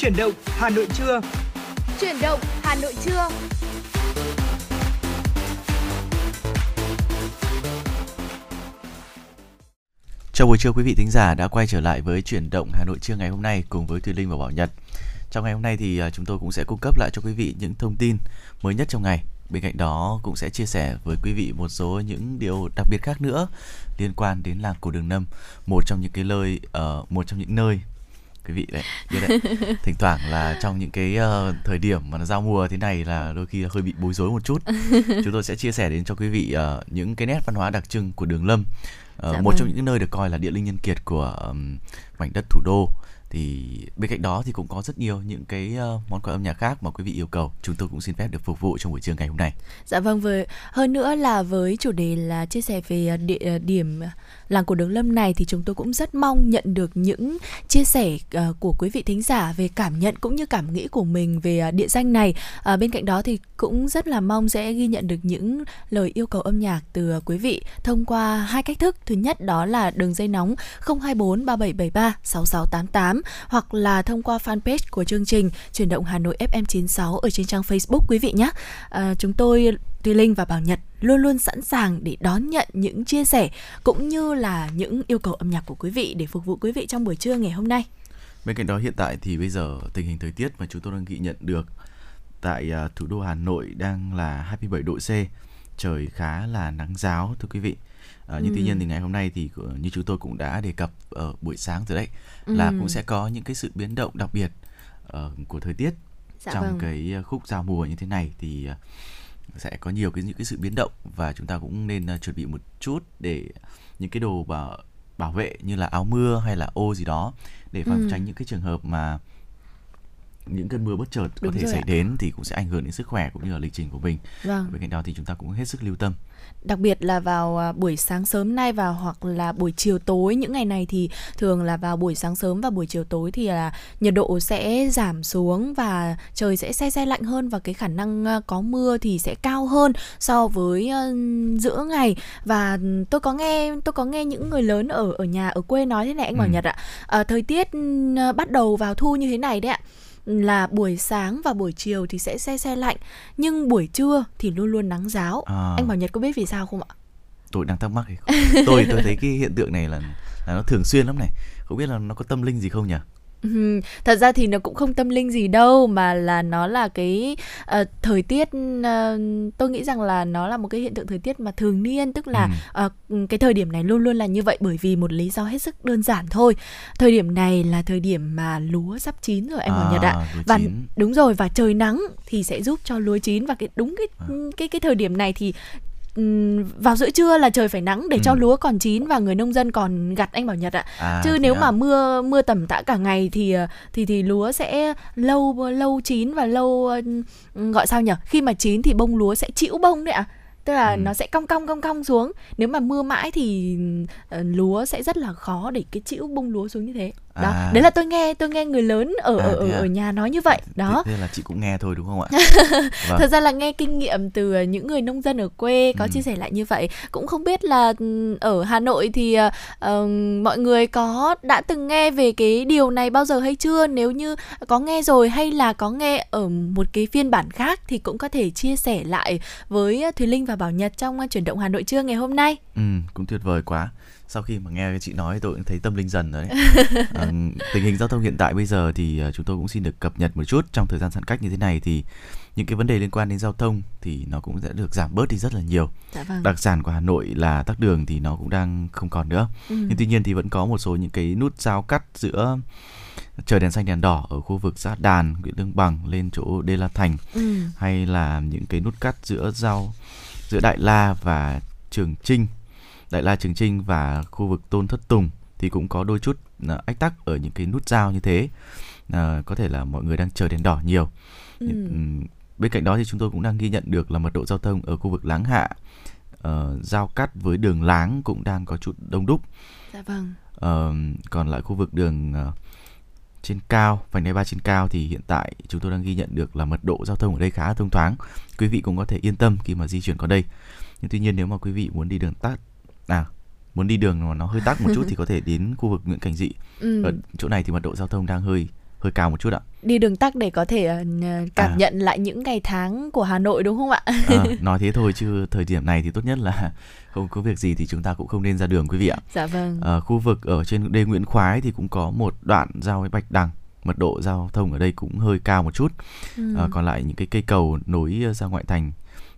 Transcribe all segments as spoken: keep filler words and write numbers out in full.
Chuyển động Hà Nội trưa. Chuyển động Hà Nội trưa. Chào buổi trưa quý vị thính giả đã quay trở lại với Chuyển động Hà Nội trưa ngày hôm nay cùng với Thuy Linh và Bảo Nhật. Trong ngày hôm nay thì chúng tôi cũng sẽ cung cấp lại cho quý vị những thông tin mới nhất trong ngày. Bên cạnh đó cũng sẽ chia sẻ với quý vị một số những điều đặc biệt khác nữa liên quan đến làng cổ Đường Lâm, một trong những cái lời uh, một trong những nơi quý vị đấy, đấy. Thỉnh thoảng là trong những cái uh, thời điểm mà nó giao mùa thế này là đôi khi hơi bị bối rối một chút. Chúng tôi sẽ chia sẻ đến cho quý vị uh, những cái nét văn hóa đặc trưng của Đường Lâm, uh, dạ một vâng. trong những nơi được coi là địa linh nhân kiệt của um, mảnh đất thủ đô. Thì bên cạnh đó thì cũng có rất nhiều những cái uh, món quà âm nhạc khác mà quý vị yêu cầu. Chúng tôi cũng xin phép được phục vụ trong buổi trưa ngày hôm nay. Dạ vâng, với hơn nữa là với chủ đề là chia sẻ về địa điểm làng cổ Đường Lâm này thì chúng tôi cũng rất mong nhận được những chia sẻ uh, của quý vị thính giả về cảm nhận cũng như cảm nghĩ của mình về uh, địa danh này. Uh, bên cạnh đó thì cũng rất là mong sẽ ghi nhận được những lời yêu cầu âm nhạc từ uh, quý vị thông qua hai cách thức. Thứ nhất đó là đường dây nóng không hai bốn ba bảy bảy ba sáu sáu tám tám hoặc là thông qua fanpage của chương trình Chuyển động Hà Nội ép em chín sáu ở trên trang Facebook quý vị nhé. À, chúng tôi Thuy Linh và Bảo Nhật luôn luôn sẵn sàng để đón nhận những chia sẻ cũng như là những yêu cầu âm nhạc của quý vị để phục vụ quý vị trong buổi trưa ngày hôm nay. Bên cạnh đó hiện tại thì bây giờ tình hình thời tiết mà chúng tôi đang ghi nhận được tại thủ đô Hà Nội đang là hai mươi bảy độ C, trời khá là nắng ráo thưa quý vị. À, nhưng ừ. tuy nhiên thì ngày hôm nay thì như chúng tôi cũng đã đề cập ở buổi sáng rồi đấy, ừ. là cũng sẽ có những cái sự biến động đặc biệt uh, của thời tiết dạ trong vâng. cái khúc giao mùa như thế này thì uh, sẽ có nhiều cái những cái sự biến động và chúng ta cũng nên uh, chuẩn bị một chút để những cái đồ bảo, bảo vệ như là áo mưa hay là ô gì đó để phòng ừ. tránh những cái trường hợp mà những cơn mưa bất chợt Đúng có thể xảy ạ. đến thì cũng sẽ ảnh hưởng đến sức khỏe cũng như là lịch trình của mình. Vâng. Bên cạnh đó thì chúng ta cũng hết sức lưu tâm. Đặc biệt là vào buổi sáng sớm nay và hoặc là buổi chiều tối những ngày này thì thường là vào buổi sáng sớm và buổi chiều tối thì là nhiệt độ sẽ giảm xuống và trời sẽ se se lạnh hơn và cái khả năng có mưa thì sẽ cao hơn so với uh, giữa ngày. Và tôi có nghe tôi có nghe những người lớn ở ở nhà ở quê nói thế này anh Bảo ừ. Nhật ạ. À, thời tiết bắt đầu vào thu như thế này đấy ạ. Là buổi sáng và buổi chiều thì sẽ se se lạnh, nhưng buổi trưa thì luôn luôn nắng ráo. À, anh Bảo Nhật có biết vì sao không ạ? Tôi đang thắc mắc ấy. Tôi tôi thấy cái hiện tượng này là là nó thường xuyên lắm này. Không biết là nó có tâm linh gì không nhỉ? Ừ, thật ra thì nó cũng không tâm linh gì đâu mà là nó là cái uh, thời tiết uh, tôi nghĩ rằng là nó là một cái hiện tượng thời tiết mà thường niên, tức là ừ. uh, cái thời điểm này luôn luôn là như vậy bởi vì một lý do hết sức đơn giản thôi. Thời điểm này là thời điểm mà lúa sắp chín rồi em Bảo à, Nhật ạ. Và chín. Đúng rồi, và trời nắng thì sẽ giúp cho lúa chín và cái đúng cái à. cái cái thời điểm này thì vào giữa trưa là trời phải nắng để ừ. cho lúa còn chín và người nông dân còn gặt anh Bảo Nhật ạ. À, chứ nếu à. mà mưa mưa tầm tã cả ngày thì thì thì lúa sẽ lâu lâu chín và lâu gọi sao nhỉ? Khi mà chín thì bông lúa sẽ chĩu bông đấy ạ. À. Tức là ừ. nó sẽ cong cong cong cong xuống. Nếu mà mưa mãi thì lúa sẽ rất là khó để cái chĩu bông lúa xuống như thế. Đó, à. đấy là tôi nghe tôi nghe người lớn ở à, ở, à. ở nhà nói như vậy. Đó. Thế, thế là chị cũng nghe thôi đúng không ạ? Vâng. Thật ra là nghe kinh nghiệm từ những người nông dân ở quê có ừ. chia sẻ lại như vậy. Cũng không biết là ở Hà Nội thì uh, mọi người có đã từng nghe về cái điều này bao giờ hay chưa? Nếu như có nghe rồi hay là có nghe ở một cái phiên bản khác thì cũng có thể chia sẻ lại với Thuy Linh và Bảo Nhật trong Chuyển động Hà Nội trưa ngày hôm nay. Ừ, cũng tuyệt vời quá. Sau khi mà nghe chị nói tôi cũng thấy tâm linh dần rồi đấy. À, tình hình giao thông hiện tại bây giờ thì chúng tôi cũng xin được cập nhật một chút. Trong thời gian giãn cách như thế này thì những cái vấn đề liên quan đến giao thông thì nó cũng sẽ được giảm bớt đi rất là nhiều. Dạ vâng. Đặc sản của Hà Nội là tắc đường thì nó cũng đang không còn nữa. Ừ. Nhưng tuy nhiên thì vẫn có một số những cái nút giao cắt giữa chờ đèn xanh đèn đỏ ở khu vực xã Đàn, huyện Lương Bằng lên chỗ Đê La Thành, ừ. hay là những cái nút cắt giữa giao giữa Đại La và Trường Chinh. Đại La Trường Chinh và khu vực Tôn Thất Tùng thì cũng có đôi chút ách tắc ở những cái nút giao như thế. À, có thể là mọi người đang chờ đèn đỏ nhiều. Ừ. Bên cạnh đó thì chúng tôi cũng đang ghi nhận được là mật độ giao thông ở khu vực Láng Hạ, uh, giao cắt với đường Láng cũng đang có chút đông đúc. Dạ vâng. Uh, còn lại khu vực đường uh, trên cao, vành đai ba trên cao thì hiện tại chúng tôi đang ghi nhận được là mật độ giao thông ở đây khá thông thoáng. Quý vị cũng có thể yên tâm khi mà di chuyển qua đây. Nhưng tuy nhiên nếu mà quý vị muốn đi đường tắt, à, muốn đi đường mà nó hơi tắc một chút thì có thể đến khu vực Nguyễn Cảnh Dị. Ừ. Ở chỗ này thì mật độ giao thông đang hơi hơi cao một chút ạ. Đi đường tắc để có thể cảm à. nhận lại những ngày tháng của Hà Nội đúng không ạ? À, nói thế thôi chứ thời điểm này thì tốt nhất là không có việc gì thì chúng ta cũng không nên ra đường quý vị ạ. Dạ vâng. À, khu vực ở trên đê Nguyễn Khoái thì cũng có một đoạn giao với Bạch Đằng, mật độ giao thông ở đây cũng hơi cao một chút. Ừ. À, còn lại những cái cây cầu nối ra ngoại thành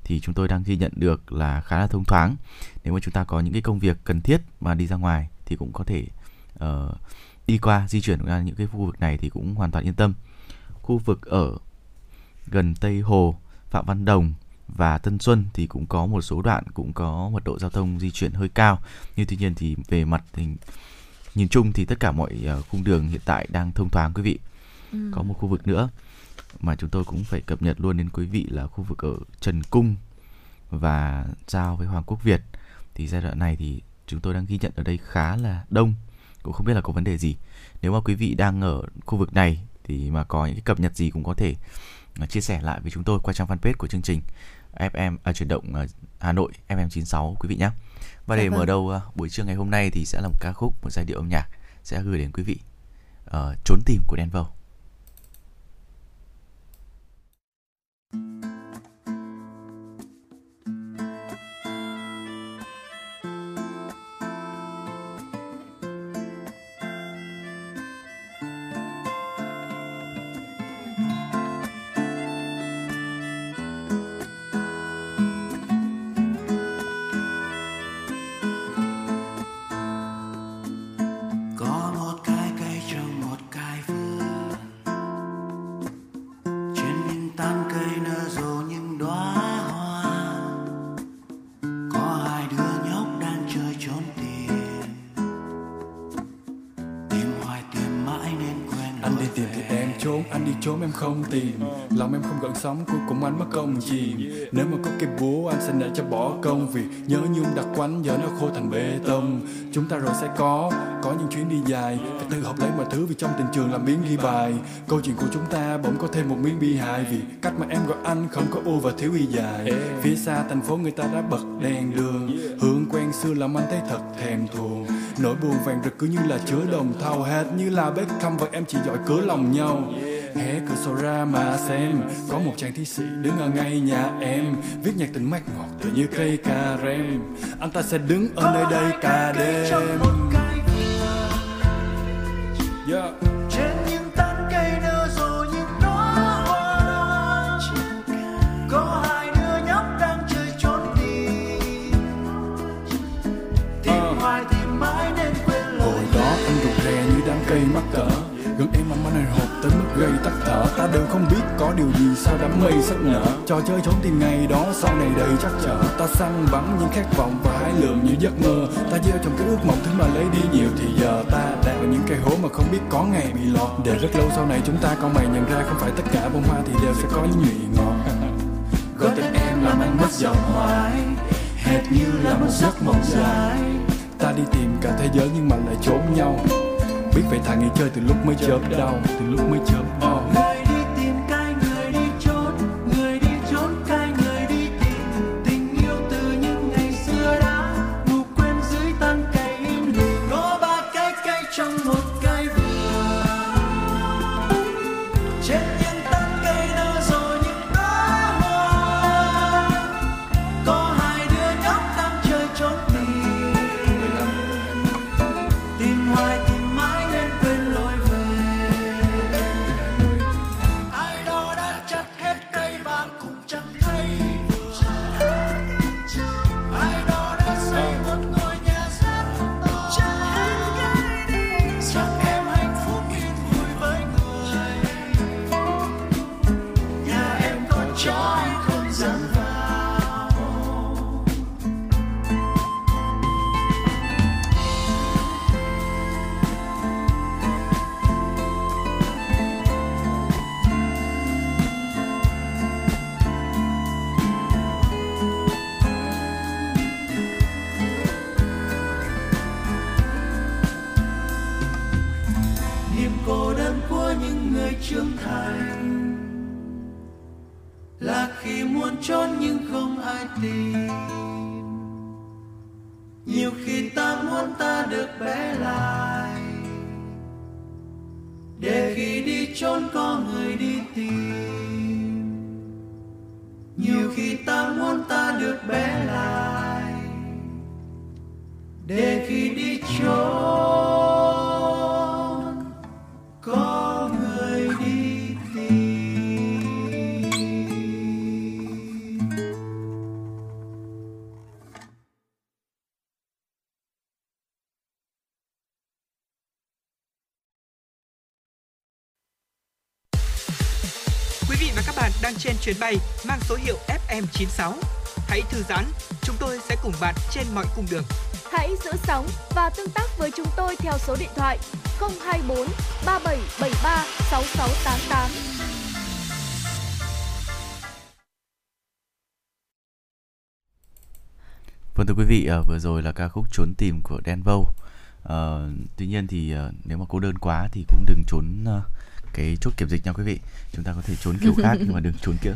thì chúng tôi đang ghi nhận được là khá là thông thoáng. Nếu mà chúng ta có những cái công việc cần thiết mà đi ra ngoài thì cũng có thể uh, đi qua, di chuyển qua những cái khu vực này thì cũng hoàn toàn yên tâm. Khu vực ở gần Tây Hồ, Phạm Văn Đồng và Tân Xuân thì cũng có một số đoạn cũng có mật độ giao thông di chuyển hơi cao. Nhưng tuy nhiên thì về mặt hình nhìn chung thì tất cả mọi uh, cung đường hiện tại đang thông thoáng quý vị. Ừ. Có một khu vực nữa mà chúng tôi cũng phải cập nhật luôn đến quý vị là khu vực ở Trần Cung và giao với Hoàng Quốc Việt. Thì giai đoạn này thì chúng tôi đang ghi nhận ở đây khá là đông, cũng không biết là có vấn đề gì. Nếu mà quý vị đang ở khu vực này thì mà có những cái cập nhật gì cũng có thể chia sẻ lại với chúng tôi qua trang fanpage của chương trình ép em à, Chuyển động Hà Nội ép em chín sáu quý vị nhé. Và để dạ vâng. mở đầu uh, buổi trưa ngày hôm nay thì sẽ là một ca khúc, một giai điệu âm nhạc sẽ gửi đến quý vị uh, Trốn Tìm của Đen Vâu. Trốn em không tìm, lòng em không gợn sóng, cuối cùng anh mất công chìm. Nếu mà có cái búa anh sẽ để cho bỏ công việc. Nhớ nhung đặc quánh giờ nó khô thành bê tông. Chúng ta rồi sẽ có Có những chuyến đi dài, phải tự học lấy mọi thứ vì trong tình trường làm miếng ghi bài. Câu chuyện của chúng ta bỗng có thêm một miếng bi hài vì cách mà em gọi anh không có ô và thiếu y dài. Phía xa thành phố người ta đã bật đèn đường, hương quen xưa làm anh thấy thật thèm thuồng. Nỗi buồn vàng rực cứ như là chứa đồng thau, hết như là Beckham và em chỉ giỏi cửa lòng nhau. Hé cửa sổ ra mà xem, có một chàng thi sĩ đứng ở ngay nhà em, viết nhạc tình mát ngọt tựa như cây cà rem. Anh ta sẽ đứng ở nơi đây cả đêm. Yeah. Gây tắc thở, ta đều không biết có điều gì sao đám mây sắp nở. Trò chơi trốn tìm ngày đó sau này đầy trắc trở. Ta săn bắn những khát vọng và hái lượm những giấc mơ. Ta gieo trong cái ước mộng thứ mà lấy đi nhiều thì giờ ta đạp vào những cây hố mà không biết có ngày bị lọt. Để rất lâu sau này chúng ta con mày nhận ra không phải tất cả bông hoa thì đều sẽ có những nhụy ngọt. Gọi tên em làm anh mất giọng hoài, hệt như là một giấc mộng dài. Ta đi tìm cả thế giới nhưng mà lại trốn nhau. Biết vậy thà nghỉ chơi từ lúc mới chớp đau, từ lúc mới chớp đau. Người đi tìm cái, người đi trốn, người đi trốn cái, người đi tìm tình yêu từ những ngày xưa đã ngủ quên dưới tan cây im lìm. Có ba cái cây trong một cái vườn, trên những tán cây nở rồi những đóa hoa. Có hai đứa nhóc đang chơi trốn tìm, tìm hoài tìm. Trưởng thành là khi muốn trốn nhưng không ai tìm. Nhiều khi ta muốn ta được bé lại để khi đi trốn có người đi tìm. Nhiều khi ta muốn ta được bé lại để khi đi trốn có người đi tìm. Quý vị và các bạn đang trên chuyến bay mang số hiệu ép em chín sáu. Hãy thư giãn, chúng tôi sẽ cùng bạn trên mọi cung đường. Hãy giữ sóng và tương tác với chúng tôi theo số điện thoại không hai bốn ba bảy bảy ba sáu sáu tám tám. Vâng thưa quý vị, vừa rồi là ca khúc Trốn Tìm của Đen Vâu. À, tuy nhiên thì nếu mà cô đơn quá thì cũng đừng trốn cái chốt kiểm dịch nha quý vị. Chúng ta có thể trốn kiểu khác nhưng mà đừng trốn kiểu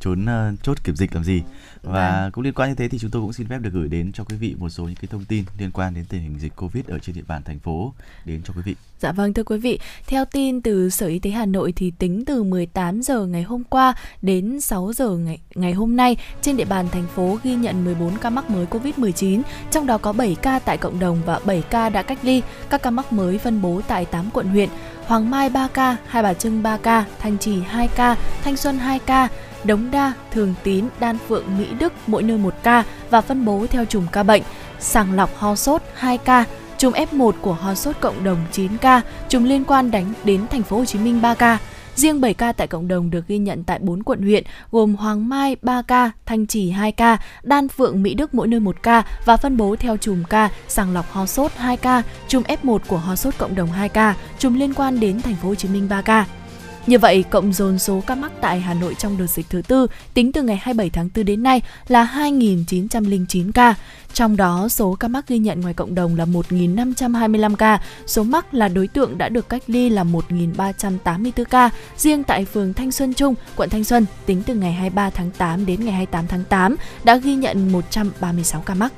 trốn uh, chốt kiểm dịch làm gì. Và cũng liên quan như thế thì chúng tôi cũng xin phép được gửi đến cho quý vị một số những cái thông tin liên quan đến tình hình dịch Covid ở trên địa bàn thành phố đến cho quý vị. Dạ vâng thưa quý vị, theo tin từ Sở Y tế Hà Nội thì tính từ mười tám giờ ngày hôm qua đến sáu giờ ngày, ngày hôm nay, trên địa bàn thành phố ghi nhận mười bốn ca mắc mới Covid mười chín, trong đó có bảy ca tại cộng đồng và bảy ca đã cách ly. Các ca mắc mới phân bố tại tám quận huyện: Hoàng Mai ba ca, Hai Bà Trưng ba ca, Thanh Trì hai ca, Thanh Xuân hai ca, Đống Đa, Thường Tín, Đan Phượng, Mỹ Đức mỗi nơi một ca và phân bố theo chùm ca bệnh. Sàng lọc ho sốt hai ca, chùm ép một của ho sốt cộng đồng chín ca, chùm liên quan đánh đến thành phố Hồ Chí Minh ba ca. Riêng bảy ca tại cộng đồng được ghi nhận tại bốn quận huyện gồm Hoàng Mai ba ca, Thanh Trì hai ca, Đan Phượng, Mỹ Đức mỗi nơi một ca và phân bố theo chùm ca sàng lọc ho sốt hai ca, chùm ép một của ho sốt cộng đồng hai ca, chùm liên quan đến thành phố Hồ Chí Minh ba ca. Như vậy, cộng dồn số ca mắc tại Hà Nội trong đợt dịch thứ tư tính từ ngày hai mươi bảy tháng tư đến nay là hai nghìn chín trăm lẻ chín ca. Trong đó, số ca mắc ghi nhận ngoài cộng đồng là một nghìn năm trăm hai mươi lăm ca, số mắc là đối tượng đã được cách ly là một nghìn ba trăm tám mươi tư ca. Riêng tại phường Thanh Xuân Trung, quận Thanh Xuân, tính từ ngày hai mươi ba tháng tám đến ngày hai mươi tám tháng tám đã ghi nhận một trăm ba mươi sáu ca mắc.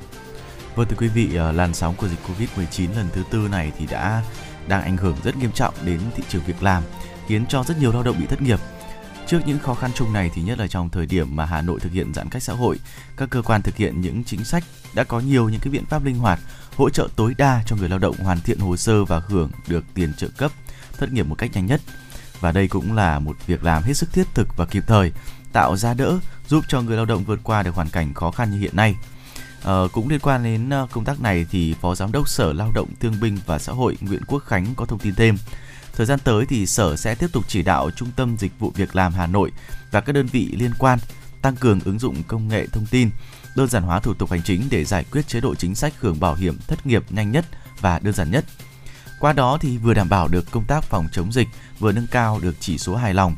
Vâng thưa quý vị, làn sóng của dịch Covid mười chín lần thứ tư này thì đã đang ảnh hưởng rất nghiêm trọng đến thị trường việc làm, khiến cho rất nhiều lao động bị thất nghiệp. Trước những khó khăn chung này thì nhất là trong thời điểm mà Hà Nội thực hiện giãn cách xã hội, các cơ quan thực hiện những chính sách đã có nhiều những cái biện pháp linh hoạt hỗ trợ tối đa cho người lao động hoàn thiện hồ sơ và hưởng được tiền trợ cấp thất nghiệp một cách nhanh nhất. Và đây cũng là một việc làm hết sức thiết thực và kịp thời, tạo ra đỡ giúp cho người lao động vượt qua được hoàn cảnh khó khăn như hiện nay. À, cũng liên quan đến công tác này thì Phó Giám đốc Sở Lao động Thương binh và Xã hội Nguyễn Quốc Khánh có thông tin thêm. Thời gian tới thì Sở sẽ tiếp tục chỉ đạo Trung tâm Dịch vụ Việc làm Hà Nội và các đơn vị liên quan tăng cường ứng dụng công nghệ thông tin, đơn giản hóa thủ tục hành chính để giải quyết chế độ chính sách hưởng bảo hiểm thất nghiệp nhanh nhất và đơn giản nhất. Qua đó thì vừa đảm bảo được công tác phòng chống dịch, vừa nâng cao được chỉ số hài lòng,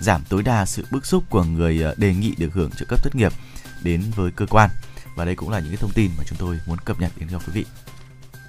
giảm tối đa sự bức xúc của người đề nghị được hưởng trợ cấp thất nghiệp đến với cơ quan. Và đây cũng là những cái thông tin mà chúng tôi muốn cập nhật đến cho quý vị.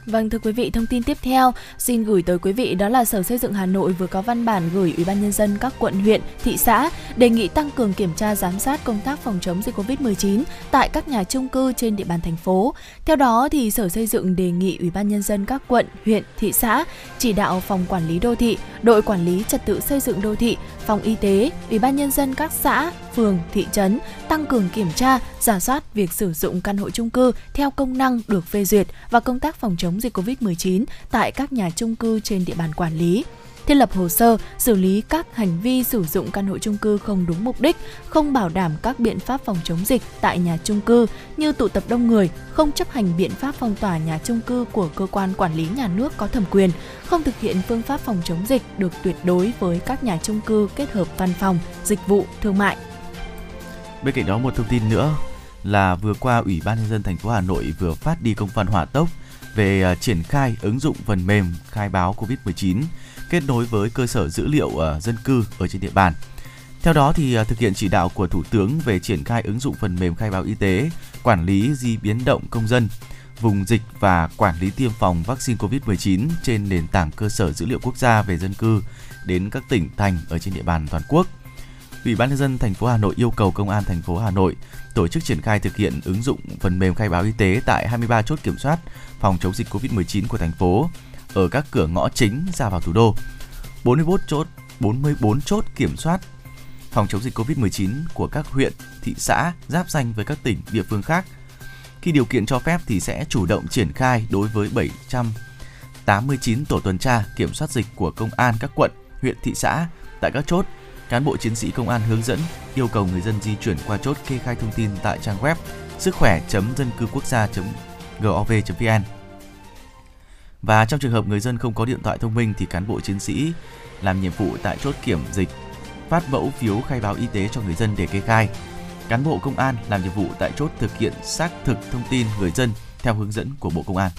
Vâng thưa quý vị, thông tin tiếp theo xin gửi tới quý vị đó là Sở Xây dựng Hà Nội vừa có văn bản gửi Ủy ban Nhân dân các quận, huyện, thị xã đề nghị tăng cường kiểm tra giám sát công tác phòng chống dịch Covid mười chín tại các nhà chung cư trên địa bàn thành phố. Theo đó, thì Sở Xây dựng đề nghị Ủy ban Nhân dân các quận, huyện, thị xã chỉ đạo Phòng Quản lý Đô thị, Đội Quản lý Trật tự Xây dựng Đô thị, Phòng Y tế, Ủy ban Nhân dân các xã, phường, thị trấn tăng cường kiểm tra, rà soát việc sử dụng căn hộ chung cư theo công năng được phê duyệt và công tác phòng chống dịch Covid mười chín tại các nhà chung cư trên địa bàn quản lý, thiết lập hồ sơ xử lý các hành vi sử dụng căn hộ chung cư không đúng mục đích, không bảo đảm các biện pháp phòng chống dịch tại nhà chung cư như tụ tập đông người, không chấp hành biện pháp phong tỏa nhà chung cư của cơ quan quản lý nhà nước có thẩm quyền, không thực hiện phương pháp phòng chống dịch được tuyệt đối với các nhà chung cư kết hợp văn phòng, dịch vụ, thương mại. Bên cạnh đó, một thông tin nữa là vừa qua Ủy ban Nhân dân thành phố Hà Nội vừa phát đi công văn hỏa tốc về triển khai ứng dụng phần mềm khai báo Covid mười chín kết nối với cơ sở dữ liệu dân cư ở trên địa bàn. Theo đó thì thực hiện chỉ đạo của Thủ tướng về triển khai ứng dụng phần mềm khai báo y tế, quản lý di biến động công dân, vùng dịch và quản lý tiêm phòng vaccine Covid mười chín trên nền tảng cơ sở dữ liệu quốc gia về dân cư đến các tỉnh thành ở trên địa bàn toàn quốc. Ủy ban Nhân dân thành phố Hà Nội yêu cầu Công an thành phố Hà Nội tổ chức triển khai thực hiện ứng dụng phần mềm khai báo y tế tại hai mươi ba chốt kiểm soát phòng chống dịch Covid mười chín của thành phố ở các cửa ngõ chính ra vào thủ đô. bốn mươi bốn chốt, bốn mươi bốn chốt kiểm soát phòng chống dịch covid mười chín của các huyện, thị xã giáp ranh với các tỉnh, địa phương khác. Khi điều kiện cho phép thì sẽ chủ động triển khai đối với bảy trăm tám mươi chín tổ tuần tra kiểm soát dịch của công an các quận, huyện, thị xã tại các chốt. Cán bộ chiến sĩ công an hướng dẫn, yêu cầu người dân di chuyển qua chốt kê khai thông tin tại trang web sức khỏe chấm dân cư quốc gia chấm gov chấm vn. Và trong trường hợp người dân không có điện thoại thông minh thì cán bộ chiến sĩ làm nhiệm vụ tại chốt kiểm dịch phát mẫu phiếu khai báo y tế cho người dân để kê khai. Cán bộ công an làm nhiệm vụ tại chốt thực hiện xác thực thông tin người dân theo hướng dẫn của Bộ Công an.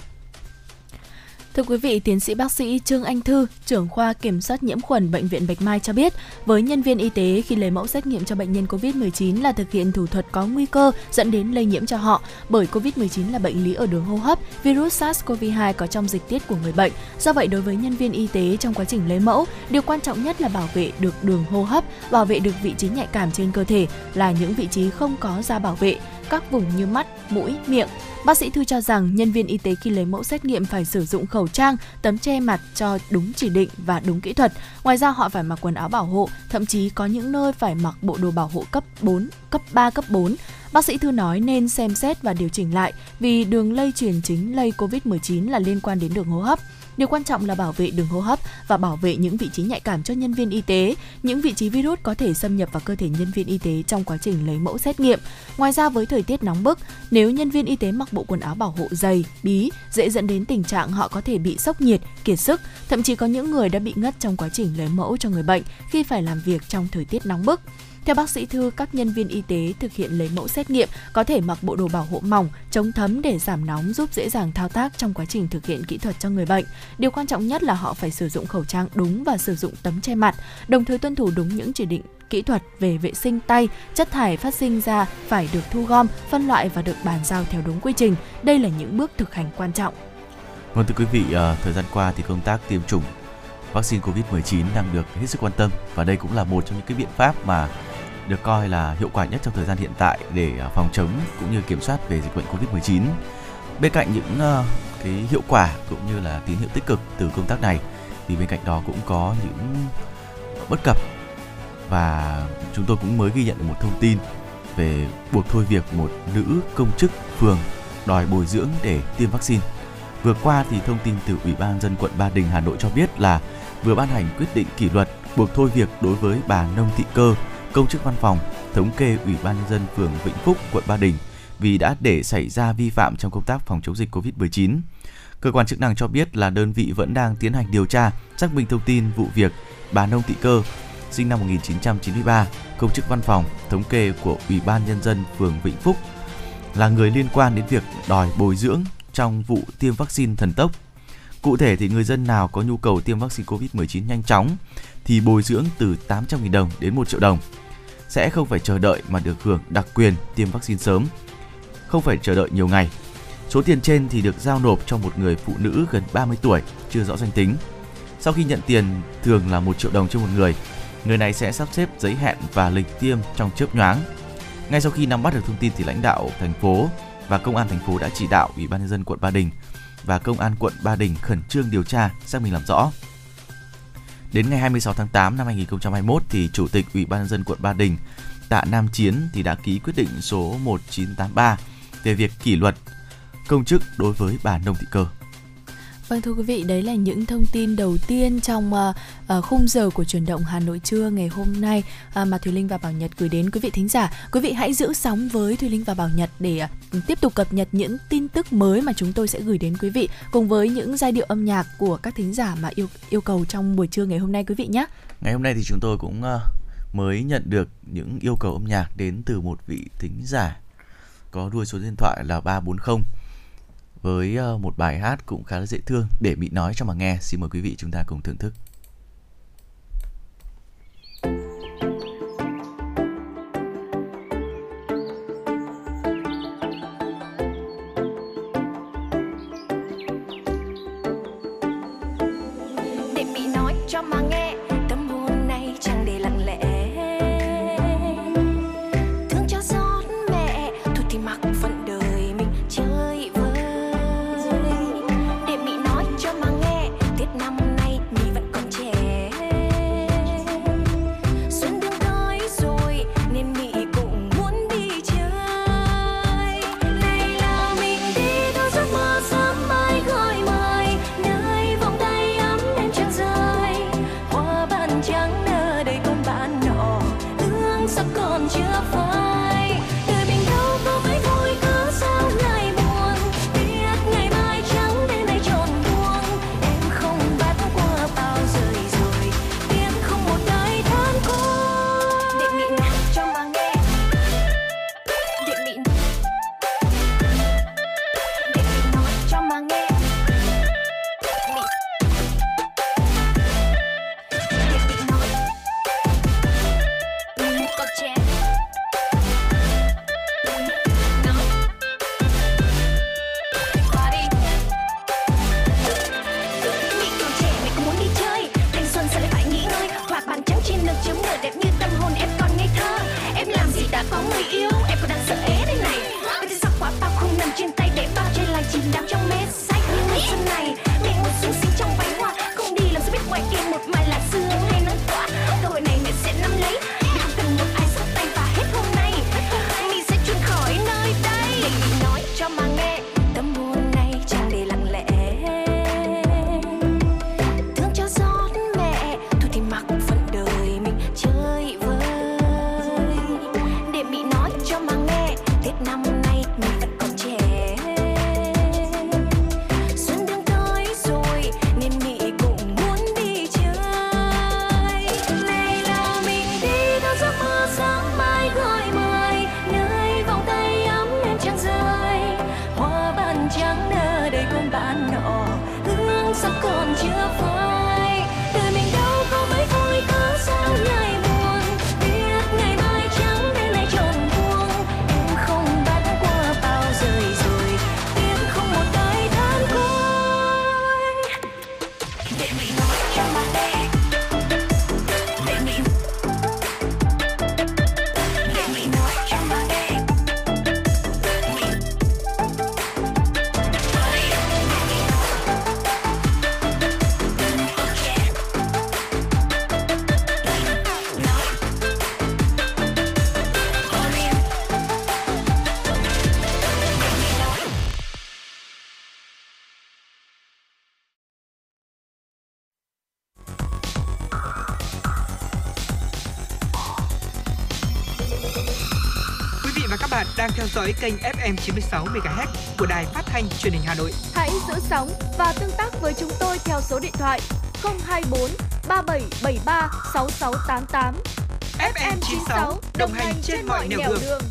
Thưa quý vị, tiến sĩ bác sĩ Trương Anh Thư, trưởng khoa kiểm soát nhiễm khuẩn Bệnh viện Bạch Mai cho biết, với nhân viên y tế khi lấy mẫu xét nghiệm cho bệnh nhân covid mười chín là thực hiện thủ thuật có nguy cơ dẫn đến lây nhiễm cho họ, bởi covid mười chín là bệnh lý ở đường hô hấp, virus SARS-xê o vê hai có trong dịch tiết của người bệnh. Do vậy, đối với nhân viên y tế trong quá trình lấy mẫu, điều quan trọng nhất là bảo vệ được đường hô hấp, bảo vệ được vị trí nhạy cảm trên cơ thể là những vị trí không có da bảo vệ, các vùng như mắt, mũi, miệng. Bác sĩ Thư cho rằng nhân viên y tế khi lấy mẫu xét nghiệm phải sử dụng khẩu trang, tấm che mặt cho đúng chỉ định và đúng kỹ thuật. Ngoài ra họ phải mặc quần áo bảo hộ, thậm chí có những nơi phải mặc bộ đồ bảo hộ cấp bốn, cấp ba, cấp bốn. Bác sĩ Thư nói nên xem xét và điều chỉnh lại vì đường lây truyền chính lây covid mười chín là liên quan đến đường hô hấp. Điều quan trọng là bảo vệ đường hô hấp và bảo vệ những vị trí nhạy cảm cho nhân viên y tế, những vị trí virus có thể xâm nhập vào cơ thể nhân viên y tế trong quá trình lấy mẫu xét nghiệm. Ngoài ra, với thời tiết nóng bức, nếu nhân viên y tế mặc bộ quần áo bảo hộ dày, bí, dễ dẫn đến tình trạng họ có thể bị sốc nhiệt, kiệt sức. Thậm chí có những người đã bị ngất trong quá trình lấy mẫu cho người bệnh khi phải làm việc trong thời tiết nóng bức. Theo bác sĩ Thư, các nhân viên y tế thực hiện lấy mẫu xét nghiệm có thể mặc bộ đồ bảo hộ mỏng, chống thấm để giảm nóng, giúp dễ dàng thao tác trong quá trình thực hiện kỹ thuật cho người bệnh. Điều quan trọng nhất là họ phải sử dụng khẩu trang đúng và sử dụng tấm che mặt, đồng thời tuân thủ đúng những chỉ định kỹ thuật về vệ sinh tay, chất thải phát sinh ra phải được thu gom, phân loại và được bàn giao theo đúng quy trình. Đây là những bước thực hành quan trọng. Vâng, thưa quý vị, thời gian qua thì công tác tiêm chủng vaccine covid mười chín đang được hết sức quan tâm, và đây cũng là một trong những cái biện pháp mà được coi là hiệu quả nhất trong thời gian hiện tại để phòng chống cũng như kiểm soát về dịch bệnh covid mười chín. Bên cạnh những uh, cái hiệu quả cũng như là tín hiệu tích cực từ công tác này thì bên cạnh đó cũng có những bất cập, và chúng tôi cũng mới ghi nhận được một thông tin về buộc thôi việc một nữ công chức phường đòi bồi dưỡng để tiêm vaccine. Vừa qua thì thông tin từ Ủy ban nhân dân quận Ba Đình, Hà Nội cho biết là vừa ban hành quyết định kỷ luật buộc thôi việc đối với bà Nông Thị Cơ, công chức văn phòng thống kê Ủy ban nhân dân phường Vĩnh Phúc, quận Ba Đình, vì đã để xảy ra vi phạm trong công tác phòng chống dịch covid mười chín. Cơ quan chức năng cho biết là đơn vị vẫn đang tiến hành điều tra, xác minh thông tin vụ việc bà Nông Thị Cơ, sinh năm một nghìn chín trăm chín mươi ba, công chức văn phòng thống kê của Ủy ban nhân dân phường Vĩnh Phúc, là người liên quan đến việc đòi bồi dưỡng trong vụ tiêm vaccine thần tốc. Cụ thể thì người dân nào có nhu cầu tiêm vaccine covid mười chín nhanh chóng thì bồi dưỡng từ tám trăm nghìn đồng đến một triệu đồng. Sẽ không phải chờ đợi mà được hưởng đặc quyền tiêm vaccine sớm, không phải chờ đợi nhiều ngày. Số tiền trên thì được giao nộp cho một người phụ nữ gần ba mươi tuổi, chưa rõ danh tính. Sau khi nhận tiền thường là một triệu đồng cho một người, người này sẽ sắp xếp giấy hẹn và lịch tiêm trong chớp nhoáng. Ngay sau khi nắm bắt được thông tin thì lãnh đạo thành phố và công an thành phố đã chỉ đạo Ủy ban nhân dân quận Ba Đình và công an quận Ba Đình khẩn trương điều tra, xác minh làm rõ. Đến ngày hai mươi sáu tháng tám năm hai nghìn không trăm hai mươi mốt thì Chủ tịch Ủy ban nhân dân quận Ba Đình Tạ Nam Chiến thì đã ký quyết định số một nghìn chín trăm tám mươi ba về việc kỷ luật công chức đối với bà Nông Thị Cơ. Vâng, thưa quý vị, đấy là những thông tin đầu tiên trong uh, khung giờ của Chuyển động Hà Nội trưa ngày hôm nay uh, mà Thuy Linh và Bảo Nhật gửi đến quý vị thính giả. Quý vị hãy giữ sóng với Thuy Linh và Bảo Nhật để uh, tiếp tục cập nhật những tin tức mới mà chúng tôi sẽ gửi đến quý vị, cùng với những giai điệu âm nhạc của các thính giả mà yêu, yêu cầu trong buổi trưa ngày hôm nay quý vị nhé. Ngày hôm nay thì chúng tôi cũng uh, mới nhận được những yêu cầu âm nhạc đến từ một vị thính giả có đuôi số điện thoại là ba bốn không, với một bài hát cũng khá là dễ thương, Để Mị Nói Cho Mà Nghe. Xin mời quý vị chúng ta cùng thưởng thức. Để Mị nói cho mà nghe, tâm hồn này chẳng để lặng lẽ. Thương cho giót mẹ, thôi thì mặc phận đời mình chơi. Để Mị nói cho mà nghe, Tết năm nay Mị vẫn còn đã có người yêu, em còn đang sợ é đây này. Vậy thì sao quả bao không nằm trên tay để bao trên lại chìm đắm trong mê sách những ngày xuân này. Để một xinh xinh trong váy hoa, không đi làm sao biết ngoài kia một mai là sương hay nắng quá. Cơ hội này mẹ sẽ nắm lấy, vì không cần một ai sắp tay và hết hôm nay. Mình sẽ chuyển khỏi nơi đây. Để mình nói cho mà nghe, tâm buồn này chẳng để lặng lẽ. Thương cho giót mẹ, thôi thì mặc phần đời mình chơi vơi. Dõi kênh ép em chín mươi sáu MHz của Đài Phát thanh Truyền hình Hà Nội. Hãy giữ sóng và tương tác với chúng tôi theo số điện thoại không hai bốn ba bảy bảy ba sáu sáu tám tám. ép em chín sáu đồng hành trên mọi nẻo đường. đường.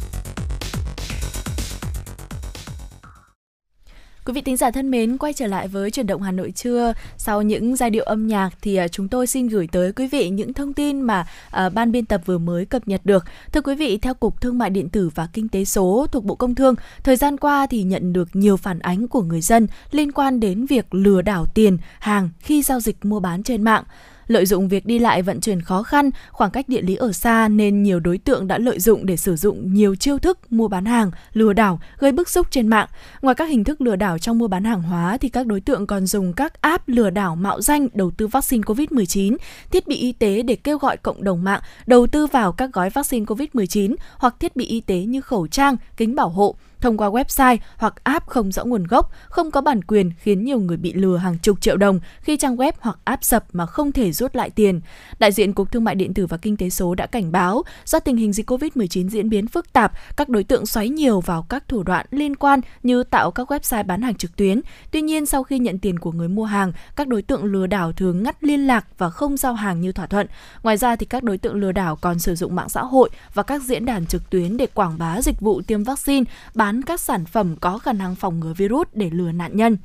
Quý vị thính giả thân mến, quay trở lại với Chuyển động Hà Nội trưa. Sau những giai điệu âm nhạc thì chúng tôi xin gửi tới quý vị những thông tin mà uh, ban biên tập vừa mới cập nhật được. Thưa quý vị, theo Cục Thương mại Điện tử và Kinh tế số thuộc Bộ Công Thương, thời gian qua thì nhận được nhiều phản ánh của người dân liên quan đến việc lừa đảo tiền, hàng khi giao dịch mua bán trên mạng. Lợi dụng việc đi lại vận chuyển khó khăn, khoảng cách địa lý ở xa nên nhiều đối tượng đã lợi dụng để sử dụng nhiều chiêu thức mua bán hàng, lừa đảo, gây bức xúc trên mạng. Ngoài các hình thức lừa đảo trong mua bán hàng hóa thì các đối tượng còn dùng các app lừa đảo mạo danh đầu tư vaccine covid mười chín, thiết bị y tế để kêu gọi cộng đồng mạng đầu tư vào các gói vaccine covid mười chín hoặc thiết bị y tế như khẩu trang, kính bảo hộ, thông qua website hoặc app không rõ nguồn gốc, không có bản quyền khiến nhiều người bị lừa hàng chục triệu đồng khi trang web hoặc app sập mà không thể rút lại tiền. Đại diện Cục Thương mại Điện tử và Kinh tế số đã cảnh báo, do tình hình dịch covid mười chín diễn biến phức tạp, các đối tượng xoáy nhiều vào các thủ đoạn liên quan như tạo các website bán hàng trực tuyến. Tuy nhiên, sau khi nhận tiền của người mua hàng, các đối tượng lừa đảo thường ngắt liên lạc và không giao hàng như thỏa thuận. Ngoài ra, thì các đối tượng lừa đảo còn sử dụng mạng xã hội và các diễn đàn trực tuyến để quảng bá dịch vụ tiêm vaccine, bán các sản phẩm có khả năng phòng ngừa virus để lừa nạn nhân.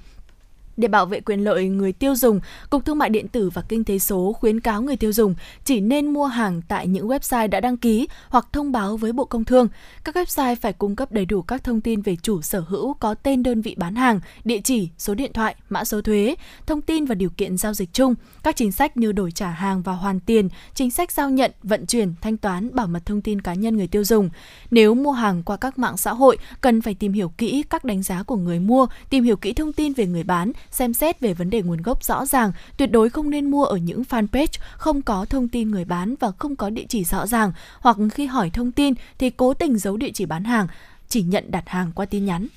Để bảo vệ quyền lợi người tiêu dùng, Cục Thương mại Điện tử và Kinh tế số khuyến cáo người tiêu dùng chỉ nên mua hàng tại những website đã đăng ký hoặc thông báo với Bộ Công Thương. Các website phải cung cấp đầy đủ các thông tin về chủ sở hữu có tên đơn vị bán hàng, địa chỉ, số điện thoại, mã số thuế, thông tin và điều kiện giao dịch chung, các chính sách như đổi trả hàng và hoàn tiền, chính sách giao nhận, vận chuyển, thanh toán, bảo mật thông tin cá nhân người tiêu dùng. Nếu mua hàng qua các mạng xã hội, cần phải tìm hiểu kỹ các đánh giá của người mua, tìm hiểu kỹ thông tin về người bán, xem xét về vấn đề nguồn gốc rõ ràng, tuyệt đối không nên mua ở những fanpage không có thông tin người bán và không có địa chỉ rõ ràng, hoặc khi hỏi thông tin thì cố tình giấu địa chỉ bán hàng, chỉ nhận đặt hàng qua tin nhắn.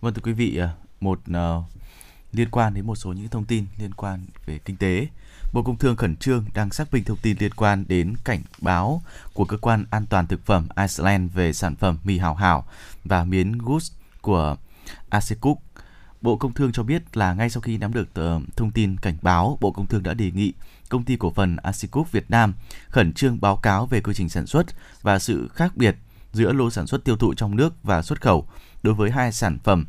Vâng, thưa quý vị, một uh, liên quan đến một số những thông tin liên quan về kinh tế, Bộ Công Thương khẩn trương đang xác minh thông tin liên quan đến cảnh báo của cơ quan an toàn thực phẩm Iceland về sản phẩm mì Hảo Hảo và miến Goose của Acecook. Bộ Công Thương cho biết là ngay sau khi nắm được thông tin cảnh báo, Bộ Công Thương đã đề nghị công ty cổ phần Acecook Việt Nam khẩn trương báo cáo về quy trình sản xuất và sự khác biệt giữa lô sản xuất tiêu thụ trong nước và xuất khẩu đối với hai sản phẩm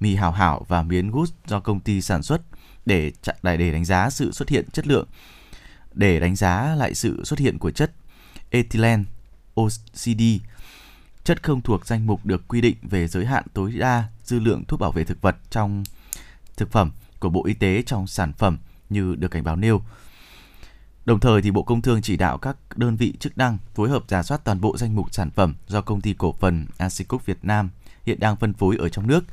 mì Hảo Hảo và miến Goose do công ty sản xuất để để đánh giá sự xuất hiện chất lượng, để đánh giá lại sự xuất hiện của chất ethylene oxide, chất không thuộc danh mục được quy định về giới hạn tối đa dư lượng thuốc bảo vệ thực vật trong thực phẩm của Bộ Y tế trong sản phẩm như được cảnh báo nêu. Đồng thời thì Bộ Công Thương chỉ đạo các đơn vị chức năng phối hợp rà soát toàn bộ danh mục sản phẩm do công ty cổ phần Acecook Việt Nam hiện đang phân phối ở trong nước,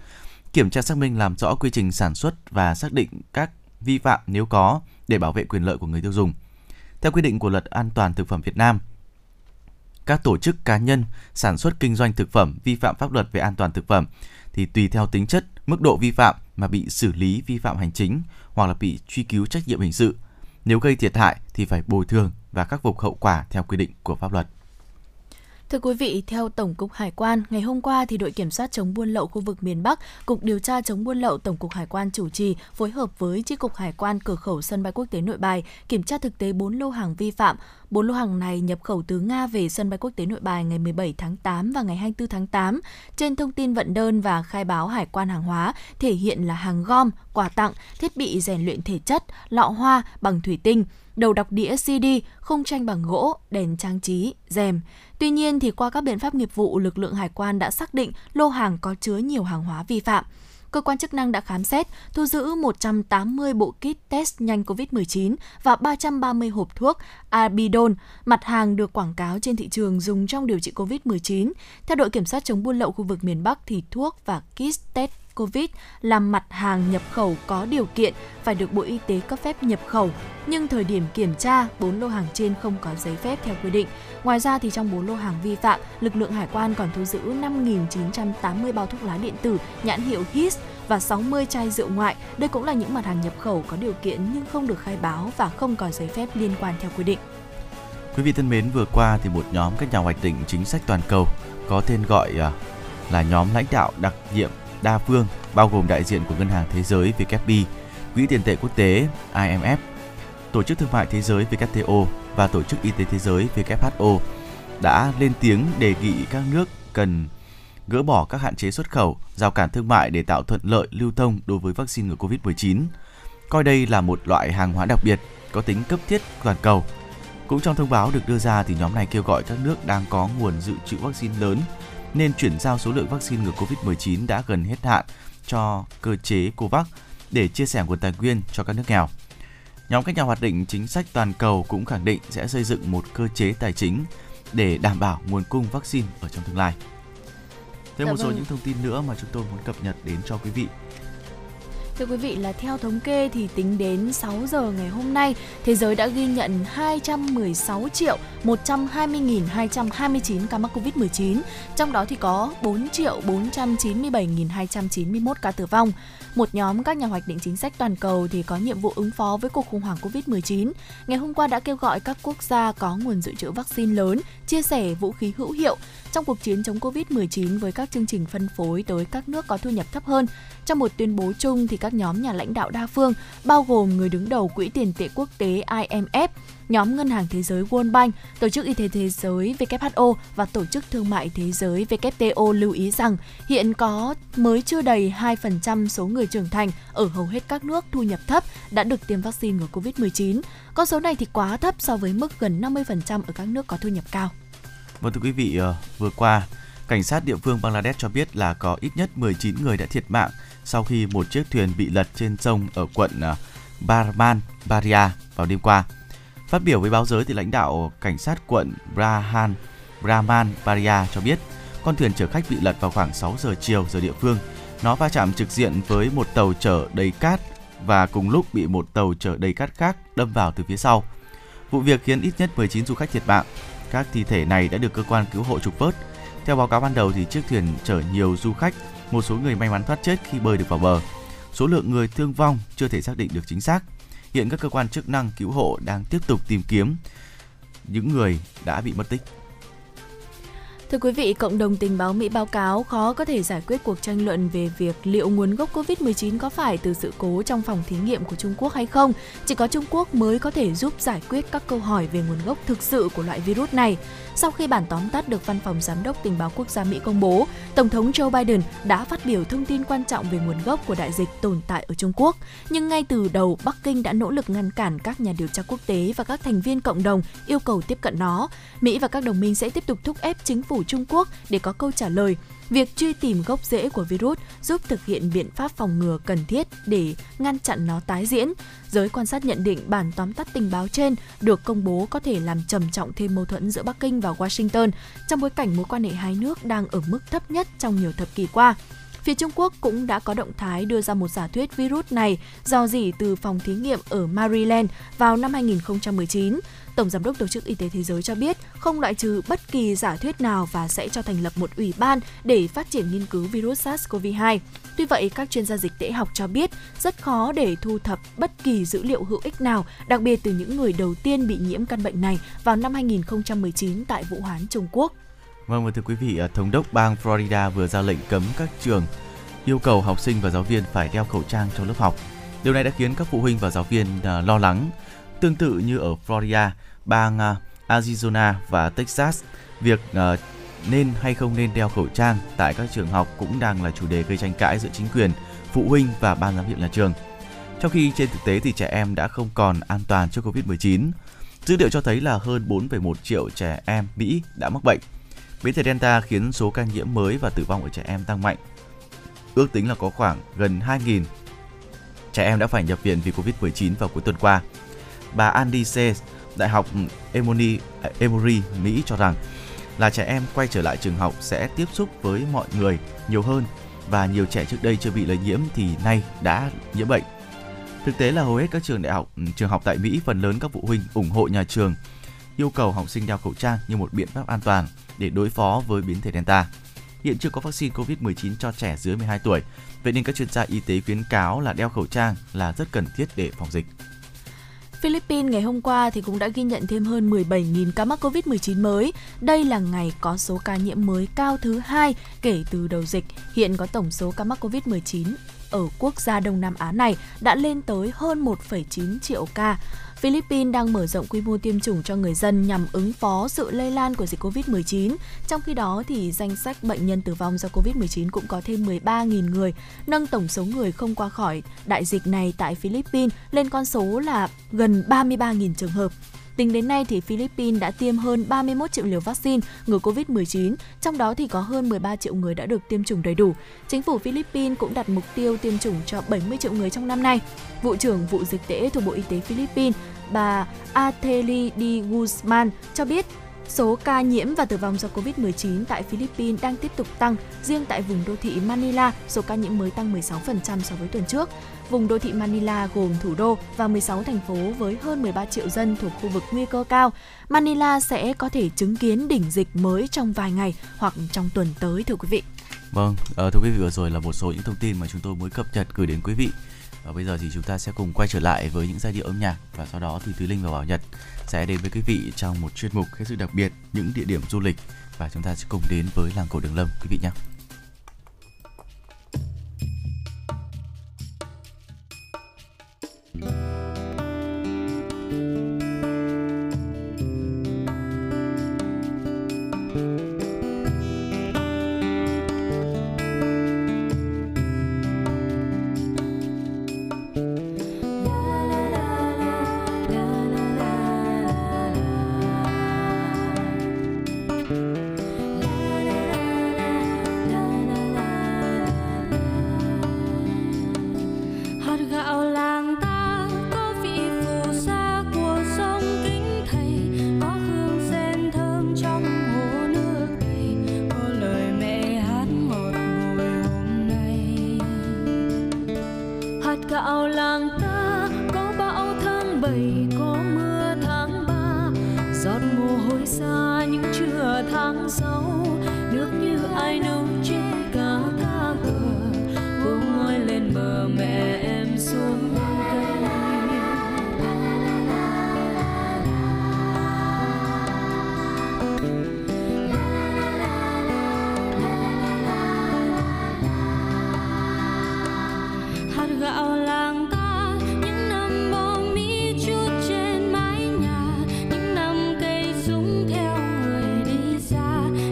kiểm tra xác minh làm rõ quy trình sản xuất và xác định các vi phạm nếu có để bảo vệ quyền lợi của người tiêu dùng. Theo quy định của Luật An toàn thực phẩm Việt Nam, các tổ chức cá nhân sản xuất kinh doanh thực phẩm vi phạm pháp luật về an toàn thực phẩm thì tùy theo tính chất, mức độ vi phạm mà bị xử lý vi phạm hành chính hoặc là bị truy cứu trách nhiệm hình sự. Nếu gây thiệt hại thì phải bồi thường và khắc phục hậu quả theo quy định của pháp luật. Thưa quý vị, theo Tổng cục Hải quan, ngày hôm qua thì đội kiểm soát chống buôn lậu khu vực miền Bắc, Cục điều tra chống buôn lậu Tổng cục Hải quan chủ trì phối hợp với chi cục Hải quan cửa khẩu sân bay quốc tế Nội Bài kiểm tra thực tế bốn lô hàng vi phạm. Bốn lô hàng này nhập khẩu từ Nga về sân bay quốc tế Nội Bài ngày mười bảy tháng tám và ngày hai mươi tư tháng tám. Trên thông tin vận đơn và khai báo hải quan hàng hóa thể hiện là hàng gom, quà tặng, thiết bị rèn luyện thể chất, lọ hoa bằng thủy tinh, đầu đọc đĩa xê đê, khung tranh bằng gỗ, đèn trang trí, rèm. Tuy nhiên thì qua các biện pháp nghiệp vụ, lực lượng hải quan đã xác định lô hàng có chứa nhiều hàng hóa vi phạm. Cơ quan chức năng đã khám xét, thu giữ một trăm tám mươi bộ kit test nhanh covid mười chín và ba trăm ba mươi hộp thuốc Abidol, mặt hàng được quảng cáo trên thị trường dùng trong điều trị covid mười chín. Theo đội kiểm soát chống buôn lậu khu vực miền Bắc thì thuốc và kit test COVID là mặt hàng nhập khẩu có điều kiện phải được Bộ Y tế cấp phép nhập khẩu, nhưng thời điểm kiểm tra, bốn lô hàng trên không có giấy phép theo quy định. Ngoài ra thì trong bốn lô hàng vi phạm, lực lượng hải quan còn thu giữ năm nghìn chín trăm tám mươi bao thuốc lá điện tử nhãn hiệu His và sáu mươi chai rượu ngoại. Đây cũng là những mặt hàng nhập khẩu có điều kiện nhưng không được khai báo và không có giấy phép liên quan theo quy định. Quý vị thân mến, vừa qua thì một nhóm các nhà hoạch định chính sách toàn cầu có tên gọi là nhóm lãnh đạo đặc nhiệm đa phương, bao gồm đại diện của Ngân hàng Thế giới vê kép pê, Quỹ tiền tệ quốc tế i em ép, Tổ chức Thương mại Thế giới vê kép tê ô và Tổ chức Y tế Thế giới vê kép hát o đã lên tiếng đề nghị các nước cần gỡ bỏ các hạn chế xuất khẩu, rào cản thương mại để tạo thuận lợi lưu thông đối với vaccine ngừa covid mười chín, coi đây là một loại hàng hóa đặc biệt có tính cấp thiết toàn cầu. Cũng trong thông báo được đưa ra thì nhóm này kêu gọi các nước đang có nguồn dự trữ vaccine lớn nên chuyển giao số lượng vaccine ngừa covid mười chín đã gần hết hạn cho cơ chế COVAX để chia sẻ nguồn tài nguyên cho các nước nghèo. Nhóm các nhà hoạch định chính sách toàn cầu cũng khẳng định sẽ xây dựng một cơ chế tài chính để đảm bảo nguồn cung vaccine ở trong tương lai. Thêm một số những thông tin nữa mà chúng tôi muốn cập nhật đến cho quý vị. Thưa quý vị, là theo thống kê thì tính đến sáu giờ ngày hôm nay, thế giới đã ghi nhận hai trăm mười sáu triệu một trăm hai mươi nghìn hai trăm hai mươi chín ca mắc covid mười chín, trong đó thì có bốn triệu bốn trăm chín mươi bảy nghìn hai trăm chín mươi mốt ca tử vong. Một nhóm các nhà hoạch định chính sách toàn cầu thì có nhiệm vụ ứng phó với cuộc khủng hoảng covid mười chín. Ngày hôm qua đã kêu gọi các quốc gia có nguồn dự trữ vaccine lớn chia sẻ vũ khí hữu hiệu trong cuộc chiến chống covid mười chín với các chương trình phân phối tới các nước có thu nhập thấp hơn. Trong một tuyên bố chung thì các nhóm nhà lãnh đạo đa phương bao gồm người đứng đầu Quỹ tiền tệ quốc tế i em ép, nhóm Ngân hàng Thế giới World Bank, Tổ chức Y tế Thế giới vê kép hát o và Tổ chức Thương mại Thế giới vê kép tê ô lưu ý rằng hiện có mới chưa đầy hai phần trăm số người trưởng thành ở hầu hết các nước thu nhập thấp đã được tiêm vaccine ngừa covid mười chín. Con số này thì quá thấp so với mức gần năm mươi phần trăm ở các nước có thu nhập cao. Vâng, thưa quý vị, vừa qua, cảnh sát địa phương Bangladesh cho biết là có ít nhất mười chín người đã thiệt mạng sau khi một chiếc thuyền bị lật trên sông ở quận Brahmanbaria vào đêm qua. Phát biểu với báo giới thì lãnh đạo cảnh sát quận Brahmanbaria cho biết con thuyền chở khách bị lật vào khoảng sáu giờ chiều giờ địa phương. Nó va chạm trực diện với một tàu chở đầy cát và cùng lúc bị một tàu chở đầy cát khác đâm vào từ phía sau. Vụ việc khiến ít nhất mười chín du khách thiệt mạng. Các thi thể này đã được cơ quan cứu hộ trục vớt. Theo báo cáo ban đầu thì chiếc thuyền chở nhiều du khách, một số người may mắn thoát chết khi bơi được vào bờ. Số lượng người thương vong chưa thể xác định được chính xác. Hiện các cơ quan chức năng cứu hộ đang tiếp tục tìm kiếm những người đã bị mất tích. Thưa quý vị, cộng đồng tình báo Mỹ báo cáo khó có thể giải quyết cuộc tranh luận về việc liệu nguồn gốc covid mười chín có phải từ sự cố trong phòng thí nghiệm của Trung Quốc hay không. Chỉ có Trung Quốc mới có thể giúp giải quyết các câu hỏi về nguồn gốc thực sự của loại virus này. Sau khi bản tóm tắt được Văn phòng Giám đốc Tình báo Quốc gia Mỹ công bố, Tổng thống Joe Biden đã phát biểu thông tin quan trọng về nguồn gốc của đại dịch tồn tại ở Trung Quốc. Nhưng ngay từ đầu, Bắc Kinh đã nỗ lực ngăn cản các nhà điều tra quốc tế và các thành viên cộng đồng yêu cầu tiếp cận nó. Mỹ và các đồng minh sẽ tiếp tục thúc ép chính phủ phủ Trung Quốc để có câu trả lời. Việc truy tìm gốc rễ của virus giúp thực hiện biện pháp phòng ngừa cần thiết để ngăn chặn nó tái diễn. Giới quan sát nhận định bản tóm tắt tình báo trên được công bố có thể làm trầm trọng thêm mâu thuẫn giữa Bắc Kinh và Washington trong bối cảnh mối quan hệ hai nước đang ở mức thấp nhất trong nhiều thập kỷ qua. Phía Trung Quốc cũng đã có động thái đưa ra một giả thuyết virus này rò rỉ từ phòng thí nghiệm ở Maryland vào năm hai không một chín. Tổng Giám đốc Tổ chức Y tế Thế giới cho biết không loại trừ bất kỳ giả thuyết nào và sẽ cho thành lập một ủy ban để phát triển nghiên cứu virus SARS-xê o vê hai. Tuy vậy, các chuyên gia dịch tễ học cho biết rất khó để thu thập bất kỳ dữ liệu hữu ích nào, đặc biệt từ những người đầu tiên bị nhiễm căn bệnh này vào năm hai không một chín tại Vũ Hán, Trung Quốc. Vâng, và thưa quý vị, Thống đốc bang Florida vừa ra lệnh cấm các trường yêu cầu học sinh và giáo viên phải đeo khẩu trang trong lớp học. Điều này đã khiến các phụ huynh và giáo viên lo lắng. Tương tự như ở Florida, bang Arizona và Texas, việc nên hay không nên đeo khẩu trang tại các trường học cũng đang là chủ đề gây tranh cãi giữa chính quyền, phụ huynh và ban giám hiệu nhà trường. Trong khi trên thực tế thì trẻ em đã không còn an toàn trước covid mười chín. Dữ liệu cho thấy là hơn bốn phẩy một triệu trẻ em Mỹ đã mắc bệnh. Biến thể Delta khiến số ca nhiễm mới và tử vong ở trẻ em tăng mạnh. Ước tính là có khoảng gần hai nghìn trẻ em đã phải nhập viện vì covid mười chín vào cuối tuần qua. Bà Andy Sears, Đại học Emory, Emory, Mỹ cho rằng là trẻ em quay trở lại trường học sẽ tiếp xúc với mọi người nhiều hơn và nhiều trẻ trước đây chưa bị lây nhiễm thì nay đã nhiễm bệnh. Thực tế là hầu hết các trường đại học, trường học tại Mỹ, phần lớn các phụ huynh ủng hộ nhà trường yêu cầu học sinh đeo khẩu trang như một biện pháp an toàn để đối phó với biến thể Delta. Hiện chưa có vaccine covid mười chín cho trẻ dưới mười hai tuổi, vậy nên các chuyên gia y tế khuyến cáo là đeo khẩu trang là rất cần thiết để phòng dịch. Philippines ngày hôm qua thì cũng đã ghi nhận thêm hơn mười bảy nghìn ca mắc covid mười chín mới. Đây là ngày có số ca nhiễm mới cao thứ hai kể từ đầu dịch. Hiện có tổng số ca mắc covid mười chín ở quốc gia Đông Nam Á này đã lên tới hơn một phẩy chín triệu ca. Philippines đang mở rộng quy mô tiêm chủng cho người dân nhằm ứng phó sự lây lan của dịch covid mười chín. Trong khi đó, thì danh sách bệnh nhân tử vong do covid mười chín cũng có thêm mười ba nghìn người, nâng tổng số người không qua khỏi đại dịch này tại Philippines lên con số là gần ba mươi ba nghìn trường hợp. Tính đến nay, thì Philippines đã tiêm hơn ba mươi mốt triệu liều vaccine ngừa covid mười chín, trong đó thì có hơn mười ba triệu người đã được tiêm chủng đầy đủ. Chính phủ Philippines cũng đặt mục tiêu tiêm chủng cho bảy mươi triệu người trong năm nay. Vụ trưởng Vụ Dịch tễ thuộc Bộ Y tế Philippines, bà Ateli Di Guzman cho biết số ca nhiễm và tử vong do covid mười chín tại Philippines đang tiếp tục tăng. Riêng tại vùng đô thị Manila, số ca nhiễm mới tăng mười sáu phần trăm so với tuần trước. Vùng đô thị Manila gồm thủ đô và mười sáu thành phố với hơn mười ba triệu dân thuộc khu vực nguy cơ cao. Manila sẽ có thể chứng kiến đỉnh dịch mới trong vài ngày hoặc trong tuần tới, thưa quý vị. Vâng, thưa quý vị, vừa rồi là một số những thông tin mà chúng tôi mới cập nhật gửi đến quý vị. Và bây giờ thì chúng ta sẽ cùng quay trở lại với những giai điệu âm nhạc, và sau đó thì Thuy Linh và Bảo Nhật sẽ đến với quý vị trong một chuyên mục hết sức đặc biệt, những địa điểm du lịch, và chúng ta sẽ cùng đến với làng cổ Đường Lâm quý vị nhé.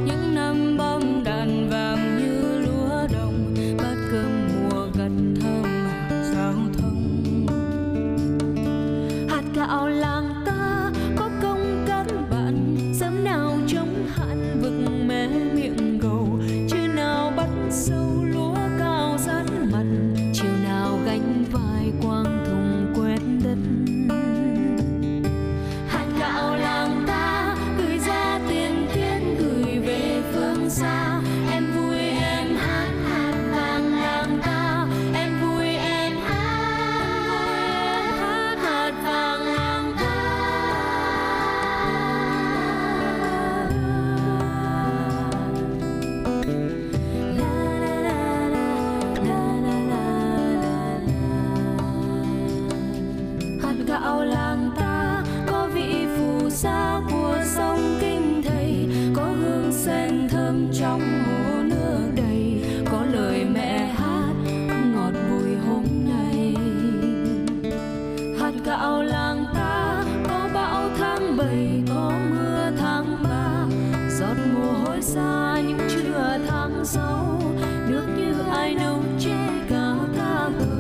Những sâu, nước như ai nấu chế cá cá bờ,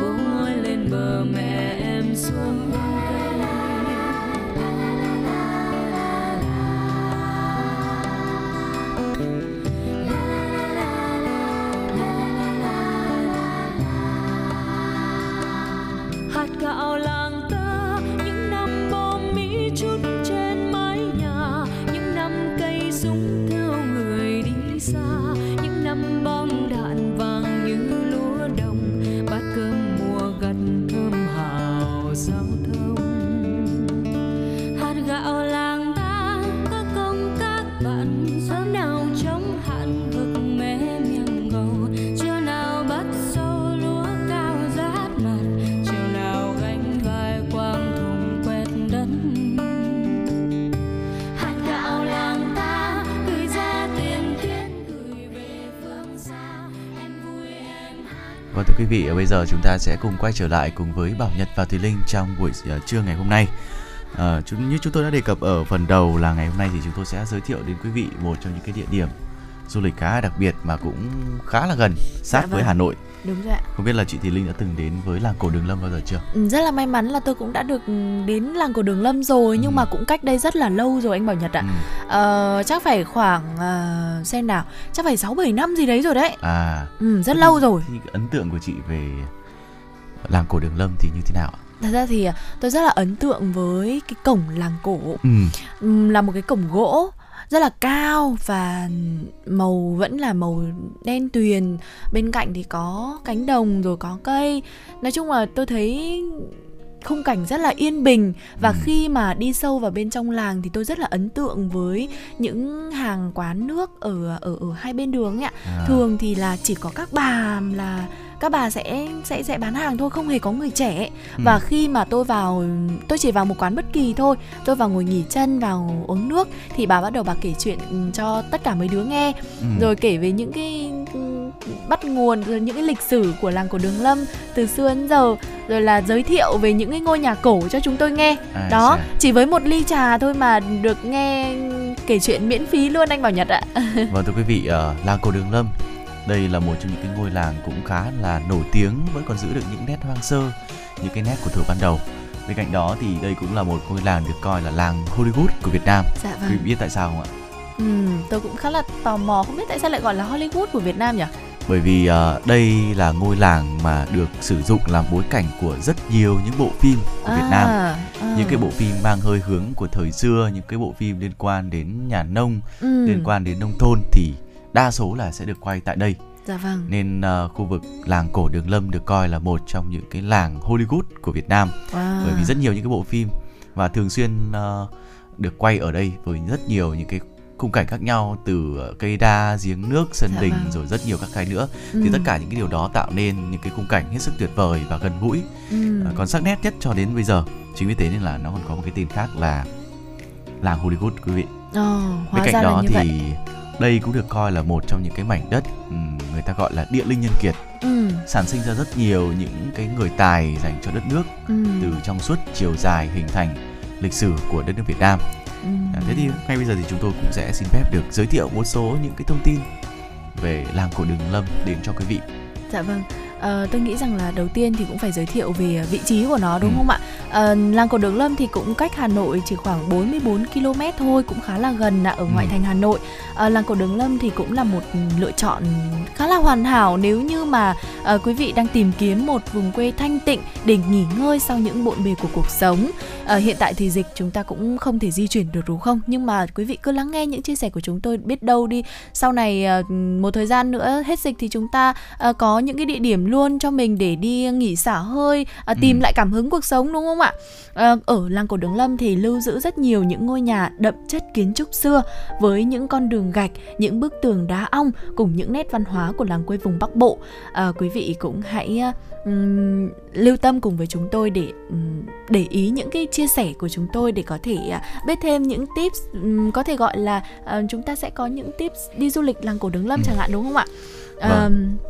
vô ngôi lên bờ mẹ em xuống đây. Hạt gạo làng ta những năm bom Mỹ chút trên mái nhà, những năm cây súng theo người đi xa, những năm bom đạn vàng như lúa đồng, bát cơm mùa gặt thơm hào giao thông. Hạt gạo làng ta có công các bạn, sớm nào chống hạn vực mé miệng gầu, trưa nào bắt sâu lúa cao rát mặt, chiều nào gánh vai quang thùng quét đất. Hạt gạo làng ta gửi ra tiền tuyến gửi về phương xa, em vui em hát. Và thưa quý vị, bây giờ chúng ta sẽ cùng quay trở lại cùng với Bảo Nhật và Thuy Linh trong buổi trưa ngày hôm nay. À, như chúng tôi đã đề cập ở phần đầu là ngày hôm nay thì chúng tôi sẽ giới thiệu đến quý vị một trong những cái địa điểm du lịch khá đặc biệt mà cũng khá là gần sát dạ, với vâng. Hà Nội. Đúng rồi ạ. Không biết là chị Thùy Linh đã từng đến với làng cổ Đường Lâm bao giờ chưa? Ừ, rất là may mắn là tôi cũng đã được đến làng cổ Đường Lâm rồi, nhưng ừ. mà cũng cách đây rất là lâu rồi anh Bảo Nhật ạ. Ừ. Ờ, chắc phải khoảng uh, xem nào, chắc phải sáu bảy năm gì đấy rồi đấy. À. Ừ, rất lâu rồi. Thì ấn tượng của chị về làng cổ Đường Lâm thì như thế nào ạ? Thật ra thì tôi rất là ấn tượng với cái cổng làng cổ, ừ. là một cái cổng gỗ rất là cao và màu vẫn là màu đen tuyền, bên cạnh thì có cánh đồng rồi có cây. Nói chung là tôi thấy khung cảnh rất là yên bình, và ừ. khi mà đi sâu vào bên trong làng thì tôi rất là ấn tượng với những hàng quán nước ở ở ở hai bên đường ấy ạ. À. Thường thì là chỉ có các bà là các bà sẽ sẽ sẽ bán hàng thôi, không hề có người trẻ. Ừ. Và khi mà tôi vào, tôi chỉ vào một quán bất kỳ thôi, tôi vào ngồi nghỉ chân, vào uống nước thì bà bắt đầu bà kể chuyện cho tất cả mấy đứa nghe, ừ. rồi kể về những cái bắt nguồn, rồi những cái lịch sử của làng cổ Đường Lâm từ xưa đến giờ, rồi là giới thiệu về những cái ngôi nhà cổ cho chúng tôi nghe. À, đó, dạ. Chỉ với một ly trà thôi mà được nghe kể chuyện miễn phí luôn anh Bảo Nhật ạ. Vâng thưa quý vị, uh, làng cổ Đường Lâm đây là một trong những cái ngôi làng cũng khá là nổi tiếng, vẫn còn giữ được những nét hoang sơ, những cái nét của thời ban đầu. Bên cạnh đó thì đây cũng là một ngôi làng được coi là làng Hollywood của Việt Nam. Dạ vâng. Quý vị biết tại sao không ạ? Ừ, tôi cũng khá là tò mò, không biết tại sao lại gọi là Hollywood của Việt Nam nhỉ? Bởi vì uh, đây là ngôi làng mà được sử dụng làm bối cảnh của rất nhiều những bộ phim của à, Việt Nam. À. Những cái bộ phim mang hơi hướng của thời xưa, những cái bộ phim liên quan đến nhà nông, ừ. liên quan đến nông thôn thì đa số là sẽ được quay tại đây. Dạ vâng. Nên uh, khu vực làng cổ Đường Lâm được coi là một trong những cái làng Hollywood của Việt Nam. À. Bởi vì rất nhiều những cái bộ phim và thường xuyên uh, được quay ở đây với rất nhiều những cái khung cảnh khác nhau, từ cây đa, giếng nước, sân dạ đình vâng. rồi rất nhiều các cái nữa. Ừ. Thì tất cả những cái điều đó tạo nên những cái khung cảnh hết sức tuyệt vời và gần gũi, ừ. à, còn sắc nét nhất cho đến bây giờ. Chính vì thế nên là nó còn có một cái tên khác là làng Hollywood quý vị. Ờ, bên cạnh đó thì vậy. Đây cũng được coi là một trong những cái mảnh đất người ta gọi là địa linh nhân kiệt, ừ. sản sinh ra rất nhiều những cái người tài dành cho đất nước, ừ. từ trong suốt chiều dài hình thành lịch sử của đất nước Việt Nam. Ừ. À, thế thì ngay bây giờ thì chúng tôi cũng sẽ xin phép được giới thiệu một số những cái thông tin về làng cổ Đường Lâm đến cho quý vị. Dạ vâng. À, tôi nghĩ rằng là đầu tiên thì cũng phải giới thiệu về vị trí của nó đúng ừ. không ạ? À, làng cổ Đường Lâm thì cũng cách Hà Nội chỉ khoảng bốn mươi bốn ki lô mét thôi, cũng khá là gần ạ, ở ngoại ừ. thành Hà Nội. À, làng cổ Đường Lâm thì cũng là một lựa chọn khá là hoàn hảo nếu như mà à, quý vị đang tìm kiếm một vùng quê thanh tịnh để nghỉ ngơi sau những bộn bề của cuộc sống. À, hiện tại thì dịch chúng ta cũng không thể di chuyển được đúng không? Nhưng mà quý vị cứ lắng nghe những chia sẻ của chúng tôi, biết đâu đi sau này à, một thời gian nữa hết dịch thì chúng ta à, có những cái địa điểm luôn cho mình để đi nghỉ xả hơi, à, tìm ừ. lại cảm hứng cuộc sống đúng không ạ? À, ở làng cổ Đường Lâm thì lưu giữ rất nhiều những ngôi nhà đậm chất kiến trúc xưa với những con đường gạch, những bức tường đá ong cùng những nét văn hóa của làng quê vùng Bắc Bộ. À, quý vị cũng hãy um, lưu tâm cùng với chúng tôi để um, để ý những cái chia sẻ của chúng tôi để có thể uh, biết thêm những tips, um, có thể gọi là uh, chúng ta sẽ có những tips đi du lịch làng cổ Đường Lâm ừ. chẳng hạn đúng không ạ? Vâng. Um,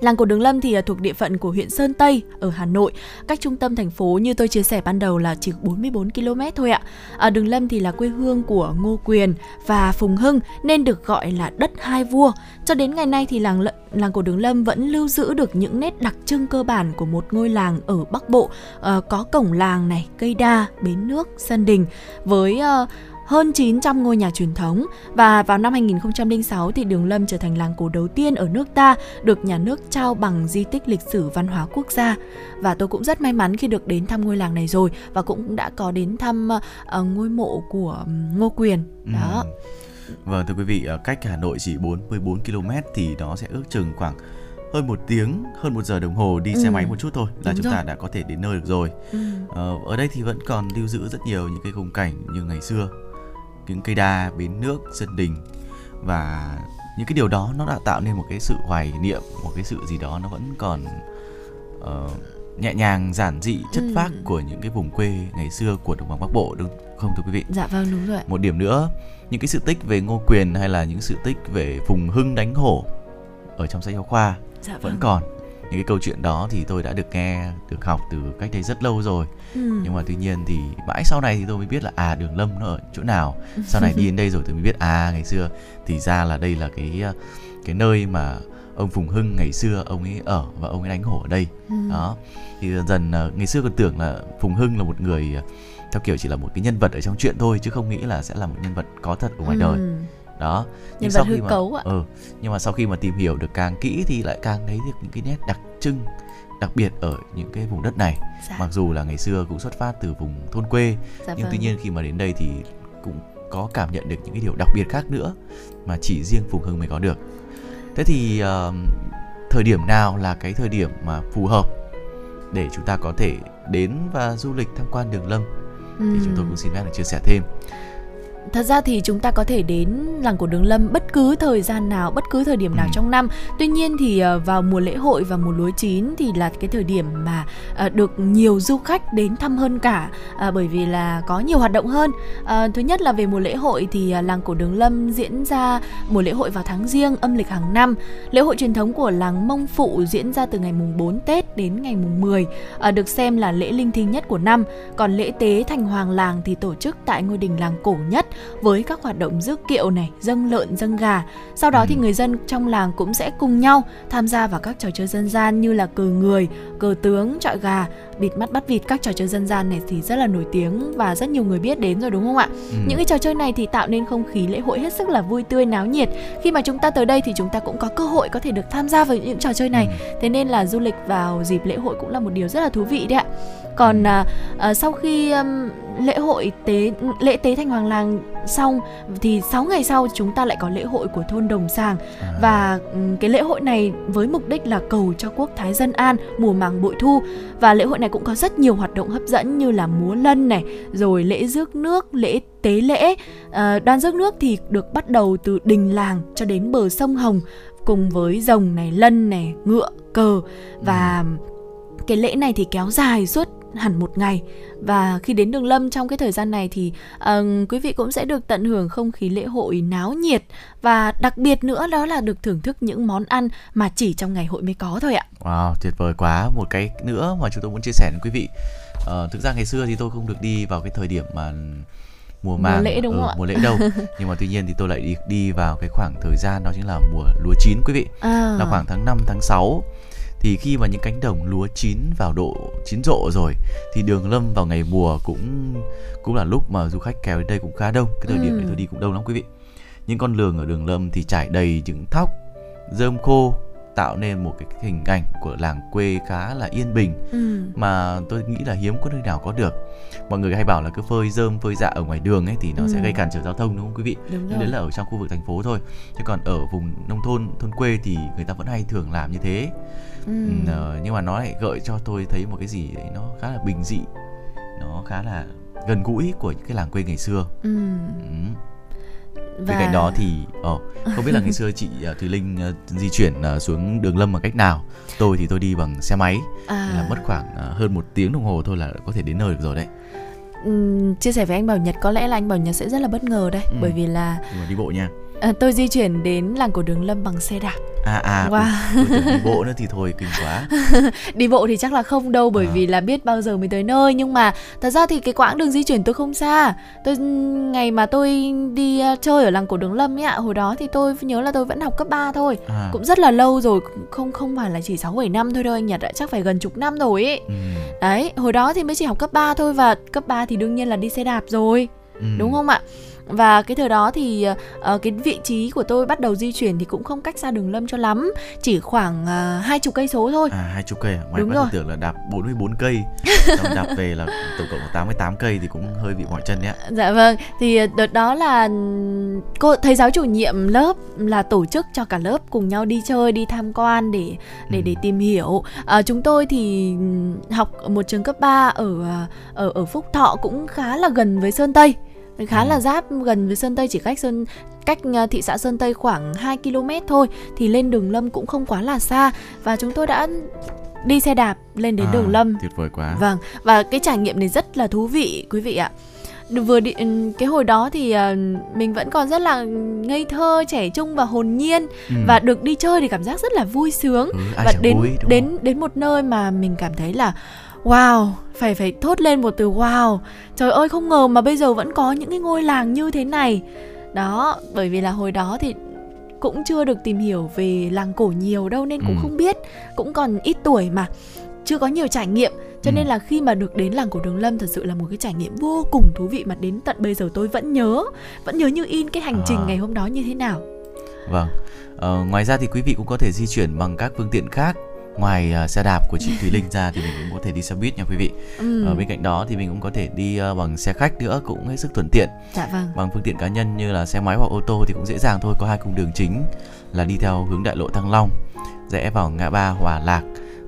Làng cổ Đường Lâm thì thuộc địa phận của huyện Sơn Tây ở Hà Nội, cách trung tâm thành phố như tôi chia sẻ ban đầu là chỉ bốn mươi bốn ki lô mét thôi ạ. À, Đường Lâm thì là quê hương của Ngô Quyền và Phùng Hưng nên được gọi là đất hai vua. Cho đến ngày nay thì làng làng cổ Đường Lâm vẫn lưu giữ được những nét đặc trưng cơ bản của một ngôi làng ở Bắc Bộ, à, có cổng làng này, cây đa, bến nước, sân đình với uh, hơn chín trăm ngôi nhà truyền thống. Và vào năm hai nghìn không trăm lẻ sáu thì Đường Lâm trở thành làng cổ đầu tiên ở nước ta được nhà nước trao bằng di tích lịch sử văn hóa quốc gia. Và tôi cũng rất may mắn khi được đến thăm ngôi làng này rồi, và cũng đã có đến thăm uh, ngôi mộ của Ngô Quyền. Đó. Ừ. Vâng, thưa quý vị, cách Hà Nội chỉ bốn mươi bốn ki lô mét thì nó sẽ ước chừng khoảng hơn một tiếng, hơn một giờ đồng hồ đi ừ. xe máy một chút thôi là Đúng chúng rồi. ta đã có thể đến nơi được rồi. Ừ. Ờ, ở đây thì vẫn còn lưu giữ rất nhiều những cái khung cảnh như ngày xưa, những cây đa, bến nước, sân đình, và những cái điều đó nó đã tạo nên một cái sự hoài niệm, một cái sự gì đó nó vẫn còn uh, nhẹ nhàng, giản dị, chất ừ. phác của những cái vùng quê ngày xưa của đồng bằng Bắc Bộ, đúng không thưa quý vị? Dạ vâng, đúng rồi. Một điểm nữa, những cái sự tích về Ngô Quyền hay là những sự tích về Phùng Hưng đánh hổ ở trong sách giáo khoa dạ vâng. vẫn còn. Những cái câu chuyện đó thì tôi đã được nghe, được học từ cách đây rất lâu rồi. ừ. Nhưng mà tuy nhiên thì mãi sau này thì tôi mới biết là à, Đường Lâm nó ở chỗ nào. Sau này đi đến đây rồi tôi mới biết à, ngày xưa thì ra là đây là cái cái nơi mà ông Phùng Hưng ngày xưa ông ấy ở và ông ấy đánh hổ ở đây. ừ. Đó. Thì dần dần ngày xưa còn tưởng là Phùng Hưng là một người theo kiểu chỉ là một cái nhân vật ở trong chuyện thôi, chứ không nghĩ là sẽ là một nhân vật có thật ở ngoài ừ. đời. Đó, nhưng nhân sau khi mà cấu ạ. Ừ, nhưng mà sau khi mà tìm hiểu được càng kỹ thì lại càng thấy được những cái nét đặc trưng đặc biệt ở những cái vùng đất này. Dạ. Mặc dù là ngày xưa cũng xuất phát từ vùng thôn quê, dạ nhưng vâng. tuy nhiên khi mà đến đây thì cũng có cảm nhận được những cái điều đặc biệt khác nữa mà chỉ riêng Phùng Hưng mới có được. Thế thì uh, thời điểm nào là cái thời điểm mà phù hợp để chúng ta có thể đến và du lịch tham quan Đường Lâm? Ừ. Thì chúng tôi cũng xin phép được chia sẻ thêm. Thật ra thì chúng ta có thể đến làng cổ Đường Lâm bất cứ thời gian nào, bất cứ thời điểm nào ừ. trong năm. Tuy nhiên thì vào mùa lễ hội và mùa lúa chín thì là cái thời điểm mà được nhiều du khách đến thăm hơn cả, bởi vì là có nhiều hoạt động hơn. Thứ nhất là về mùa lễ hội thì làng cổ Đường Lâm diễn ra mùa lễ hội vào tháng Giêng âm lịch hàng năm. Lễ hội truyền thống của làng Mông Phụ diễn ra từ ngày mùng bốn Tết đến ngày mùng mười, được xem là lễ linh thiêng nhất của năm. Còn lễ tế thành hoàng làng thì tổ chức tại ngôi đình làng cổ nhất, với các hoạt động rước kiệu này, dâng lợn, dâng gà. Sau đó thì người dân trong làng cũng sẽ cùng nhau tham gia vào các trò chơi dân gian như là cờ người, cờ tướng, chọi gà, bịt mắt bắt vịt. Các trò chơi dân gian này thì rất là nổi tiếng và rất nhiều người biết đến rồi, đúng không ạ? Ừ. Những cái trò chơi này thì tạo nên không khí lễ hội hết sức là vui tươi, náo nhiệt. Khi mà chúng ta tới đây thì chúng ta cũng có cơ hội có thể được tham gia vào những trò chơi này. Ừ. Thế nên là du lịch vào dịp lễ hội cũng là một điều rất là thú vị đấy ạ. Còn à, à, sau khi um, lễ hội tế lễ tế thành hoàng làng xong thì sáu ngày sau chúng ta lại có lễ hội của thôn Đồng Sàng. à. Và um, cái lễ hội này với mục đích là cầu cho quốc thái dân an, mùa màng bội thu. Và lễ hội này cũng có rất nhiều hoạt động hấp dẫn như là múa lân này, rồi lễ rước nước, lễ tế lễ. À, đoàn rước nước thì được bắt đầu từ đình làng cho đến bờ sông Hồng cùng với rồng này, lân này, ngựa, cờ. Và ừ. cái lễ này thì kéo dài suốt hẳn một ngày. Và khi đến Đường Lâm trong cái thời gian này thì uh, quý vị cũng sẽ được tận hưởng không khí lễ hội náo nhiệt, và đặc biệt nữa đó là được thưởng thức những món ăn mà chỉ trong ngày hội mới có thôi ạ. Wow, tuyệt vời quá. Một cái nữa mà chúng tôi muốn chia sẻ với quý vị, uh, thực ra ngày xưa thì tôi không được đi vào cái thời điểm mà mùa màng, mùa lễ, đúng không ừ, ạ? Mùa lễ đâu. Nhưng mà tuy nhiên thì tôi lại đi, đi vào cái khoảng thời gian đó chính là mùa lúa chín quý vị. à. Là khoảng tháng năm, tháng sáu. Thì khi mà những cánh đồng lúa chín vào độ chín rộ rồi thì Đường Lâm vào ngày mùa cũng cũng là lúc mà du khách kéo đến đây cũng khá đông. Cái thời điểm ừ. này tôi đi cũng đông lắm quý vị. Những con đường ở Đường Lâm thì trải đầy những thóc, rơm khô, tạo nên một cái hình ảnh của làng quê khá là yên bình ừ. mà tôi nghĩ là hiếm có nơi nào có được. Mọi người hay bảo là cứ phơi rơm, phơi dạ ở ngoài đường ấy thì nó ừ. sẽ gây cản trở giao thông, đúng không quý vị? Đúng. Nhưng đấy là ở trong khu vực thành phố thôi. Chứ còn ở vùng nông thôn, thôn quê thì người ta vẫn hay thường làm như thế. ừ. Ừ, nhưng mà nó lại gợi cho tôi thấy một cái gì đấy nó khá là bình dị, nó khá là gần gũi của những cái làng quê ngày xưa. ừ. Ừ. Và... bên cạnh đó thì oh, không biết là ngày xưa chị uh, Thuy Linh uh, di chuyển uh, xuống Đường Lâm bằng cách nào. Tôi thì tôi đi bằng xe máy, à... là mất khoảng uh, hơn một tiếng đồng hồ thôi là có thể đến nơi được rồi đấy. Ừ, chia sẻ với anh Bảo Nhật, có lẽ là anh Bảo Nhật sẽ rất là bất ngờ đây. ừ. Bởi vì là đi bộ nha. À, tôi di chuyển đến làng cổ Đường Lâm bằng xe đạp. À à, wow. Ui, ui, đi bộ nữa thì thôi kinh quá. Đi bộ thì chắc là không đâu, bởi à. vì là biết bao giờ mới tới nơi. Nhưng mà thật ra thì cái quãng đường di chuyển tôi không xa. Tôi ngày mà tôi đi chơi ở làng cổ Đường Lâm ấy ạ, hồi đó thì tôi nhớ là tôi vẫn học cấp ba thôi. À. Cũng rất là lâu rồi, không không phải là chỉ sáu bảy năm thôi đâu anh Nhật ạ, chắc phải gần chục năm rồi ấy. Ừ. Đấy, hồi đó thì mới chỉ học cấp ba thôi, và cấp ba thì đương nhiên là đi xe đạp rồi. Ừ. Đúng không ạ? Và cái thời đó thì uh, cái vị trí của tôi bắt đầu di chuyển thì cũng không cách xa Đường Lâm cho lắm, chỉ khoảng hai uh, chục cây số thôi. À, hai chục cây, ngoài đúng quá rồi. Tưởng là đạp bốn mươi bốn cây, xong đạp về là tổng cộng là tám mươi tám cây thì cũng hơi bị mỏi chân đấy ạ. Dạ vâng, thì đợt đó là cô thầy giáo chủ nhiệm lớp là tổ chức cho cả lớp cùng nhau đi chơi, đi tham quan để để ừ. để tìm hiểu. À, chúng tôi thì học ở một trường cấp ba ở ở ở Phúc Thọ, cũng khá là gần với Sơn Tây. Khá ừ. là giáp gần với Sơn Tây, chỉ cách Sơn cách thị xã Sơn Tây khoảng hai ki lô mét thôi. Thì lên Đường Lâm cũng không quá là xa. Và chúng tôi đã đi xe đạp lên đến à, Đường Lâm. Tuyệt vời quá. Vâng, và cái trải nghiệm này rất là thú vị quý vị ạ. Vừa đi, cái hồi đó thì mình vẫn còn rất là ngây thơ, trẻ trung và hồn nhiên. ừ. Và được đi chơi thì cảm giác rất là vui sướng. ừ, Và đến, vui, đến, đến một nơi mà mình cảm thấy là wow, phải phải thốt lên một từ wow. Trời ơi, không ngờ mà bây giờ vẫn có những cái ngôi làng như thế này. Đó, bởi vì là hồi đó thì cũng chưa được tìm hiểu về làng cổ nhiều đâu, nên cũng ừ. không biết, cũng còn ít tuổi mà, chưa có nhiều trải nghiệm. Cho ừ. nên là khi mà được đến làng cổ Đường Lâm thật sự là một cái trải nghiệm vô cùng thú vị, mà đến tận bây giờ tôi vẫn nhớ, vẫn nhớ như in cái hành à. trình ngày hôm đó như thế nào. Vâng, ờ, ngoài ra thì quý vị cũng có thể di chuyển bằng các phương tiện khác. Ngoài uh, xe đạp của chị Thuy Linh ra thì mình cũng có thể đi xe buýt nha quý vị. ừ. uh, Bên cạnh đó thì mình cũng có thể đi uh, bằng xe khách nữa, cũng hết sức thuận tiện. Dạ vâng. Bằng phương tiện cá nhân như là xe máy hoặc ô tô thì cũng dễ dàng thôi. Có hai cung đường chính là đi theo hướng đại lộ Thăng Long, rẽ vào ngã ba Hòa Lạc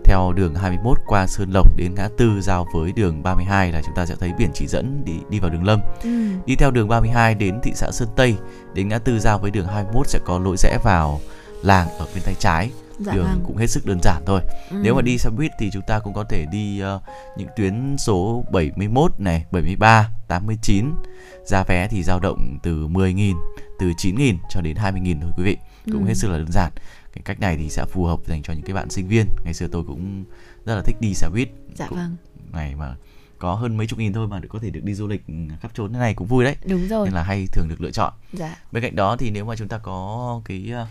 theo đường hai mươi mốt qua Sơn Lộc đến ngã tư giao với đường ba mươi hai là chúng ta sẽ thấy biển chỉ dẫn đi đi vào Đường Lâm. ừ. Đi theo đường ba mươi hai đến thị xã Sơn Tây, đến ngã tư giao với đường hai mươi mốt sẽ có lối rẽ vào làng ở bên tay trái. Dạ đường vâng. cũng hết sức đơn giản thôi. ừ. Nếu mà đi xe buýt thì chúng ta cũng có thể đi uh, những tuyến số bảy mươi mốt này, bảy mươi ba, tám mươi chín. Giá vé thì dao động từ mười nghìn, từ chín nghìn cho đến hai mươi nghìn thôi quý vị. Cũng ừ. hết sức là đơn giản. Cái cách này thì sẽ phù hợp dành cho những cái bạn sinh viên. Ngày xưa tôi cũng rất là thích đi xe buýt. Dạ cũng vâng. Ngày mà có hơn mấy chục nghìn thôi mà có thể được đi du lịch khắp trốn thế này cũng vui đấy. Đúng rồi. Nên là hay thường được lựa chọn. Dạ. Bên cạnh đó thì nếu mà chúng ta có cái uh,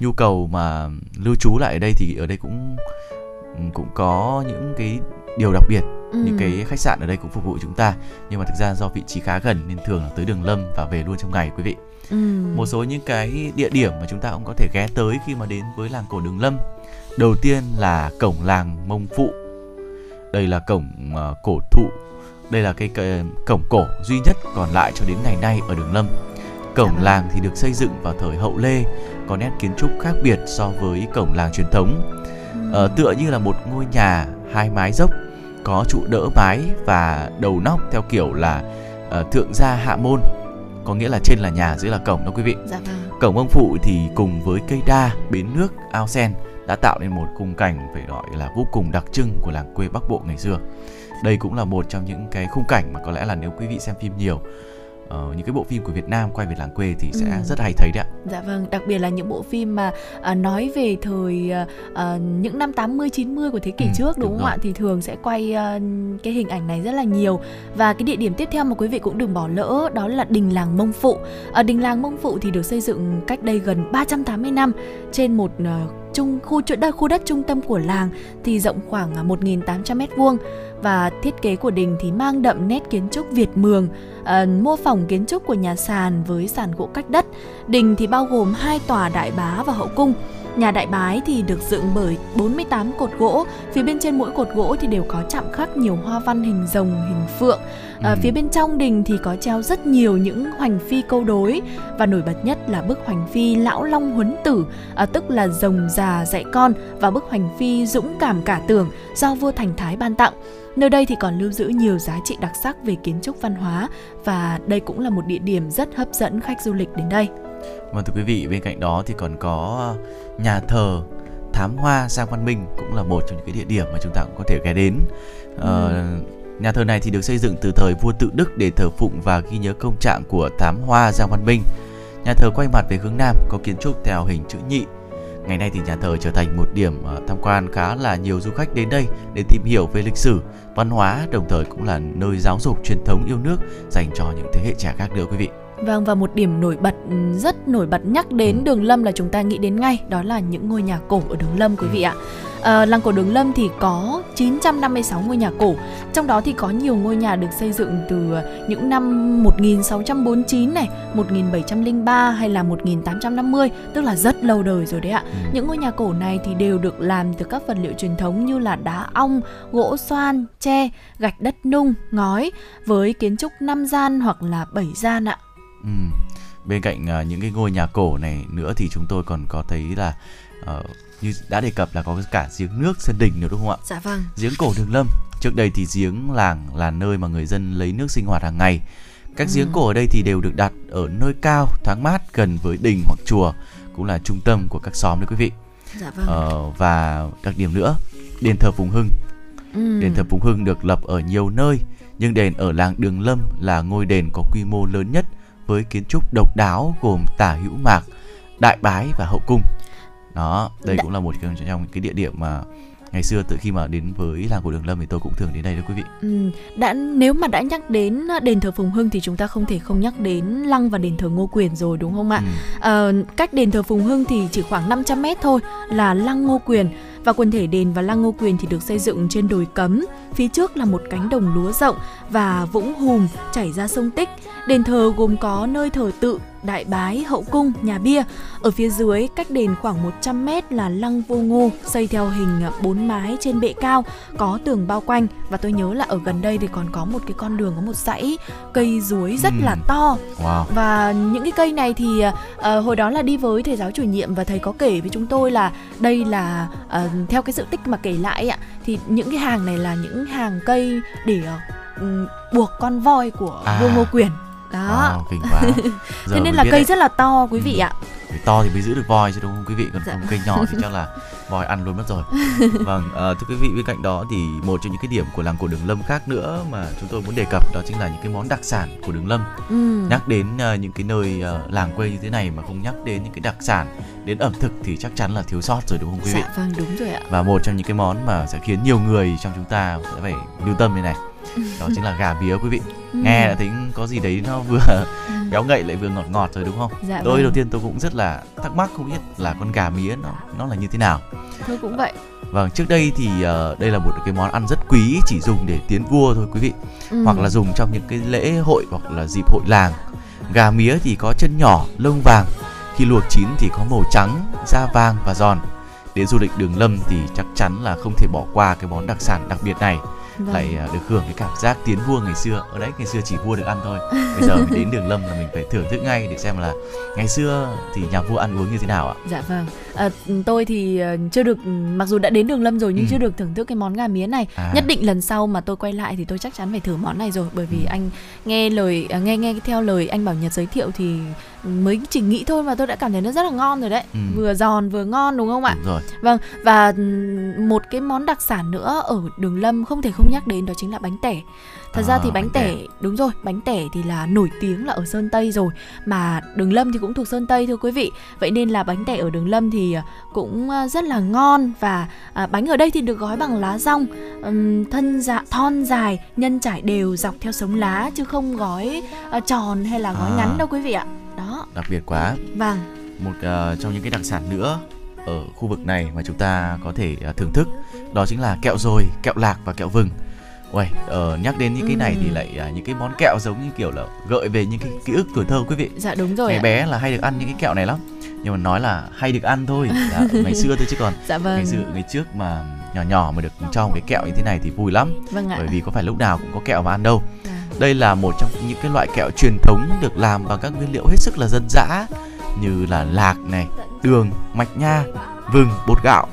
nhu cầu mà lưu trú lại ở đây thì ở đây cũng cũng có những cái điều đặc biệt. ừ. Những cái khách sạn ở đây cũng phục vụ chúng ta, nhưng mà thực ra do vị trí khá gần nên thường là tới Đường Lâm và về luôn trong ngày quý vị. ừ. Một số những cái địa điểm mà chúng ta cũng có thể ghé tới khi mà đến với làng cổ Đường Lâm. Đầu tiên là cổng làng Mông Phụ. Đây là cổng uh, cổ thụ. Đây là cái, cái cổng cổ duy nhất còn lại cho đến ngày nay ở Đường Lâm. Cổng làng thì được xây dựng vào thời Hậu Lê, có nét kiến trúc khác biệt so với cổng làng truyền thống. Ờ, tựa như là một ngôi nhà hai mái dốc, có trụ đỡ mái và đầu nóc theo kiểu là uh, thượng gia hạ môn, có nghĩa là trên là nhà, dưới là cổng đó quý vị. Dạ vâng. Cổng Ông Phụ thì cùng với cây đa, bến nước, ao sen đã tạo nên một khung cảnh phải gọi là vô cùng đặc trưng của làng quê Bắc Bộ ngày xưa. Đây cũng là một trong những cái khung cảnh mà có lẽ là nếu quý vị xem phim nhiều, Ờ, những cái bộ phim của Việt Nam quay về làng quê thì sẽ ừ. rất hay thấy đấy ạ. Dạ vâng, đặc biệt là những bộ phim mà à, nói về thời à, những năm tám mươi chín mươi của thế kỷ ừ, trước đúng, đúng không ạ? Thì thường sẽ quay à, cái hình ảnh này rất là nhiều. Và cái địa điểm tiếp theo mà quý vị cũng đừng bỏ lỡ đó là đình làng Mông Phụ. Ở đình làng Mông Phụ thì được xây dựng cách đây gần ba trăm tám mươi năm trên một à, Trung, khu, khu đất trung tâm của làng thì rộng khoảng một nghìn tám trăm mét vuông. Và thiết kế của đình thì mang đậm nét kiến trúc Việt Mường, à, mô phỏng kiến trúc của nhà sàn với sàn gỗ cách đất. Đình thì bao gồm hai tòa đại bá và hậu cung. Nhà đại bái thì được dựng bởi bốn mươi tám cột gỗ. Phía bên trên mỗi cột gỗ thì đều có chạm khắc nhiều hoa văn hình rồng, hình phượng. À, ừ. Phía bên trong đình thì có treo rất nhiều những hoành phi câu đối. Và nổi bật nhất là bức hoành phi Lão Long Huấn Tử, à, tức là rồng già dạy con, và bức hoành phi Dũng Cảm Cả Tường do vua Thành Thái ban tặng. Nơi đây thì còn lưu giữ nhiều giá trị đặc sắc về kiến trúc văn hóa. Và đây cũng là một địa điểm rất hấp dẫn khách du lịch đến đây. Và thưa quý vị, bên cạnh đó thì còn có nhà thờ Thám Hoa Giang Văn Minh, cũng là một trong những cái địa điểm mà chúng ta cũng có thể ghé đến. ừ. ờ, Nhà thờ này thì được xây dựng từ thời vua Tự Đức để thờ phụng và ghi nhớ công trạng của Thám Hoa Giang Văn Minh. Nhà thờ quay mặt về hướng Nam, có kiến trúc theo hình chữ nhị. Ngày nay thì nhà thờ trở thành một điểm tham quan khá là nhiều du khách đến đây để tìm hiểu về lịch sử, văn hóa, đồng thời cũng là nơi giáo dục truyền thống yêu nước dành cho những thế hệ trẻ khác nữa quý vị. Vâng, và một điểm nổi bật, rất nổi bật nhắc đến ừ. Đường Lâm là chúng ta nghĩ đến ngay, đó là những ngôi nhà cổ ở Đường Lâm quý vị ạ. À, làng cổ Đường Lâm thì có chín trăm năm mươi sáu ngôi nhà cổ, trong đó thì có nhiều ngôi nhà được xây dựng từ những năm một nghìn sáu trăm bốn mươi chín này, một nghìn bảy trăm lẻ ba hay là một nghìn tám trăm năm mươi, tức là rất lâu đời rồi đấy ạ. Ừ. Những ngôi nhà cổ này thì đều được làm từ các vật liệu truyền thống như là đá ong, gỗ xoan, tre, gạch đất nung, ngói, với kiến trúc năm gian hoặc là bảy gian ạ. Ừ. Bên cạnh uh, những cái ngôi nhà cổ này nữa thì chúng tôi còn có thấy là uh, như đã đề cập là có cả giếng nước Sơn Đình nữa đúng không ạ? Dạ vâng. Giếng cổ Đường Lâm. Trước đây thì giếng làng là nơi mà người dân lấy nước sinh hoạt hàng ngày. Các ừ. giếng cổ ở đây thì đều được đặt ở nơi cao, thoáng mát, gần với đình hoặc chùa, cũng là trung tâm của các xóm đấy quý vị. Dạ vâng. Uh, và đặc điểm nữa, đền thờ Phùng Hưng. Ừ. Đền thờ Phùng Hưng được lập ở nhiều nơi, nhưng đền ở làng Đường Lâm là ngôi đền có quy mô lớn nhất, với kiến trúc độc đáo gồm tả hữu mạc, đại bái và hậu cung. Đó, đây cũng là một trong cái địa điểm mà ngày xưa từ khi mà đến với làng cổ Đường Lâm thì tôi cũng thường đến đây đó quý vị. Ừ, đã nếu mà đã nhắc đến đền thờ Phùng Hưng thì chúng ta không thể không nhắc đến lăng và đền thờ Ngô Quyền rồi đúng không ạ? Ừ. À, cách đền thờ Phùng Hưng thì chỉ khoảng năm trăm mét thôi là lăng Ngô Quyền. Và quần thể đền và lăng Ngô Quyền thì được xây dựng trên đồi cấm, phía trước là một cánh đồng lúa rộng và vũng hùm chảy ra sông Tích. Đền thờ gồm có nơi thờ tự, đại bái, hậu cung, nhà bia. Ở phía dưới cách đền khoảng một trăm mét là lăng Vô Ngô, xây theo hình bốn mái trên bệ cao, có tường bao quanh. Và tôi nhớ là ở gần đây thì còn có một cái con đường, có một dãy cây duối rất ừ. là to. Wow. Và những cái cây này thì uh, hồi đó là đi với thầy giáo chủ nhiệm và thầy có kể với chúng tôi là đây là uh, theo cái sự tích mà kể lại ạ, thì những cái hàng này là những hàng cây để uh, buộc con voi của à. Vua Ngô Quyền. Đó. Wow, kinh quá. Thế nên là cây đấy. Rất là to quý vị ừ. ạ. Vì to thì mới giữ được voi chứ đúng không quý vị, còn dạ. không cây nhỏ thì chắc là voi ăn luôn mất rồi. Vâng, à, thưa quý vị, bên cạnh đó thì một trong những cái điểm của làng cổ Đường Lâm khác nữa mà chúng tôi muốn đề cập đó chính là những cái món đặc sản của Đường Lâm. Ừ. Nhắc đến uh, những cái nơi uh, làng quê như thế này mà không nhắc đến những cái đặc sản, đến ẩm thực thì chắc chắn là thiếu sót rồi đúng không quý vị? Dạ vâng, đúng rồi ạ. Và một trong những cái món mà sẽ khiến nhiều người trong chúng ta sẽ phải lưu tâm như này, đó chính là gà vía quý vị. Ừ. Nghe đã thấy có gì đấy nó vừa béo ngậy lại vừa ngọt ngọt rồi đúng không? Dạ tôi vâng. đầu tiên tôi cũng rất là thắc mắc không biết là con gà mía nó nó là như thế nào. Tôi cũng vậy. Vâng, trước đây thì uh, đây là một cái món ăn rất quý, chỉ dùng để tiến vua thôi quý vị. Ừ. Hoặc là dùng trong những cái lễ hội hoặc là dịp hội làng. Gà mía thì có chân nhỏ, lông vàng, khi luộc chín thì có màu trắng, da vàng và giòn. Đến du lịch Đường Lâm thì chắc chắn là không thể bỏ qua cái món đặc sản đặc biệt này. Vâng. Lại được hưởng cái cảm giác tiến vua ngày xưa. Ở đấy ngày xưa chỉ vua được ăn thôi. Bây giờ đến Đường Lâm là mình phải thưởng thức ngay để xem là ngày xưa thì nhà vua ăn uống như thế nào ạ. Dạ vâng. À, tôi thì chưa được, mặc dù đã đến Đường Lâm rồi nhưng ừ. chưa được thưởng thức cái món gà mía này. À. Nhất định lần sau mà tôi quay lại thì tôi chắc chắn phải thử món này rồi, bởi vì ừ. anh nghe lời nghe nghe theo lời anh Bảo Nhật giới thiệu thì mới chỉ nghĩ thôi mà tôi đã cảm thấy nó rất là ngon rồi đấy. Ừ. Vừa giòn vừa ngon đúng không ạ? Đúng rồi. Vâng, và một cái món đặc sản nữa ở Đường Lâm không thể không nhắc đến đó chính là bánh tẻ. Thật à, ra thì bánh, bánh tẻ, tẻ đúng rồi, bánh tẻ thì là nổi tiếng là ở Sơn Tây rồi, mà Đường Lâm thì cũng thuộc Sơn Tây thưa quý vị. Vậy nên là bánh tẻ ở Đường Lâm thì cũng rất là ngon, và bánh ở đây thì được gói bằng lá dong, thân dạ thon dài, nhân trải đều dọc theo sống lá chứ không gói tròn hay là gói à, ngắn đâu quý vị ạ. Đó. Đặc biệt quá. Vâng. Một uh, trong những cái đặc sản nữa ở khu vực này mà chúng ta có thể uh, thưởng thức đó chính là kẹo dồi, kẹo lạc và kẹo vừng. Uầy, uh, nhắc đến những cái này thì lại uh, những cái món kẹo giống như kiểu là gợi về những cái ký ức tuổi thơ quý vị. Dạ đúng rồi. Ngày bé là hay được ăn những cái kẹo này lắm. Nhưng mà nói là hay được ăn thôi. Dạ, ngày xưa thôi chứ còn. Dạ vâng. Ngày xưa ngày trước mà nhỏ nhỏ mà được cho một cái kẹo như thế này thì vui lắm. Vâng ạ. Bởi vì có phải lúc nào cũng có kẹo mà ăn đâu. Dạ. Đây là một trong những cái loại kẹo truyền thống được làm bằng các nguyên liệu hết sức là dân dã như là lạc này, đường, mạch nha, vừng, bột gạo.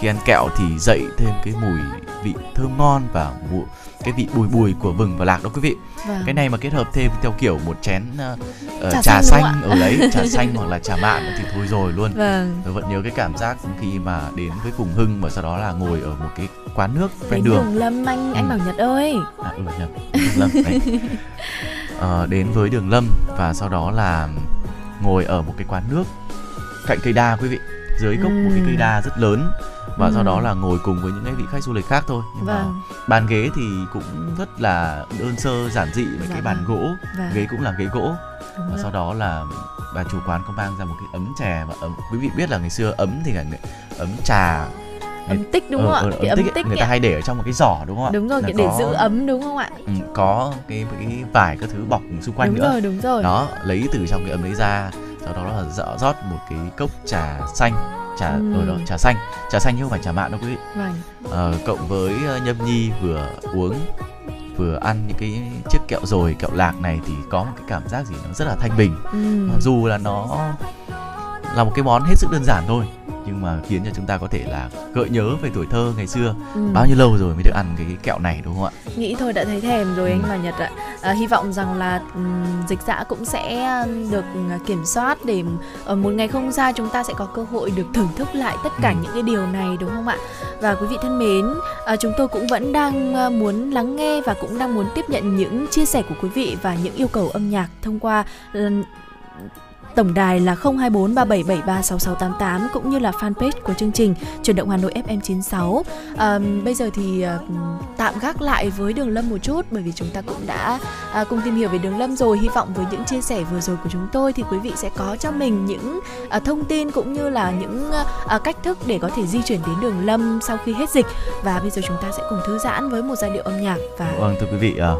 Khi ăn kẹo thì dậy thêm cái mùi vị thơm ngon và mùi, cái vị bùi bùi của vừng và lạc đó quý vị. Vâng. Cái này mà kết hợp thêm theo kiểu một chén uh, trà, trà xanh, xanh ở đấy, trà xanh hoặc là trà mạn thì thôi rồi luôn. Vâng. Tôi vẫn nhớ cái cảm giác khi mà đến với Phùng Hưng và sau đó là ngồi ở một cái quán nước ven đường. Đường Lâm anh, ừ. anh Bảo Nhật ơi. À, Bảo Nhật, Đường Lâm. Đấy. À, đến với Đường Lâm và sau đó là ngồi ở một cái quán nước cạnh cây đa, quý vị, dưới gốc ừ. một cái cây đa rất lớn, và ừ. sau đó là ngồi cùng với những cái vị khách du lịch khác thôi. Nhưng vâng. mà bàn ghế thì cũng rất là đơn sơ giản dị với dạ. cái bàn gỗ, vâng. ghế cũng là ghế gỗ. Đúng và rồi. Sau đó là bà chủ quán có mang ra một cái ấm chè, và ấm, quý vị biết là ngày xưa ấm thì là ấm trà, ấm tích đúng không ừ, ạ? Cái ấm tích, ấm tích ấy, người ta hay để ở trong một cái giỏ đúng không ạ? Đúng rồi, cái để có... giữ ấm đúng không ạ? Ừ, có cái, cái vải các thứ bọc xung quanh đúng nữa. Đúng rồi, đúng rồi. Đó, lấy từ trong cái ấm đấy ra, sau đó là rót một cái cốc trà xanh, trà ừ. ừ, đó, trà xanh, trà xanh chứ không phải trà mạn đâu quý vị. Vâng. À, cộng với nhâm nhi vừa uống vừa ăn những cái chiếc kẹo dồi, kẹo lạc này thì có một cái cảm giác gì nó rất là thanh bình. Ừ. Mặc dù là nó là một cái món hết sức đơn giản thôi, nhưng mà khiến cho chúng ta có thể là gợi nhớ về tuổi thơ ngày xưa. ừ. Bao nhiêu lâu rồi mới được ăn cái, cái kẹo này đúng không ạ? Nghĩ thôi đã thấy thèm rồi anh Bảo Nhật ạ. À, hy vọng rằng là um, dịch dã cũng sẽ được kiểm soát, để ở một ngày không xa chúng ta sẽ có cơ hội được thưởng thức lại tất cả ừ. những cái điều này đúng không ạ? Và quý vị thân mến, à, chúng tôi cũng vẫn đang muốn lắng nghe và cũng đang muốn tiếp nhận những chia sẻ của quý vị và những yêu cầu âm nhạc thông qua uh, tổng đài là không hai bốn ba bảy bảy ba sáu sáu tám tám, cũng như là fanpage của chương trình Chuyển động Hà Nội ép em chín sáu. À, bây giờ thì à, tạm gác lại với Đường Lâm một chút, bởi vì chúng ta cũng đã à, cùng tìm hiểu về Đường Lâm rồi. Hy vọng với những chia sẻ vừa rồi của chúng tôi thì quý vị sẽ có cho mình những à, thông tin cũng như là những à, cách thức để có thể di chuyển đến Đường Lâm sau khi hết dịch. Và bây giờ chúng ta sẽ cùng thư giãn với một giai điệu âm nhạc. Và vâng, thưa quý vị, à,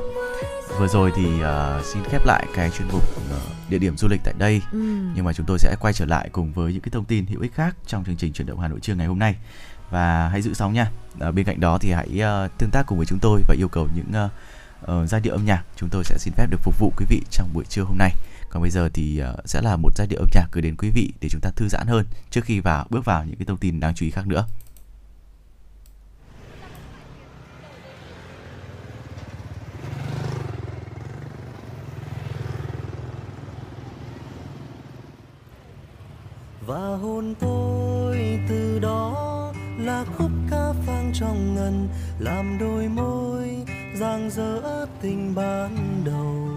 vừa rồi thì uh, xin khép lại cái chuyên mục uh, địa điểm du lịch tại đây. ừ. Nhưng mà chúng tôi sẽ quay trở lại cùng với những cái thông tin hữu ích khác trong chương trình Chuyển động Hà Nội trưa ngày hôm nay. Và hãy giữ sóng nha. uh, Bên cạnh đó thì hãy uh, tương tác cùng với chúng tôi và yêu cầu những uh, uh, giai điệu âm nhạc chúng tôi sẽ xin phép được phục vụ quý vị trong buổi trưa hôm nay. Còn bây giờ thì uh, sẽ là một giai điệu âm nhạc gửi đến quý vị để chúng ta thư giãn hơn trước khi vào bước vào những cái thông tin đáng chú ý khác nữa. Và hôn tôi từ đó là khúc ca vang trong ngần, làm đôi môi rạng rỡ tình ban đầu,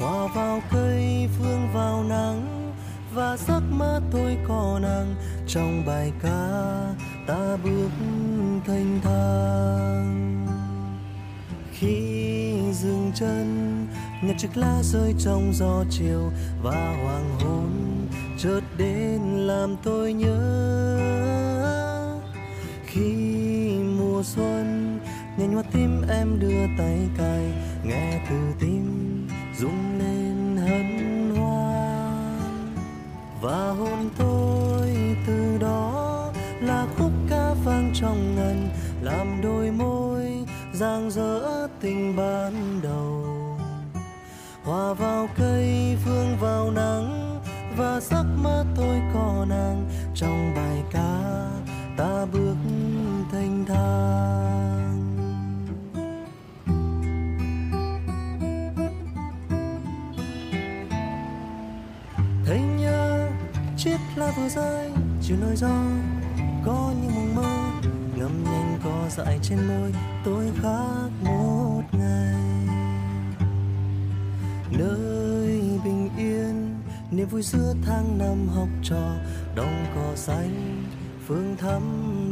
hòa vào cây phương vào nắng, và giấc mơ tôi có nàng trong bài ca ta bước thanh thang. Khi dừng chân nhặt chiếc lá rơi trong gió chiều và hoàng hôn chợt đến làm tôi nhớ khi mùa xuân nhành hoa tím em đưa tay cài, nghe từ tim rung lên hân hoan. Và hôn tôi từ đó là khúc ca vang trong ngần, làm đôi môi rạng rỡ tình ban đầu, hòa vào cây vương vào nắng, và giấc mơ tôi có nàng trong bài ca ta bước thanh thang. Thấy nhớ chiếc lá vừa rơi chiều nổi gió, có những mộng mơ ngậm nhanh cỏ dại trên môi tôi khác một ngày. Nơi bình yên niềm vui giữa tháng năm học trò, đồng cỏ xanh phương thắm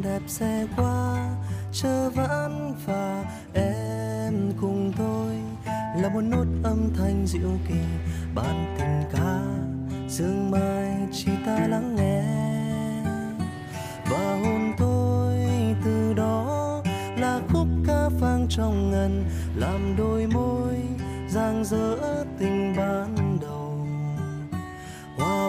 đẹp xe qua chờ vãn, và em cùng tôi là một nốt âm thanh dịu kỳ bản tình ca sương mai chỉ ta lắng nghe. Và hôn tôi từ đó là khúc ca vang trong ngần, làm đôi môi rạng rỡ tình ban đầu, hòa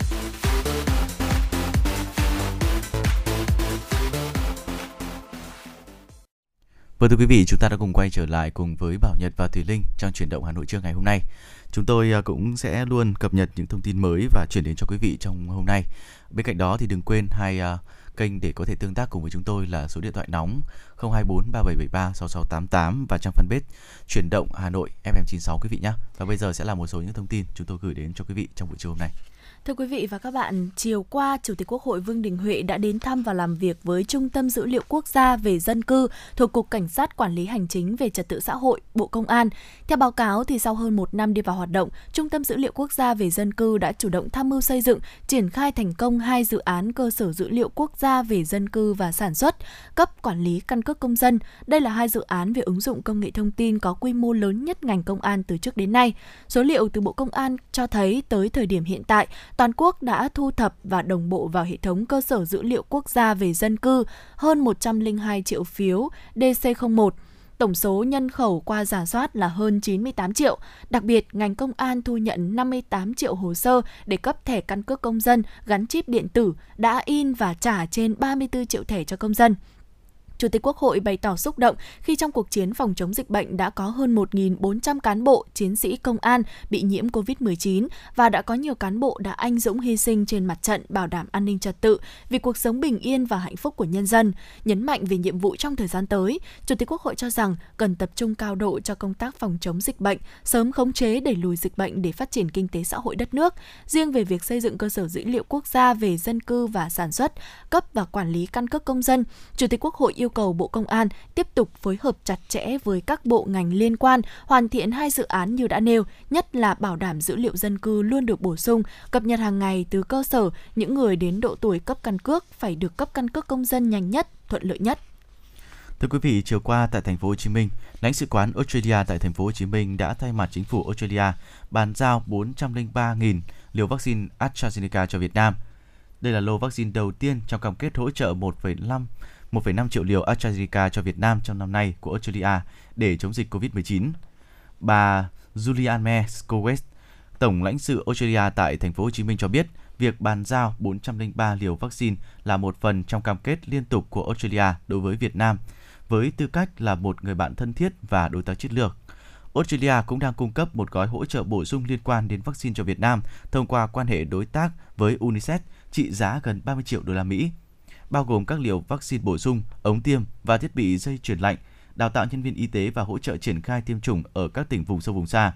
Vâng thưa quý vị, chúng ta đã cùng quay trở lại cùng với Bảo Nhật và Thuy Linh trong Chuyển động Hà Nội Trưa ngày hôm nay. Chúng tôi cũng sẽ luôn cập nhật những thông tin mới và chuyển đến cho quý vị trong hôm nay. Bên cạnh đó thì đừng quên hai kênh để có thể tương tác cùng với chúng tôi là số điện thoại nóng không hai bốn ba bảy bảy ba sáu sáu tám tám và trang fanpage Chuyển động Hà Nội ép em chín sáu quý vị nhé. Và bây giờ sẽ là một số những thông tin chúng tôi gửi đến cho quý vị trong buổi trưa hôm nay. Thưa quý vị và các bạn, chiều qua, Chủ tịch Quốc hội Vương Đình Huệ đã đến thăm và làm việc với Trung tâm Dữ liệu Quốc gia về Dân cư thuộc Cục Cảnh sát Quản lý Hành chính về Trật tự xã hội, Bộ Công an. Theo báo cáo, thì sau hơn một năm đi vào hoạt động, Trung tâm Dữ liệu Quốc gia về Dân cư đã chủ động tham mưu xây dựng, triển khai thành công hai dự án cơ sở dữ liệu quốc gia về dân cư và sản xuất, cấp quản lý căn cước công dân. Đây là hai dự án về ứng dụng công nghệ thông tin có quy mô lớn nhất ngành công an từ trước đến nay. Số liệu từ Bộ Công an cho thấy tới thời điểm hiện tại, toàn quốc đã thu thập và đồng bộ vào hệ thống cơ sở dữ liệu quốc gia về dân cư hơn một trăm lẻ hai triệu phiếu D C không một. Tổng số nhân khẩu qua rà soát là hơn chín mươi tám triệu. Đặc biệt, ngành công an thu nhận năm mươi tám triệu hồ sơ để cấp thẻ căn cước công dân gắn chip điện tử, đã in và trả trên ba mươi tư triệu thẻ cho công dân. Chủ tịch Quốc hội bày tỏ xúc động khi trong cuộc chiến phòng chống dịch bệnh đã có hơn một nghìn bốn trăm cán bộ, chiến sĩ công an bị nhiễm covid mười chín và đã có nhiều cán bộ đã anh dũng hy sinh trên mặt trận bảo đảm an ninh trật tự vì cuộc sống bình yên và hạnh phúc của nhân dân. Nhấn mạnh về nhiệm vụ trong thời gian tới, Chủ tịch Quốc hội cho rằng cần tập trung cao độ cho công tác phòng chống dịch bệnh, sớm khống chế đẩy lùi dịch bệnh để phát triển kinh tế xã hội đất nước. Riêng về việc xây dựng cơ sở dữ liệu quốc gia về dân cư và sản xuất, cấp và quản lý căn cước công dân, Chủ tịch Quốc hội yêu cầu Bộ Công an tiếp tục phối hợp chặt chẽ với các bộ ngành liên quan hoàn thiện hai dự án như đã nêu, nhất là bảo đảm dữ liệu dân cư luôn được bổ sung, cập nhật hàng ngày từ cơ sở, những người đến độ tuổi cấp căn cước phải được cấp căn cước công dân nhanh nhất, thuận lợi nhất. Thưa quý vị, chiều qua tại Thành phố Hồ Chí Minh, lãnh sự quán Australia tại Thành phố Hồ Chí Minh đã thay mặt chính phủ Australia bàn giao bốn trăm lẻ ba nghìn liều vaccine AstraZeneca cho Việt Nam. Đây là lô vaccine đầu tiên trong cam kết hỗ trợ một phẩy năm triệu liều AstraZeneca cho Việt Nam trong năm nay của Australia để chống dịch covid mười chín. Bà Julianne Scowes, Tổng lãnh sự Australia tại Thành phố Hồ Chí Minh cho biết, việc bàn giao bốn trăm lẻ ba liều vaccine là một phần trong cam kết liên tục của Australia đối với Việt Nam, với tư cách là một người bạn thân thiết và đối tác chiến lược. Australia cũng đang cung cấp một gói hỗ trợ bổ sung liên quan đến vaccine cho Việt Nam thông qua quan hệ đối tác với UNICEF trị giá gần ba mươi triệu đô la Mỹ. Bao gồm các liều vaccine bổ sung, ống tiêm và thiết bị dây chuyển lạnh, đào tạo nhân viên y tế và hỗ trợ triển khai tiêm chủng ở các tỉnh vùng sâu vùng xa.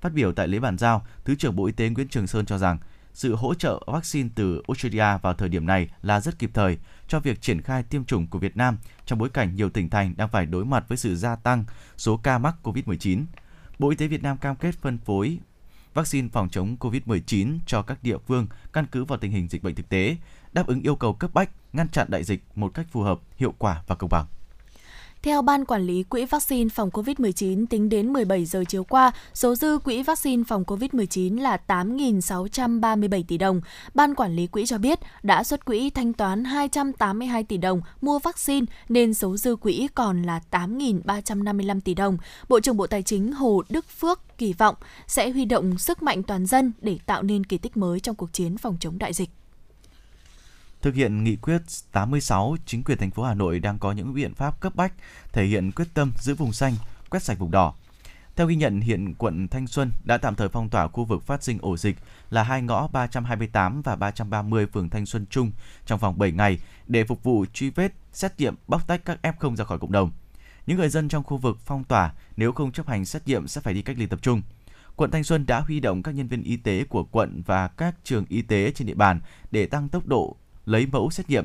Phát biểu tại lễ bàn giao, Thứ trưởng Bộ Y tế Nguyễn Trường Sơn cho rằng, sự hỗ trợ vaccine từ Australia vào thời điểm này là rất kịp thời cho việc triển khai tiêm chủng của Việt Nam trong bối cảnh nhiều tỉnh thành đang phải đối mặt với sự gia tăng số ca mắc covid mười chín. Bộ Y tế Việt Nam cam kết phân phối vaccine phòng chống covid mười chín cho các địa phương căn cứ vào tình hình dịch bệnh thực tế, đáp ứng yêu cầu cấp bách, ngăn chặn đại dịch một cách phù hợp, hiệu quả và công bằng. Theo Ban Quản lý Quỹ Vaccine phòng covid mười chín, tính đến mười bảy giờ chiều qua, số dư Quỹ Vaccine phòng covid mười chín là tám nghìn sáu trăm ba mươi bảy tỷ đồng. Ban Quản lý Quỹ cho biết đã xuất quỹ thanh toán hai trăm tám mươi hai tỷ đồng mua vaccine nên số dư quỹ còn là tám nghìn ba trăm năm mươi lăm tỷ đồng. Bộ trưởng Bộ Tài chính Hồ Đức Phước kỳ vọng sẽ huy động sức mạnh toàn dân để tạo nên kỳ tích mới trong cuộc chiến phòng chống đại dịch. Thực hiện nghị quyết tám mươi sáu, chính quyền thành phố Hà Nội đang có những biện pháp cấp bách thể hiện quyết tâm giữ vùng xanh, quét sạch vùng đỏ. Theo ghi nhận, hiện quận Thanh Xuân đã tạm thời phong tỏa khu vực phát sinh ổ dịch là hai ngõ ba trăm hai mươi tám và ba trăm ba mươi phường Thanh Xuân Trung trong vòng bảy ngày để phục vụ truy vết, xét nghiệm, bóc tách các ép không ra khỏi cộng đồng. Những người dân trong khu vực phong tỏa nếu không chấp hành xét nghiệm sẽ phải đi cách ly tập trung. Quận Thanh Xuân đã huy động các nhân viên y tế của quận và các trường y tế trên địa bàn để tăng tốc độ lấy mẫu xét nghiệm.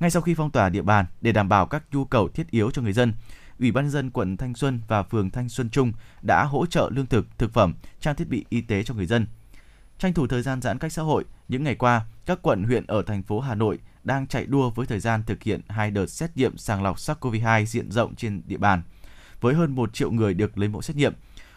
Ngay sau khi phong tỏa địa bàn để đảm bảo các nhu cầu thiết yếu cho người dân, Ủy ban nhân dân quận Thanh Xuân và phường Thanh Xuân Trung đã hỗ trợ lương thực, thực phẩm, trang thiết bị y tế cho người dân. Tranh thủ thời gian giãn cách xã hội, những ngày qua, các quận huyện ở thành phố Hà Nội đang chạy đua với thời gian thực hiện hai đợt xét nghiệm sàng lọc SARS-xê o vê hai diện rộng trên địa bàn, với hơn một triệu người được lấy mẫu xét nghiệm.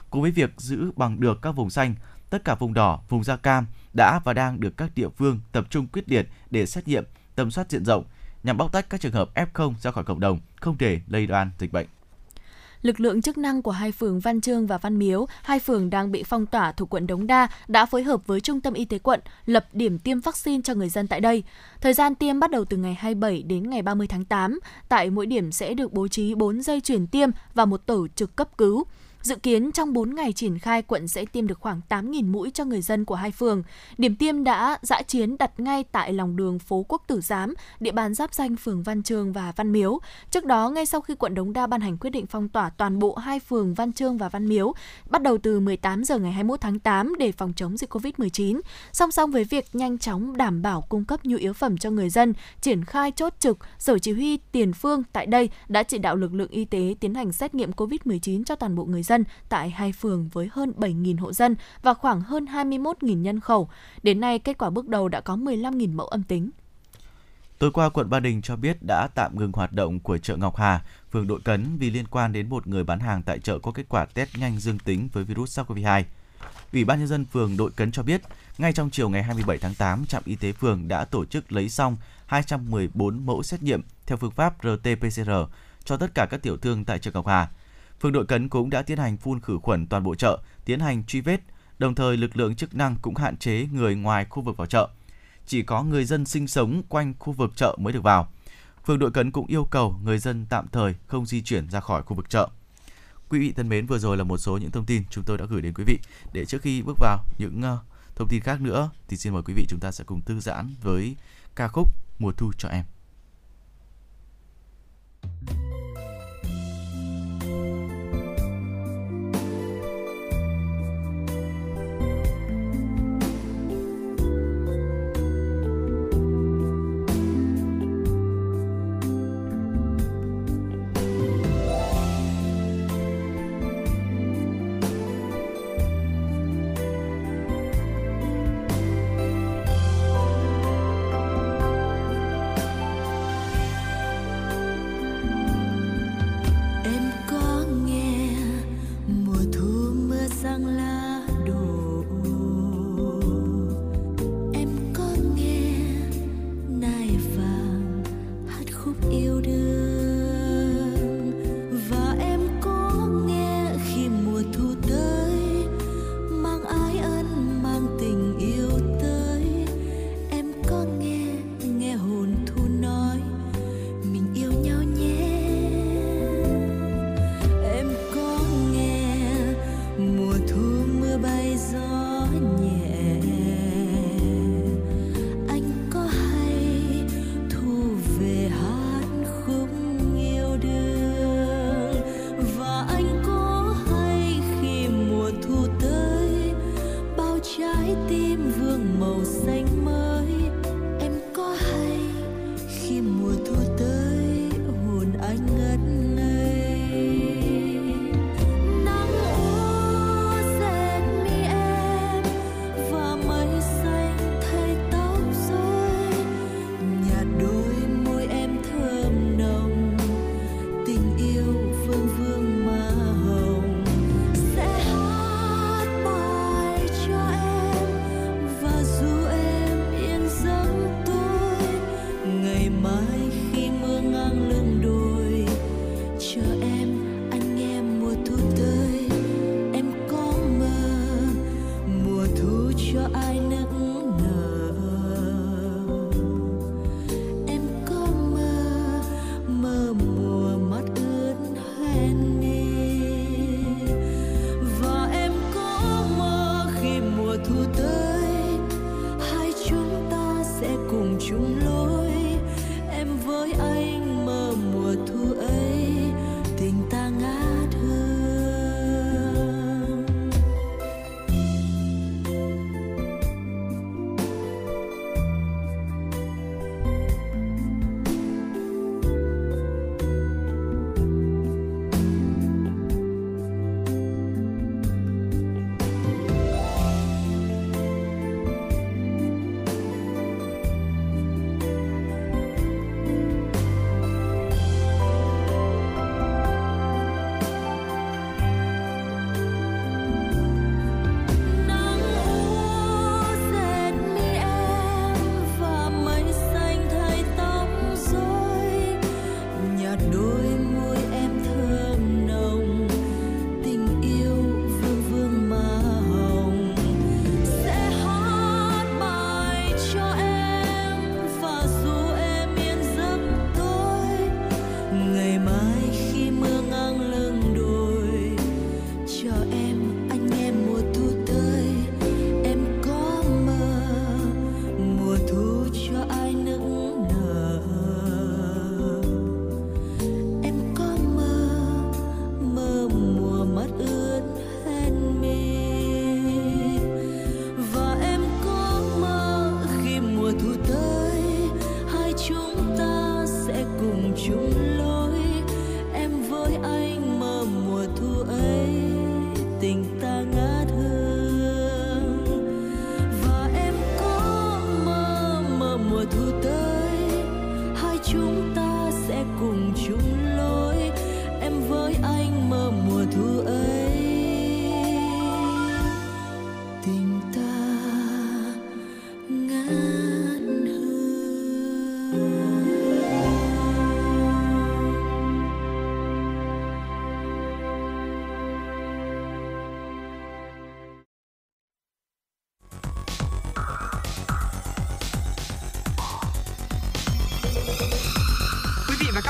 Cùng với việc giữ bằng được các vùng xanh, tất cả vùng đỏ, vùng da cam đã và đang được các địa phương tập trung quyết liệt để xét nghiệm, tầm soát diện rộng nhằm bóc tách các trường hợp ép không ra khỏi cộng đồng, không để lây lan dịch bệnh. lực lượng chức năng của hai phường Văn Chương và Văn Miếu, hai phường đang bị phong tỏa thuộc quận Đống Đa, đã phối hợp với Trung tâm Y tế quận lập điểm tiêm vaccine cho người dân tại đây. Thời gian tiêm bắt đầu từ ngày hai mươi bảy đến ngày ba mươi tháng tám. Tại mỗi điểm sẽ được bố trí bốn dây chuyền tiêm và một tổ trực cấp cứu. Dự kiến trong bốn ngày triển khai, quận sẽ tiêm được khoảng tám nghìn mũi cho người dân của hai phường. Điểm tiêm đã dã chiến đặt ngay tại lòng đường phố Quốc Tử Giám, địa bàn giáp danh phường Văn Chương và Văn Miếu. Trước đó, ngay sau khi quận Đống Đa ban hành quyết định phong tỏa toàn bộ hai phường Văn Chương và Văn Miếu, bắt đầu từ mười tám giờ ngày hai mươi mốt tháng tám để phòng chống dịch covid mười chín. Song song với việc nhanh chóng đảm bảo cung cấp nhu yếu phẩm cho người dân, triển khai chốt trực, Sở Chỉ huy Tiền Phương tại đây đã chỉ đạo lực lượng y tế tiến hành xét nghiệm covid mười chín cho toàn bộ người dân tại hai phường với hơn bảy nghìn hộ dân và khoảng hơn hai mươi mốt nghìn nhân khẩu. Đến nay, kết quả bước đầu đã có mười lăm nghìn mẫu âm tính. Tối qua, quận Ba Đình cho biết đã tạm ngừng hoạt động của chợ Ngọc Hà, phường Đội Cấn vì liên quan đến một người bán hàng tại chợ có kết quả test nhanh dương tính với virus SARS-xê o vê hai. Ủy ban nhân dân phường Đội Cấn cho biết, ngay trong chiều ngày hai mươi bảy tháng tám, trạm y tế phường đã tổ chức lấy xong hai trăm mười bốn mẫu xét nghiệm theo phương pháp rờ tê pê xê rờ cho tất cả các tiểu thương tại chợ Ngọc Hà. Phường Đội Cấn cũng đã tiến hành phun khử khuẩn toàn bộ chợ, tiến hành truy vết, đồng thời lực lượng chức năng cũng hạn chế người ngoài khu vực vào chợ. Chỉ có người dân sinh sống quanh khu vực chợ mới được vào. Phường Đội Cấn cũng yêu cầu người dân tạm thời không di chuyển ra khỏi khu vực chợ. Quý vị thân mến, vừa rồi là một số những thông tin chúng tôi đã gửi đến quý vị. Để trước khi bước vào những thông tin khác nữa, thì xin mời quý vị chúng ta sẽ cùng thư giãn với ca khúc Mùa Thu Cho Em. Mùa thu mưa bay gió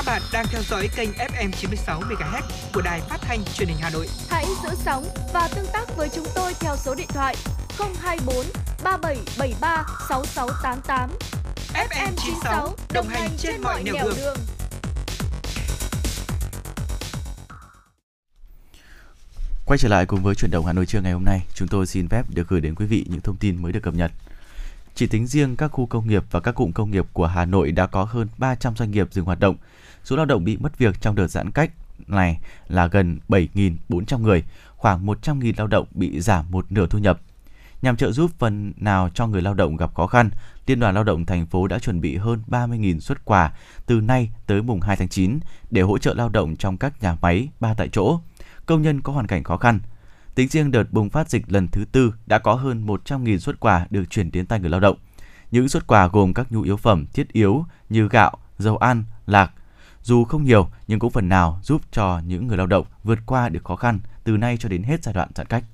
các bạn đang theo dõi kênh ép em chín mươi sáu MHz của Đài Phát thanh Truyền hình Hà Nội. Hãy giữ sóng và tương tác với chúng tôi theo số điện thoại không hai bốn ba bảy bảy ba sáu sáu tám tám. ép em chín sáu đồng hành trên mọi nẻo đường. đường. Quay trở lại cùng với Chuyển động Hà Nội trưa ngày hôm nay, chúng tôi xin phép được gửi đến quý vị những thông tin mới được cập nhật. Chỉ tính riêng các khu công nghiệp và các cụm công nghiệp của Hà Nội đã có hơn ba trăm doanh nghiệp dừng hoạt động. Số lao động bị mất việc trong đợt giãn cách này là gần bảy nghìn bốn trăm người, khoảng một trăm nghìn lao động bị giảm một nửa thu nhập. Nhằm trợ giúp phần nào cho người lao động gặp khó khăn, Liên đoàn Lao động thành phố đã chuẩn bị hơn ba mươi nghìn suất quà từ nay tới mùng hai tháng chín để hỗ trợ lao động trong các nhà máy ba tại chỗ, công nhân có hoàn cảnh khó khăn. Tính riêng đợt bùng phát dịch lần thứ tư đã có hơn một trăm nghìn suất quà được chuyển đến tay người lao động. Những suất quà gồm các nhu yếu phẩm thiết yếu như gạo, dầu ăn, lạc. Dù không nhiều nhưng cũng phần nào giúp cho những người lao động vượt qua được khó khăn từ nay cho đến hết giai đoạn giãn cách.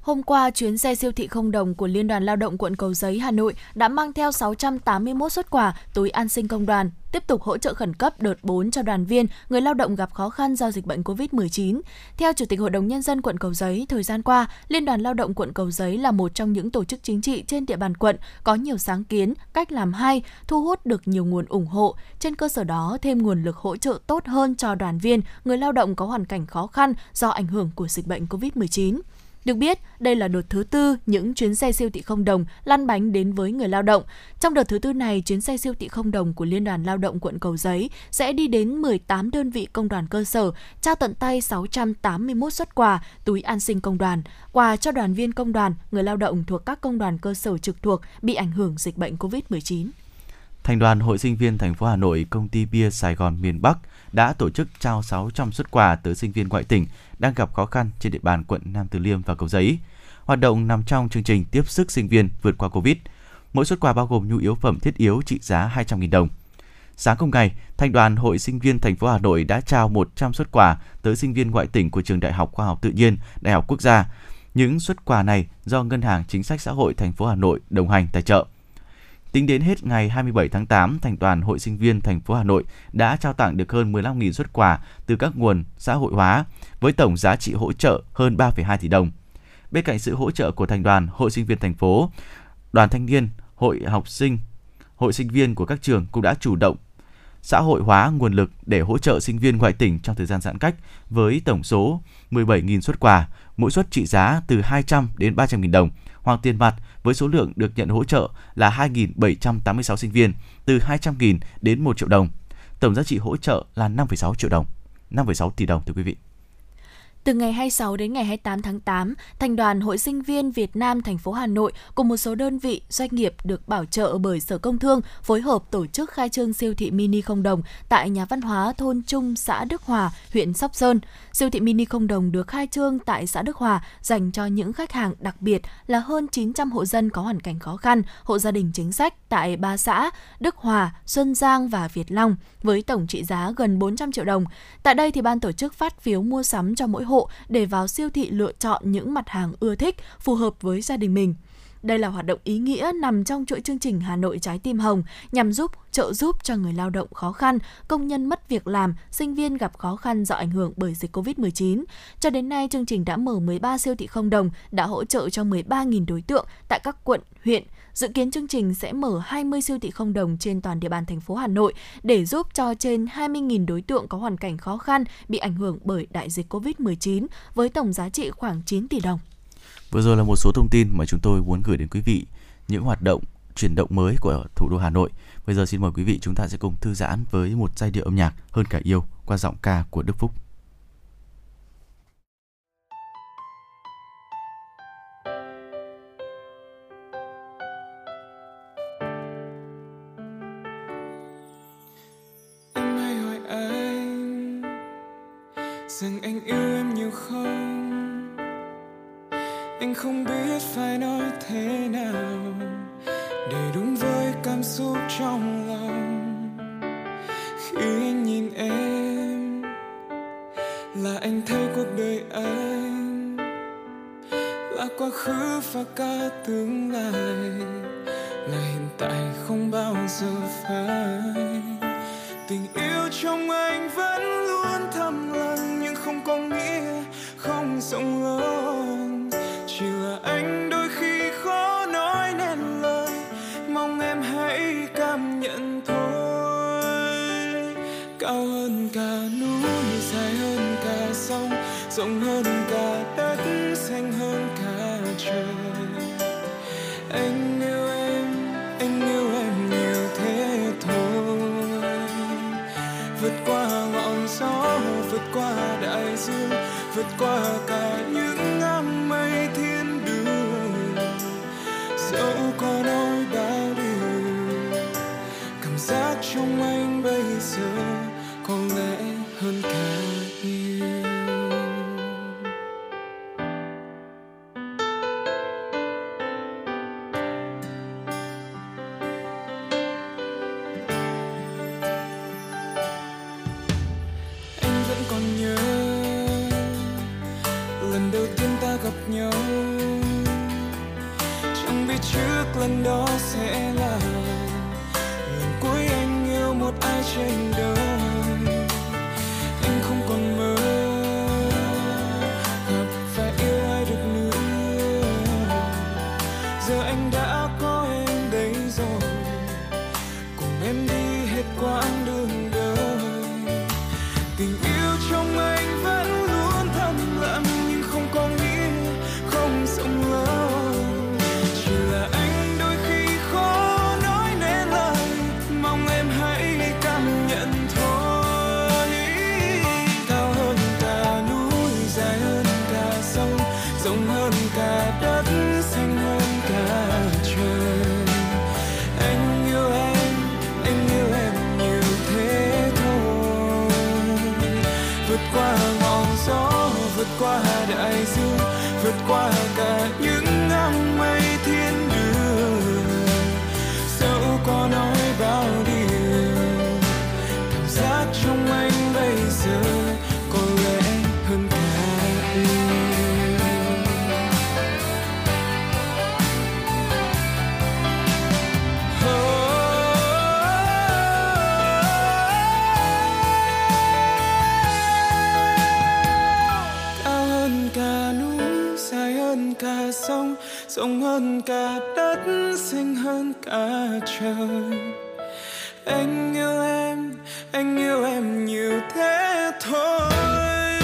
Hôm qua, chuyến xe siêu thị không đồng của Liên đoàn Lao động quận Cầu Giấy, Hà Nội đã mang theo sáu trăm tám mươi mốt suất quà túi an sinh công đoàn, tiếp tục hỗ trợ khẩn cấp đợt bốn cho đoàn viên, người lao động gặp khó khăn do dịch bệnh cô vít mười chín. Theo Chủ tịch Hội đồng Nhân dân quận Cầu Giấy, thời gian qua, Liên đoàn Lao động quận Cầu Giấy là một trong những tổ chức chính trị trên địa bàn quận có nhiều sáng kiến, cách làm hay, thu hút được nhiều nguồn ủng hộ. Trên cơ sở đó, thêm nguồn lực hỗ trợ tốt hơn cho đoàn viên, người lao động có hoàn cảnh khó khăn do ảnh hưởng của dịch bệnh cô vít mười chín. Được biết, đây là đợt thứ tư những chuyến xe siêu thị không đồng lăn bánh đến với người lao động. Trong đợt thứ tư này, chuyến xe siêu thị không đồng của Liên đoàn Lao động quận Cầu Giấy sẽ đi đến mười tám đơn vị công đoàn cơ sở, trao tận tay sáu trăm tám mươi mốt suất quà, túi an sinh công đoàn, quà cho đoàn viên công đoàn, người lao động thuộc các công đoàn cơ sở trực thuộc bị ảnh hưởng dịch bệnh cô vít mười chín. Thành đoàn Hội Sinh viên thành phố Hà Nội, Công ty Bia Sài Gòn miền Bắc đã tổ chức trao sáu trăm suất quà tới sinh viên ngoại tỉnh đang gặp khó khăn trên địa bàn quận Nam Từ Liêm và Cầu Giấy. Hoạt động nằm trong chương trình tiếp sức sinh viên vượt qua Covid. Mỗi suất quà bao gồm nhu yếu phẩm thiết yếu trị giá hai trăm nghìn đồng. Sáng cùng ngày, Thành đoàn Hội Sinh viên thành phố Hà Nội đã trao một trăm suất quà tới sinh viên ngoại tỉnh của Trường Đại học Khoa học Tự nhiên, Đại học Quốc gia. Những suất quà này do Ngân hàng Chính sách Xã hội thành phố Hà Nội đồng hành tài trợ. Tính đến hết ngày hai mươi bảy tháng tám, Thành đoàn Hội Sinh viên thành phố Hà Nội đã trao tặng được hơn mười lăm nghìn suất quà từ các nguồn xã hội hóa với tổng giá trị hỗ trợ hơn ba phẩy hai tỷ đồng. Bên cạnh sự hỗ trợ của Thành đoàn Hội Sinh viên thành phố, Đoàn Thanh niên, Hội học sinh, Hội sinh viên của các trường cũng đã chủ động xã hội hóa nguồn lực để hỗ trợ sinh viên ngoại tỉnh trong thời gian giãn cách với tổng số mười bảy nghìn suất quà, mỗi suất trị giá từ hai trăm đến ba trăm nghìn đồng hoặc tiền mặt, với số lượng được nhận hỗ trợ là hai nghìn bảy trăm tám mươi sáu sinh viên, từ hai trăm nghìn đến một triệu đồng. Tổng giá trị hỗ trợ là năm phẩy sáu triệu đồng, năm phẩy sáu tỷ đồng thưa quý vị. Từ ngày hai mươi sáu đến ngày hai mươi tám tháng tám, Thành đoàn Hội Sinh viên Việt Nam thành phố Hà Nội cùng một số đơn vị, doanh nghiệp được bảo trợ bởi Sở Công Thương phối hợp tổ chức khai trương siêu thị mini không đồng tại nhà văn hóa thôn Trung, xã Đức Hòa, huyện Sóc Sơn. Siêu thị mini không đồng được khai trương tại xã Đức Hòa dành cho những khách hàng đặc biệt là hơn chín trăm hộ dân có hoàn cảnh khó khăn, hộ gia đình chính sách tại ba xã Đức Hòa, Xuân Giang và Việt Long với tổng trị giá gần bốn trăm triệu đồng. Tại đây thì ban tổ chức phát phiếu mua sắm cho mỗi hộ để vào siêu thị lựa chọn những mặt hàng ưa thích phù hợp với gia đình mình. Đây là hoạt động ý nghĩa nằm trong chuỗi chương trình Hà Nội Trái Tim Hồng nhằm giúp trợ giúp cho người lao động khó khăn, công nhân mất việc làm, sinh viên gặp khó khăn do ảnh hưởng bởi dịch cô vít mười chín. Cho đến nay, chương trình đã mở mười ba siêu thị không đồng, đã hỗ trợ cho mười ba nghìn đối tượng tại các quận, huyện. Dự kiến chương trình sẽ mở hai mươi siêu thị không đồng trên toàn địa bàn thành phố Hà Nội để giúp cho trên hai mươi nghìn đối tượng có hoàn cảnh khó khăn bị ảnh hưởng bởi đại dịch cô vít mười chín với tổng giá trị khoảng chín tỷ đồng. Vừa rồi là một số thông tin mà chúng tôi muốn gửi đến quý vị, những hoạt động chuyển động mới của thủ đô Hà Nội. Bây giờ xin mời quý vị chúng ta sẽ cùng thư giãn với một giai điệu âm nhạc Hơn Cả Yêu qua giọng ca của Đức Phúc. Em hay hỏi anh rằng anh yêu em nhiều không? Anh không biết phải nói thế nào để đúng với cảm xúc trong lòng. Khi anh nhìn em là anh thấy cuộc đời anh là quá khứ và cả tương lai, là hiện tại không bao giờ phai. Tình yêu trong anh vẫn luôn thầm lặng, nhưng không có nghĩa, không rộng lớn. Chỉ là anh đôi khi khó nói nên lời, mong em hãy cảm nhận thôi. Cao hơn cả núi, dài hơn cả sông, rộng hơn cả đất, xanh hơn cả trời. Anh yêu em, anh yêu em nhiều thế thôi. Vượt qua ngọn gió, vượt qua đại dương, vượt qua cả những áng mây thiên đường. Dẫu có đau bao điều, cảm giác trong anh bây giờ có lẽ hơn cả yêu. Lần đó sẽ là lần cuối anh yêu một ai trên đời. Anh không còn mơ gặp và yêu ai được nữa. Giờ anh đã có em đấy rồi, cùng em đi hết quãng đường đời. Tình yêu trong anh vẫn luôn thầm lặng, nhưng không có nghĩa, không rộng lớn. Qua đại dương, vượt qua cả những nắng mây thiên đường. Dẫu có nói bao điều, cảm giác trong anh bây giờ có lẽ hơn cả yêu. Cả sông, rộng hơn cả đất, xinh hơn cả trời. Anh yêu em, anh yêu em nhiều thế thôi.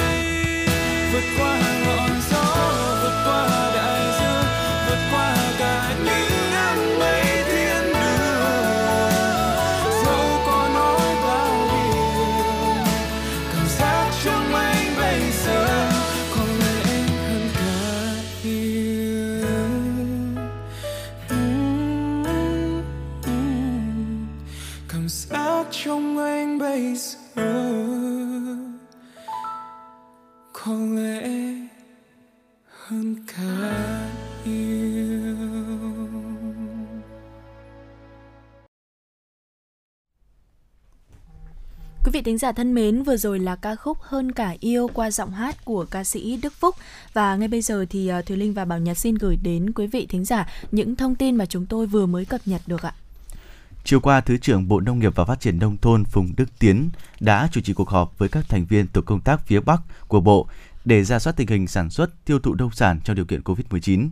Vượt qua ngọn gió, vượt qua đại dương, vượt qua cả những nắng mây thiên đường. Dẫu có nói bao điều, cảm giác trong anh bây giờ có lẽ hơn cả yêu. Mm, mm, cảm giác trong anh bây giờ có lẽ hơn cả yêu. Quý vị thính giả thân mến, vừa rồi là ca khúc Hơn Cả Yêu qua giọng hát của ca sĩ Đức Phúc. Và ngay bây giờ thì Thuy Linh và Bảo Nhật xin gửi đến quý vị thính giả những thông tin mà chúng tôi vừa mới cập nhật được ạ. Chiều qua, Thứ trưởng Bộ Nông nghiệp và Phát triển Nông thôn Phùng Đức Tiến đã chủ trì cuộc họp với các thành viên tổ công tác phía Bắc của Bộ để rà soát tình hình sản xuất, tiêu thụ nông sản trong điều kiện covid mười chín.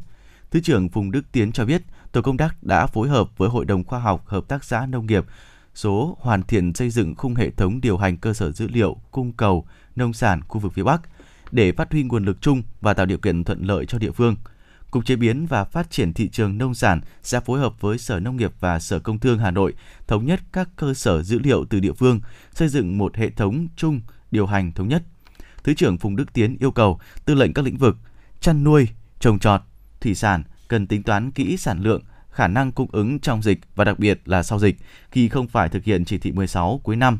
Thứ trưởng Phùng Đức Tiến cho biết, tổ công tác đã phối hợp với Hội đồng Khoa học Hợp tác xã Nông nghiệp số hoàn thiện xây dựng khung hệ thống điều hành cơ sở dữ liệu cung cầu nông sản khu vực phía Bắc để phát huy nguồn lực chung và tạo điều kiện thuận lợi cho địa phương. Cục Chế biến và Phát triển thị trường nông sản sẽ phối hợp với Sở Nông nghiệp và Sở Công thương Hà Nội thống nhất các cơ sở dữ liệu từ địa phương, xây dựng một hệ thống chung điều hành thống nhất. Thứ trưởng Phùng Đức Tiến yêu cầu tư lệnh các lĩnh vực chăn nuôi, trồng trọt, thủy sản cần tính toán kỹ sản lượng, khả năng cung ứng trong dịch và đặc biệt là sau dịch khi không phải thực hiện chỉ thị mười sáu cuối năm.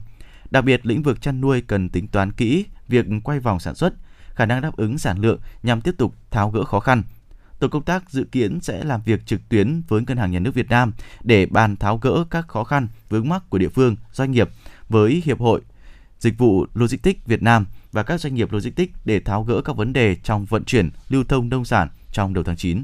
Đặc biệt, lĩnh vực chăn nuôi cần tính toán kỹ việc quay vòng sản xuất, khả năng đáp ứng sản lượng nhằm tiếp tục tháo gỡ khó khăn. Tổ công tác dự kiến sẽ làm việc trực tuyến với Ngân hàng Nhà nước Việt Nam để bàn tháo gỡ các khó khăn vướng mắc của địa phương, doanh nghiệp với Hiệp hội Dịch vụ Logistics Việt Nam và các doanh nghiệp Logistics để tháo gỡ các vấn đề trong vận chuyển, lưu thông nông sản trong đầu tháng chín.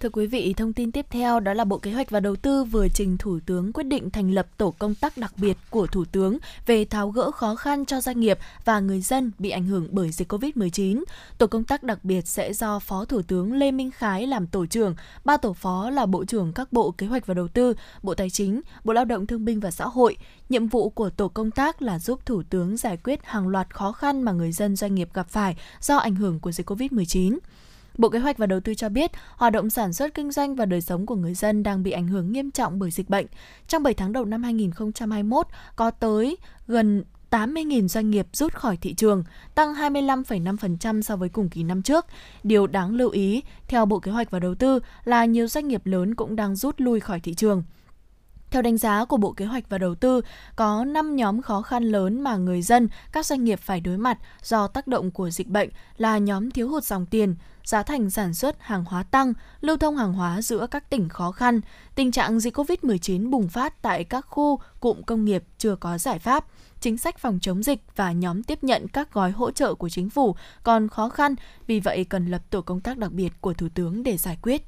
Thưa quý vị, thông tin tiếp theo đó là Bộ Kế hoạch và Đầu tư vừa trình Thủ tướng quyết định thành lập tổ công tác đặc biệt của Thủ tướng về tháo gỡ khó khăn cho doanh nghiệp và người dân bị ảnh hưởng bởi dịch covid mười chín. Tổ công tác đặc biệt sẽ do Phó Thủ tướng Lê Minh Khái làm tổ trưởng, ba tổ phó là Bộ trưởng các Bộ Kế hoạch và Đầu tư, Bộ Tài chính, Bộ Lao động Thương binh và Xã hội. Nhiệm vụ của tổ công tác là giúp Thủ tướng giải quyết hàng loạt khó khăn mà người dân doanh nghiệp gặp phải do ảnh hưởng của dịch covid mười chín. Bộ Kế hoạch và Đầu tư cho biết, hoạt động sản xuất kinh doanh và đời sống của người dân đang bị ảnh hưởng nghiêm trọng bởi dịch bệnh. Trong bảy tháng đầu năm hai nghìn không trăm hai mươi mốt, có tới gần tám mươi nghìn doanh nghiệp rút khỏi thị trường, tăng hai mươi lăm phẩy năm phần trăm so với cùng kỳ năm trước. Điều đáng lưu ý, theo Bộ Kế hoạch và Đầu tư, là nhiều doanh nghiệp lớn cũng đang rút lui khỏi thị trường. Theo đánh giá của Bộ Kế hoạch và Đầu tư, có năm nhóm khó khăn lớn mà người dân, các doanh nghiệp phải đối mặt do tác động của dịch bệnh là nhóm thiếu hụt dòng tiền, giá thành sản xuất hàng hóa tăng, lưu thông hàng hóa giữa các tỉnh khó khăn, tình trạng dịch covid mười chín bùng phát tại các khu, cụm công nghiệp chưa có giải pháp, chính sách phòng chống dịch và nhóm tiếp nhận các gói hỗ trợ của chính phủ còn khó khăn, vì vậy cần lập tổ công tác đặc biệt của Thủ tướng để giải quyết.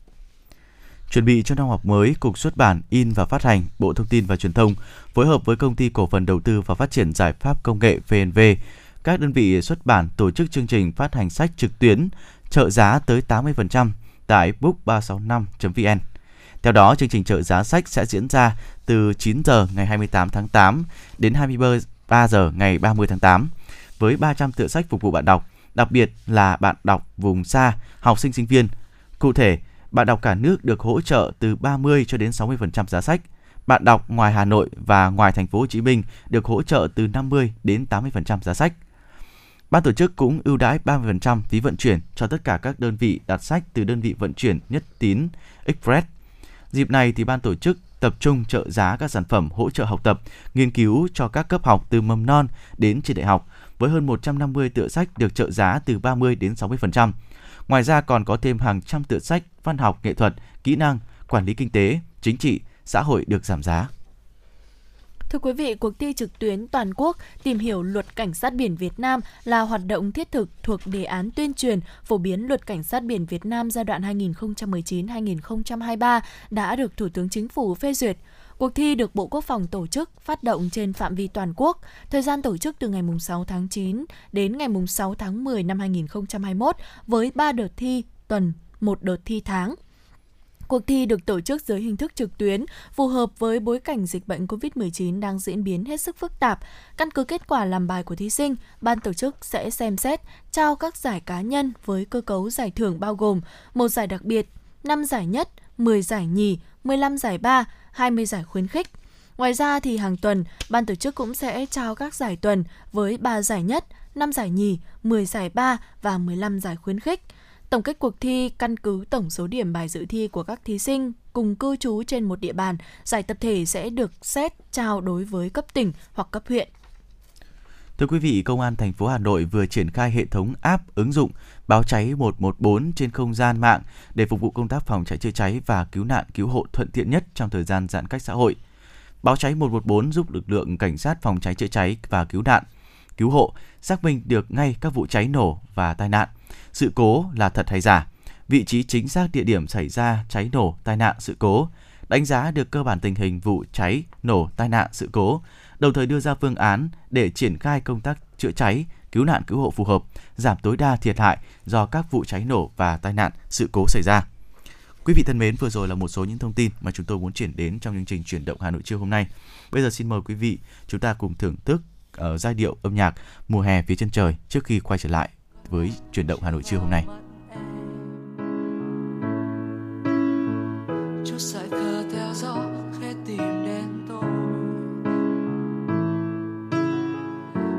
Chuẩn bị cho năm học mới, Cục Xuất bản, In và Phát hành, Bộ Thông tin và Truyền thông phối hợp với Công ty Cổ phần Đầu tư và Phát triển Giải pháp Công nghệ vê en vê, các đơn vị xuất bản tổ chức chương trình phát hành sách trực tuyến trợ giá tới tám mươi phần trăm tại book ba sáu năm chấm vn. Theo đó, chương trình trợ giá sách sẽ diễn ra từ chín giờ ngày hai mươi tám tháng tám đến hai mươi ba giờ ngày ba mươi tháng tám với ba trăm tựa sách phục vụ bạn đọc, đặc biệt là bạn đọc vùng xa, học sinh sinh viên. Cụ thể, bạn đọc cả nước được hỗ trợ từ ba mươi cho đến sáu mươi phần trăm giá sách. Bạn đọc ngoài Hà Nội và ngoài thành phố Hồ Chí Minh được hỗ trợ từ năm mươi đến tám mươi phần trăm giá sách. Ban tổ chức cũng ưu đãi ba mươi phần trăm phí vận chuyển cho tất cả các đơn vị đặt sách từ đơn vị vận chuyển Nhất Tín Express. Dịp này thì ban tổ chức tập trung trợ giá các sản phẩm hỗ trợ học tập, nghiên cứu cho các cấp học từ mầm non đến trên đại học với hơn một trăm năm mươi tựa sách được trợ giá từ ba mươi đến sáu mươi phần trăm. Ngoài ra còn có thêm hàng trăm tựa sách văn học, nghệ thuật, kỹ năng, quản lý kinh tế, chính trị, xã hội được giảm giá. Thưa quý vị, cuộc thi trực tuyến toàn quốc tìm hiểu luật cảnh sát biển Việt Nam là hoạt động thiết thực thuộc đề án tuyên truyền phổ biến luật cảnh sát biển Việt Nam giai đoạn hai nghìn không trăm mười chín đến hai nghìn không trăm hai mươi ba đã được Thủ tướng Chính phủ phê duyệt. Cuộc thi được Bộ Quốc phòng tổ chức, phát động trên phạm vi toàn quốc. Thời gian tổ chức từ ngày sáu tháng chín đến ngày sáu tháng mười năm hai nghìn không trăm hai mươi mốt với ba đợt thi tuần, một đợt thi tháng. Cuộc thi được tổ chức dưới hình thức trực tuyến, phù hợp với bối cảnh dịch bệnh covid mười chín đang diễn biến hết sức phức tạp. Căn cứ kết quả làm bài của thí sinh, ban tổ chức sẽ xem xét trao các giải cá nhân với cơ cấu giải thưởng bao gồm một giải đặc biệt, năm giải nhất, mười giải nhì, mười lăm giải ba, hai mươi giải khuyến khích. Ngoài ra thì hàng tuần, ban tổ chức cũng sẽ trao các giải tuần với ba giải nhất, năm giải nhì, mười giải ba và mười lăm giải khuyến khích. Tổng kết cuộc thi căn cứ tổng số điểm bài dự thi của các thí sinh cùng cư trú trên một địa bàn, giải tập thể sẽ được xét trao đối với cấp tỉnh hoặc cấp huyện. Thưa quý vị, Công an thành phố Hà Nội vừa triển khai hệ thống app ứng dụng báo cháy một một bốn trên không gian mạng để phục vụ công tác phòng cháy chữa cháy và cứu nạn cứu hộ thuận tiện nhất trong thời gian giãn cách xã hội. Báo cháy một một bốn giúp lực lượng cảnh sát phòng cháy chữa cháy và cứu nạn cứu hộ xác minh được ngay các vụ cháy nổ và tai nạn, sự cố là thật hay giả, vị trí chính xác địa điểm xảy ra cháy nổ, tai nạn, sự cố, đánh giá được cơ bản tình hình vụ cháy nổ, tai nạn, sự cố, đồng thời đưa ra phương án để triển khai công tác chữa cháy, cứu nạn cứu hộ phù hợp, giảm tối đa thiệt hại do các vụ cháy nổ và tai nạn, sự cố xảy ra. Quý vị thân mến, vừa rồi là một số những thông tin mà chúng tôi muốn chuyển đến trong chương trình Chuyển động Hà Nội trưa hôm nay. Bây giờ xin mời quý vị chúng ta cùng thưởng thức ở giai điệu âm nhạc Mùa hè phía chân trời trước khi quay trở lại với Chuyển động Hà Nội trưa hôm nay.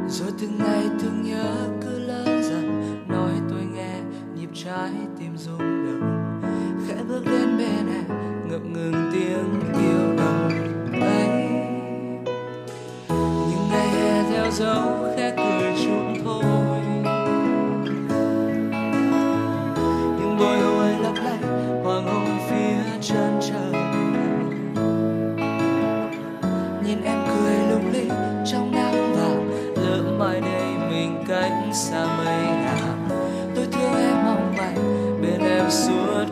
Rồi từng ngày thương nhớ cứ lớn dần, nói tôi nghe nhịp trái tim rung động, khẽ bước đến bên em ngập ngừng tiếng yêu đồng ấy. Những ngày hè theo dấu khẽ cười chút thôi, những bồi hồi lấp lánh hoàng hôn phía chân trời, nhìn em cười lung linh trong nắng. Mai đây mình cách xa mây ngàn, tôi thương em mong manh bên em suốt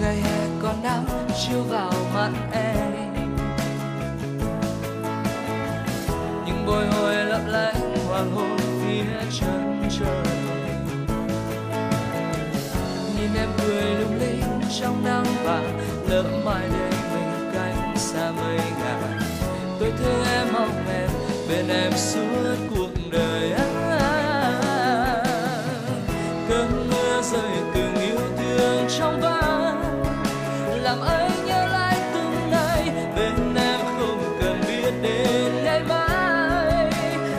ngày hè còn nắng chiếu vào mặt em, những bồi hồi lấp lánh hoàng hôn phía chân trời, nhìn em cười lung linh trong nắng vàng, lỡ mãi để mình cách xa mây ngàn. Tôi thương em, mong em bên em suốt cuộc đời. Cơn mưa rơi từng yêu thương trong vắng làm anh nhớ lại từng ngày bên em, không cần biết đến ngày mai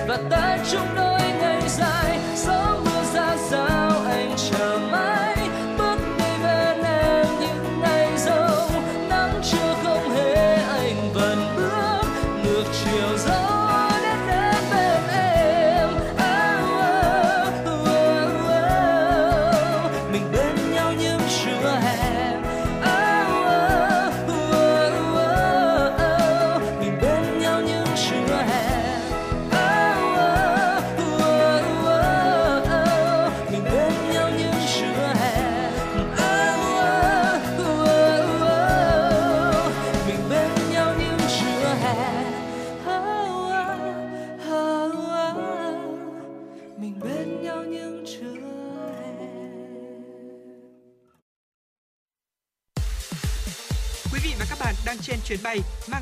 và ta chung đôi ngày dài. Gió mưa ra sao anh chờ mãi bước đi bên em, những ngày dâu nắng chưa không hề anh vẫn bước ngược chiều gió. Trên chuyến bay mang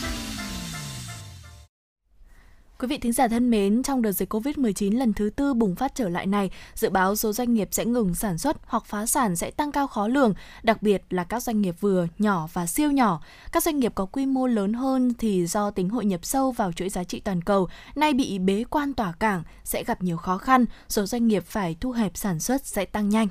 Quý vị thính giả thân mến, trong đợt dịch covid mười chín lần thứ tư bùng phát trở lại này, dự báo số doanh nghiệp sẽ ngừng sản xuất hoặc phá sản sẽ tăng cao khó lường, đặc biệt là các doanh nghiệp vừa, nhỏ và siêu nhỏ. Các doanh nghiệp có quy mô lớn hơn thì do tính hội nhập sâu vào chuỗi giá trị toàn cầu, nay bị bế quan tỏa cảng, sẽ gặp nhiều khó khăn, số doanh nghiệp phải thu hẹp sản xuất sẽ tăng nhanh.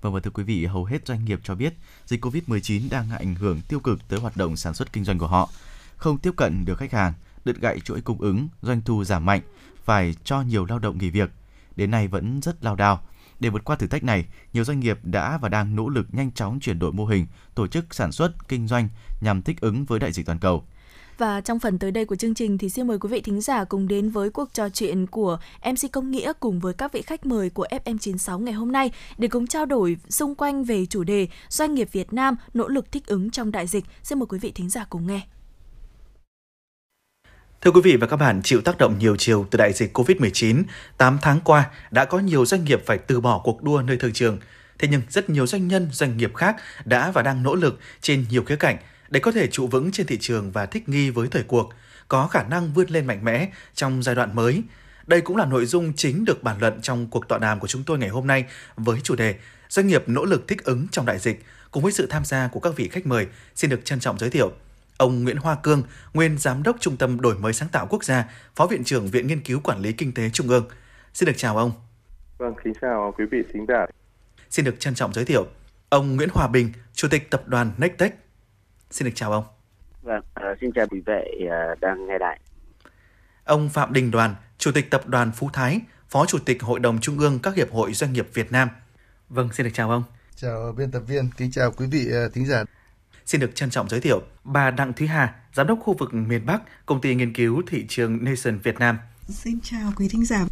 Vâng, và thưa quý vị, hầu hết doanh nghiệp cho biết dịch covid mười chín đang ảnh hưởng tiêu cực tới hoạt động sản xuất kinh doanh của họ. Không tiếp cận được khách hàng, đứt gãy chuỗi cung ứng, doanh thu giảm mạnh, phải cho nhiều lao động nghỉ việc. Đến nay vẫn rất lao đao. Để vượt qua thử thách này, nhiều doanh nghiệp đã và đang nỗ lực nhanh chóng chuyển đổi mô hình, tổ chức sản xuất, kinh doanh nhằm thích ứng với đại dịch toàn cầu. Và trong phần tới đây của chương trình thì xin mời quý vị thính giả cùng đến với cuộc trò chuyện của em xê Công Nghĩa cùng với các vị khách mời của ép em chín sáu ngày hôm nay để cùng trao đổi xung quanh về chủ đề Doanh nghiệp Việt Nam nỗ lực thích ứng trong đại dịch. Xin mời quý vị thính giả cùng nghe. Thưa quý vị và các bạn, chịu tác động nhiều chiều từ đại dịch covid mười chín, tám tháng qua đã có nhiều doanh nghiệp phải từ bỏ cuộc đua nơi thương trường. Thế nhưng rất nhiều doanh nhân, doanh nghiệp khác đã và đang nỗ lực trên nhiều khía cạnh để có thể trụ vững trên thị trường và thích nghi với thời cuộc, có khả năng vươn lên mạnh mẽ trong giai đoạn mới. Đây cũng là nội dung chính được bàn luận trong cuộc tọa đàm của chúng tôi ngày hôm nay với chủ đề Doanh nghiệp nỗ lực thích ứng trong đại dịch, cùng với sự tham gia của các vị khách mời xin được trân trọng giới thiệu. Ông Nguyễn Hoa Cương, nguyên Giám đốc Trung tâm Đổi mới sáng tạo quốc gia, Phó Viện trưởng Viện Nghiên cứu Quản lý Kinh tế Trung ương. Xin được chào ông. Vâng, kính chào quý vị thính giả. Xin được trân trọng giới thiệu. Ông Nguyễn Hòa Bình, Chủ tịch Tập đoàn Nextech. Xin được chào ông. Vâng, xin chào quý vị đang nghe đài. Ông Phạm Đình Đoàn, Chủ tịch Tập đoàn Phú Thái, Phó Chủ tịch Hội đồng Trung ương các hiệp hội doanh nghiệp Việt Nam. Vâng, xin được chào ông. Chào biên tập viên, kính chào quý vị thính giả. Xin được trân trọng giới thiệu bà Đặng Thúy Hà, Giám đốc khu vực miền Bắc, Công ty Nghiên cứu Thị trường Nielsen Việt Nam. Xin chào quý thính giả.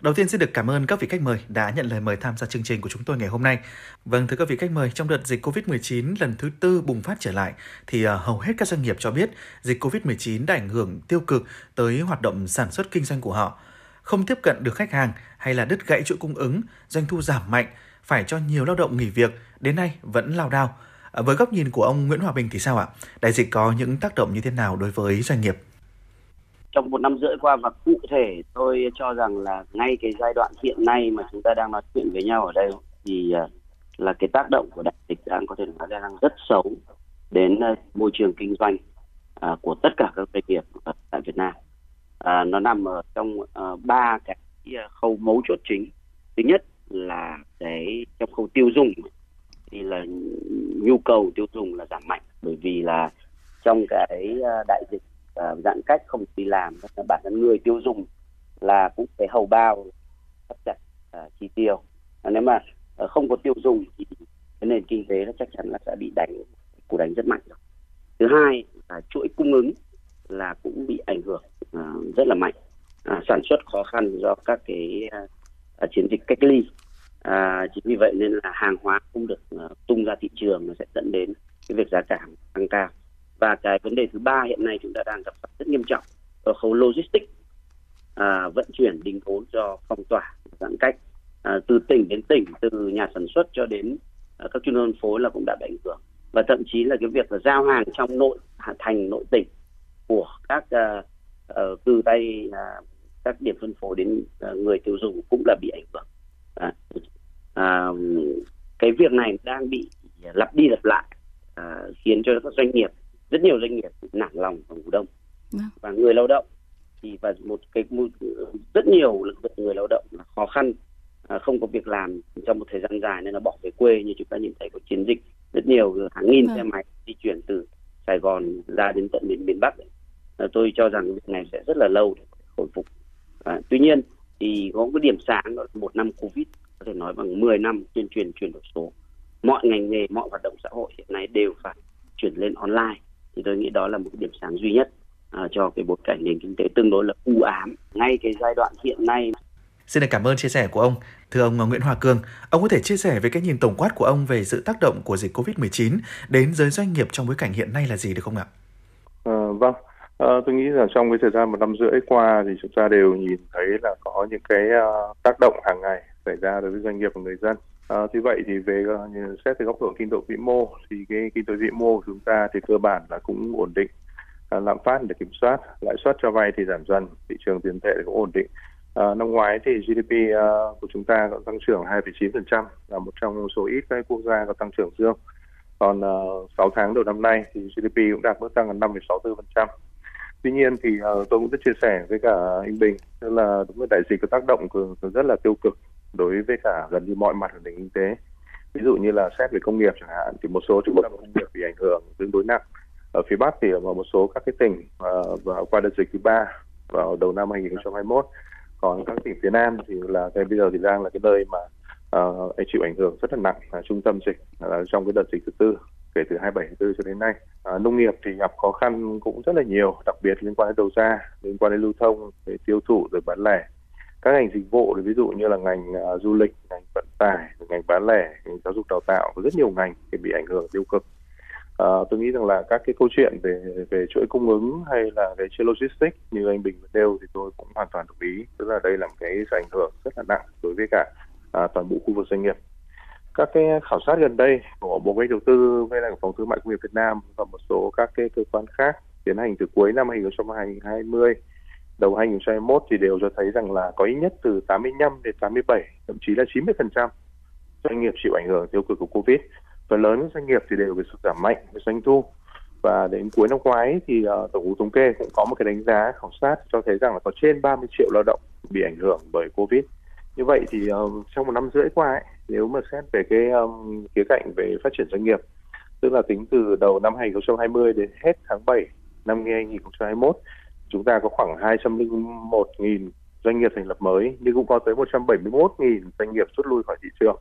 Đầu tiên xin được cảm ơn các vị khách mời đã nhận lời mời tham gia chương trình của chúng tôi ngày hôm nay. Vâng, thưa các vị khách mời, trong đợt dịch covid mười chín lần thứ tư bùng phát trở lại thì hầu hết các doanh nghiệp cho biết dịch covid mười chín đã ảnh hưởng tiêu cực tới hoạt động sản xuất kinh doanh của họ. Không tiếp cận được khách hàng hay là đứt gãy chuỗi cung ứng, doanh thu giảm mạnh, phải cho nhiều lao động nghỉ việc, đến nay vẫn lao đao. Với góc nhìn của ông Nguyễn Hòa Bình thì sao ạ? Đại dịch có những tác động như thế nào đối với doanh nghiệp? Trong một năm rưỡi qua, và cụ thể tôi cho rằng là ngay cái giai đoạn hiện nay mà chúng ta đang nói chuyện với nhau ở đây thì là cái tác động của đại dịch đang có thể nói là đang rất xấu đến môi trường kinh doanh của tất cả các doanh nghiệp tại Việt Nam. Nó nằm ở trong ba cái khâu mấu chốt chính. Thứ nhất là cái trong khâu tiêu dùng, thì là nhu cầu tiêu dùng là giảm mạnh, bởi vì là trong cái đại dịch giãn cách không đi làm, bản thân người tiêu dùng là cũng phải hầu bao thắt chặt uh, chi tiêu. Nếu mà không có tiêu dùng thì cái nền kinh tế nó chắc chắn là sẽ bị đánh, cú đánh rất mạnh. Thứ hai là chuỗi cung ứng là cũng bị ảnh hưởng à, rất là mạnh. À, sản xuất khó khăn do các cái à, chiến dịch cách ly. À, chính vì vậy nên là hàng hóa không được à, tung ra thị trường, nó sẽ dẫn đến cái việc giá cả tăng cao. Và cái vấn đề thứ ba hiện nay chúng ta đang gặp phải rất nghiêm trọng ở khâu logistics, à, vận chuyển đình đốn do phong tỏa, giãn cách à, từ tỉnh đến tỉnh, từ nhà sản xuất cho đến à, các trung tâm phân phối là cũng đã bị ảnh hưởng. Và thậm chí là cái việc là giao hàng trong nội thành, nội tỉnh của các à, à, từ tay à, các điểm phân phối đến à, người tiêu dùng cũng là bị ảnh hưởng. À, à, cái việc này đang bị lặp đi lặp lại, à, khiến cho các doanh nghiệp, rất nhiều doanh nghiệp nản lòng và ngủ đông. Và người lao động thì và một cái rất nhiều người lao động là khó khăn, à, không có việc làm trong một thời gian dài nên là bỏ về quê. Như chúng ta nhìn thấy có chiến dịch rất nhiều hàng nghìn xe máy di chuyển từ Sài Gòn ra đến tận miền miền Bắc. À, tôi cho rằng việc này sẽ rất là lâu để hồi phục. À, tuy nhiên thì có cái điểm sáng đó là một năm Covid có thể nói bằng mười năm tuyên truyền chuyển đổi số. Mọi ngành nghề, mọi hoạt động xã hội hiện nay đều phải chuyển lên online. Thì tôi nghĩ đó là một cái điểm sáng duy nhất à, cho cái bối cảnh nền kinh tế tương đối là u ám ngay cái giai đoạn hiện nay. Xin cảm ơn chia sẻ của ông. Thưa ông Nguyễn Hòa Cường, ông có thể chia sẻ về cái nhìn tổng quát của ông về sự tác động của dịch Covid mười chín đến giới doanh nghiệp trong bối cảnh hiện nay là gì được không ạ? À, vâng. À, tôi nghĩ rằng trong cái thời gian một năm rưỡi qua thì chúng ta đều nhìn thấy là có những cái uh, tác động hàng ngày xảy ra đối với doanh nghiệp và người dân. À, thế vậy thì về uh, xét từ góc độ kinh tế vĩ mô thì cái kinh tế vĩ mô của chúng ta thì cơ bản là cũng ổn định, à, lạm phát được kiểm soát, lãi suất cho vay thì giảm dần, thị trường tiền tệ cũng ổn định. À, năm ngoái thì giê đê pê uh, của chúng ta có tăng trưởng hai phẩy chín phần trăm, là một trong số ít các quốc gia có tăng trưởng dương. Còn uh, sáu tháng đầu năm nay thì giê đê pê cũng đạt mức tăng gần năm phẩy sáu mươi tư phần trăm. Tuy nhiên thì uh, tôi cũng rất chia sẻ với cả anh Bình, tức là đúng là đại dịch có tác động rất là tiêu cực đối với cả gần như mọi mặt của nền kinh tế. Ví dụ như là xét về công nghiệp chẳng hạn thì một số trung tâm công nghiệp bị ảnh hưởng tương đối nặng. Ở phía Bắc thì ở một số các cái tỉnh uh, qua đợt dịch thứ ba vào đầu năm hai nghìn không trăm hai mươi mốt. Còn các tỉnh phía Nam thì là cái bây giờ thì đang là cái nơi mà uh, chịu ảnh hưởng rất là nặng, là trung tâm dịch là trong cái đợt dịch thứ tư kể từ hai mươi bảy tháng tư cho đến nay. À, nông nghiệp thì gặp khó khăn cũng rất là nhiều, đặc biệt liên quan đến đầu ra, liên quan đến lưu thông, về tiêu thụ rồi bán lẻ. Các ngành dịch vụ thì ví dụ như là ngành uh, du lịch, ngành vận tải, ngành bán lẻ, ngành giáo dục đào tạo, có rất nhiều ngành thì bị ảnh hưởng tiêu cực. À, tôi nghĩ rằng là các cái câu chuyện về về chuỗi cung ứng hay là về chuỗi logistics như anh Bình vừa nêu thì tôi cũng hoàn toàn đồng ý, tức là đây là một cái sự ảnh hưởng rất là nặng đối với cả uh, toàn bộ khu vực doanh nghiệp. Các cái khảo sát gần đây của Bộ Kế hoạch Đầu tư với lại Phòng Thương mại Công nghiệp Việt Nam và một số các cái cơ quan khác tiến hành từ cuối năm hai nghìn không trăm hai mươi, đầu hai nghìn không trăm hai mươi mốt thì đều cho thấy rằng là có ít nhất từ tám mươi lăm đến tám mươi bảy, thậm chí là chín mươi phần trăm doanh nghiệp chịu ảnh hưởng tiêu cực của Covid. Phần lớn các doanh nghiệp thì đều bị sụt giảm mạnh về doanh thu. Và đến cuối năm ngoái thì uh, Tổng cục Thống kê cũng có một cái đánh giá khảo sát cho thấy rằng là có trên ba mươi triệu lao động bị ảnh hưởng bởi Covid. Như vậy thì uh, trong một năm rưỡi qua ấy, nếu mà xét về cái um, khía cạnh về phát triển doanh nghiệp, tức là tính từ đầu năm hai nghìn không trăm hai mươi đến hết tháng bảy năm hai nghìn không trăm hai mươi mốt, chúng ta có khoảng hai trăm lẻ một nghìn doanh nghiệp thành lập mới, nhưng cũng có tới một trăm bảy mươi mốt nghìn doanh nghiệp rút lui khỏi thị trường.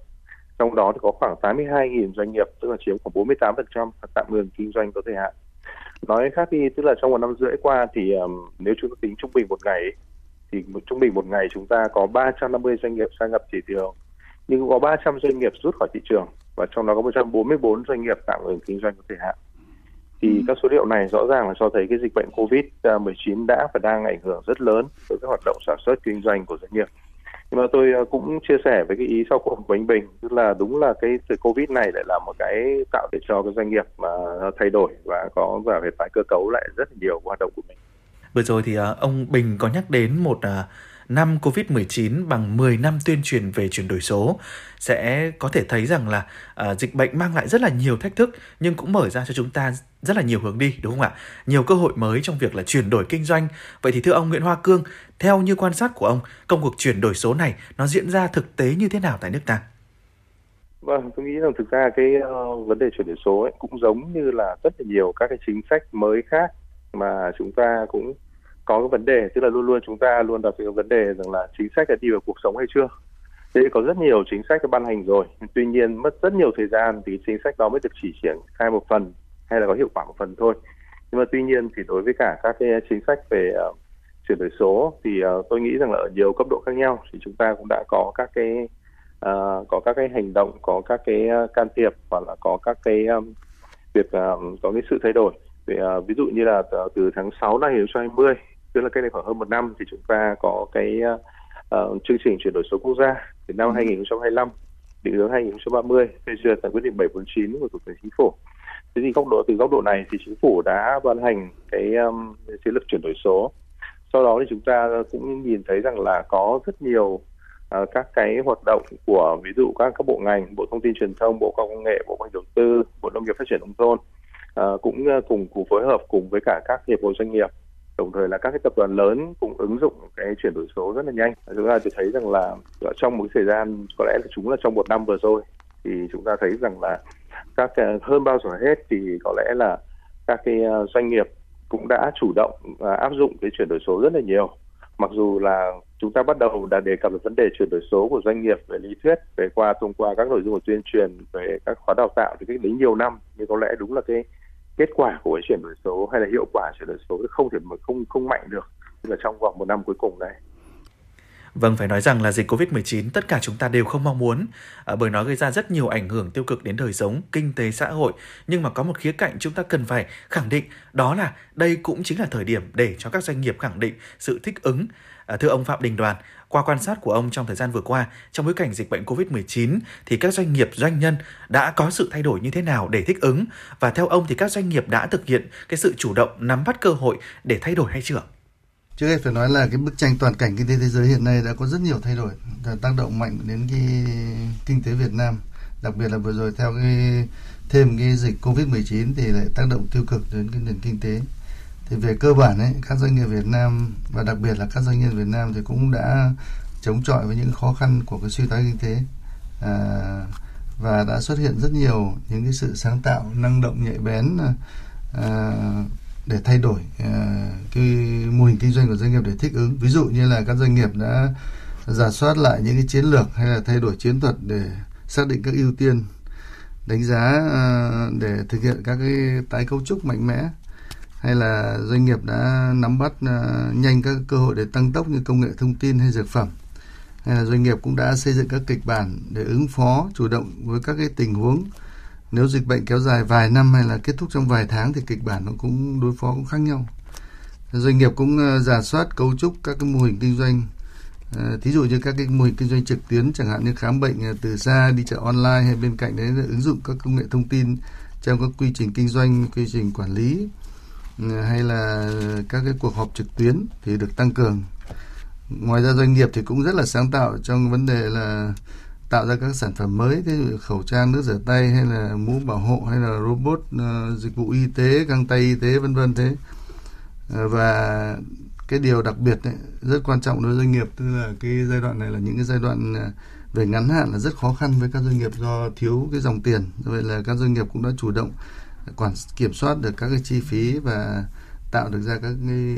Trong đó thì có khoảng tám mươi hai nghìn doanh nghiệp, tức là chiếm khoảng bốn mươi tám phần trăm tạm ngừng kinh doanh có thời hạn. Nói khác đi, tức là trong một năm rưỡi qua thì um, nếu chúng ta tính trung bình một ngày ấy, thì trung bình một ngày chúng ta có ba trăm năm mươi doanh nghiệp sa ngập thị trường, nhưng cũng có ba trăm doanh nghiệp rút khỏi thị trường, và trong đó có một trăm bốn mươi tư doanh nghiệp tạm ngừng kinh doanh có thời hạn. Thì ừ. các số liệu này rõ ràng là cho thấy cái dịch bệnh Covid mười chín đã và đang ảnh hưởng rất lớn tới các hoạt động sản xuất kinh doanh của doanh nghiệp. Nhưng mà tôi cũng chia sẻ với cái ý sau của anh Bình, tức là đúng là cái sự Covid này lại là một cái tạo để cho các doanh nghiệp mà thay đổi và có và phải tái cơ cấu lại rất nhiều hoạt động của mình. Vừa rồi thì ông Bình có nhắc đến một năm Covid mười chín bằng mười năm tuyên truyền về chuyển đổi số. Sẽ có thể thấy rằng là uh, dịch bệnh mang lại rất là nhiều thách thức, nhưng cũng mở ra cho chúng ta rất là nhiều hướng đi, đúng không ạ? Nhiều cơ hội mới trong việc là chuyển đổi kinh doanh. Vậy thì thưa ông Nguyễn Hoa Cương, theo như quan sát của ông, công cuộc chuyển đổi số này nó diễn ra thực tế như thế nào tại nước ta? Vâng, tôi nghĩ rằng thực ra cái uh, vấn đề chuyển đổi số ấy cũng giống như là rất là nhiều các cái chính sách mới khác mà chúng ta cũng có cái vấn đề, tức là luôn luôn chúng ta luôn đặt cái vấn đề rằng là chính sách đã đi vào cuộc sống hay chưa. Thế có rất nhiều chính sách đã ban hành rồi, tuy nhiên mất rất nhiều thời gian thì chính sách đó mới được chỉ triển khai một phần hay là có hiệu quả một phần thôi. Nhưng mà tuy nhiên thì đối với cả các cái chính sách về uh, chuyển đổi số thì uh, tôi nghĩ rằng là ở nhiều cấp độ khác nhau thì chúng ta cũng đã có các cái uh, có các cái hành động, có các cái uh, can thiệp hoặc là có các cái um, việc uh, có cái sự thay đổi. Thì, uh, ví dụ như là từ tháng sáu năm hai không hai không, tức là cách đây khoảng hơn một năm thì chúng ta có cái uh, chương trình chuyển đổi số quốc gia từ năm ừ. hai không hai lăm, định hướng hai không ba mươi, phê duyệt tại quyết định bảy trăm bốn mươi chín của Thủ tướng Chính phủ. Thế thì góc độ từ góc độ này thì chính phủ đã ban hành cái um, chiến lược chuyển đổi số. Sau đó thì chúng ta cũng nhìn thấy rằng là có rất nhiều uh, các cái hoạt động của ví dụ các các bộ ngành, Bộ Thông tin Truyền thông, Bộ Công nghệ, Bộ Công nghiệp Đầu tư, Bộ Nông nghiệp Phát triển Nông thôn uh, cũng uh, cùng cùng phối hợp cùng với cả các hiệp hội doanh nghiệp, đồng thời là các cái tập đoàn lớn cũng ứng dụng cái chuyển đổi số rất là nhanh. Chúng ta thấy rằng là trong một thời gian, có lẽ là chúng là trong một năm vừa rồi, thì chúng ta thấy rằng là các hơn bao giờ hết thì có lẽ là các cái doanh nghiệp cũng đã chủ động áp dụng cái chuyển đổi số rất là nhiều. Mặc dù là chúng ta bắt đầu đã đề cập về vấn đề chuyển đổi số của doanh nghiệp về lý thuyết, về qua thông qua các nội dung của tuyên truyền, về các khóa đào tạo thì cách đấy nhiều năm, nhưng có lẽ đúng là cái kết quả của cái chuyển đổi số hay là hiệu quả chuyển đổi số không thể mà không không mạnh được là trong vòng một năm cuối cùng này. Vâng, phải nói rằng là dịch covid mười chín tất cả chúng ta đều không mong muốn, à, bởi nó gây ra rất nhiều ảnh hưởng tiêu cực đến đời sống, kinh tế, xã hội. Nhưng mà có một khía cạnh chúng ta cần phải khẳng định, đó là đây cũng chính là thời điểm để cho các doanh nghiệp khẳng định sự thích ứng. À, thưa ông Phạm Đình Đoàn, qua quan sát của ông trong thời gian vừa qua, trong bối cảnh dịch bệnh covid mười chín thì các doanh nghiệp, doanh nhân đã có sự thay đổi như thế nào để thích ứng? Và theo ông thì các doanh nghiệp đã thực hiện cái sự chủ động nắm bắt cơ hội để thay đổi hay chưa? Trước hết phải nói là cái bức tranh toàn cảnh kinh tế thế giới hiện nay đã có rất nhiều thay đổi, tác động mạnh đến cái kinh tế Việt Nam, đặc biệt là vừa rồi theo cái thêm cái dịch covid mười chín thì lại tác động tiêu cực đến cái nền kinh tế. Thì về cơ bản ấy, các doanh nghiệp Việt Nam và đặc biệt là các doanh nhân Việt Nam thì cũng đã chống chọi với những khó khăn của cái suy thoái kinh tế à, và đã xuất hiện rất nhiều những cái sự sáng tạo, năng động, nhạy bén à, để thay đổi uh, cái mô hình kinh doanh của doanh nghiệp để thích ứng. Ví dụ như là các doanh nghiệp đã rà soát lại những cái chiến lược hay là thay đổi chiến thuật để xác định các ưu tiên, đánh giá uh, để thực hiện các cái tái cấu trúc mạnh mẽ, hay là doanh nghiệp đã nắm bắt uh, nhanh các cơ hội để tăng tốc như công nghệ thông tin hay dược phẩm, hay là doanh nghiệp cũng đã xây dựng các kịch bản để ứng phó chủ động với các cái tình huống. Nếu dịch bệnh kéo dài vài năm hay là kết thúc trong vài tháng thì kịch bản nó cũng đối phó cũng khác nhau. Doanh nghiệp cũng rà soát cấu trúc các cái mô hình kinh doanh. Thí dụ như các cái mô hình kinh doanh trực tuyến, chẳng hạn như khám bệnh từ xa, đi chợ online, hay bên cạnh đấy là ứng dụng các công nghệ thông tin trong các quy trình kinh doanh, quy trình quản lý, hay là các cái cuộc họp trực tuyến thì được tăng cường. Ngoài ra doanh nghiệp thì cũng rất là sáng tạo trong vấn đề là tạo ra các sản phẩm mới, thế như khẩu trang, nước rửa tay, hay là mũ bảo hộ, hay là robot, uh, dịch vụ y tế, găng tay y tế, vân vân thế. Uh, và cái điều đặc biệt ấy, rất quan trọng đối với doanh nghiệp, tức là cái giai đoạn này là những cái giai đoạn về ngắn hạn là rất khó khăn với các doanh nghiệp do thiếu cái dòng tiền. Do vậy là các doanh nghiệp cũng đã chủ động quản kiểm soát được các cái chi phí và tạo được ra các cái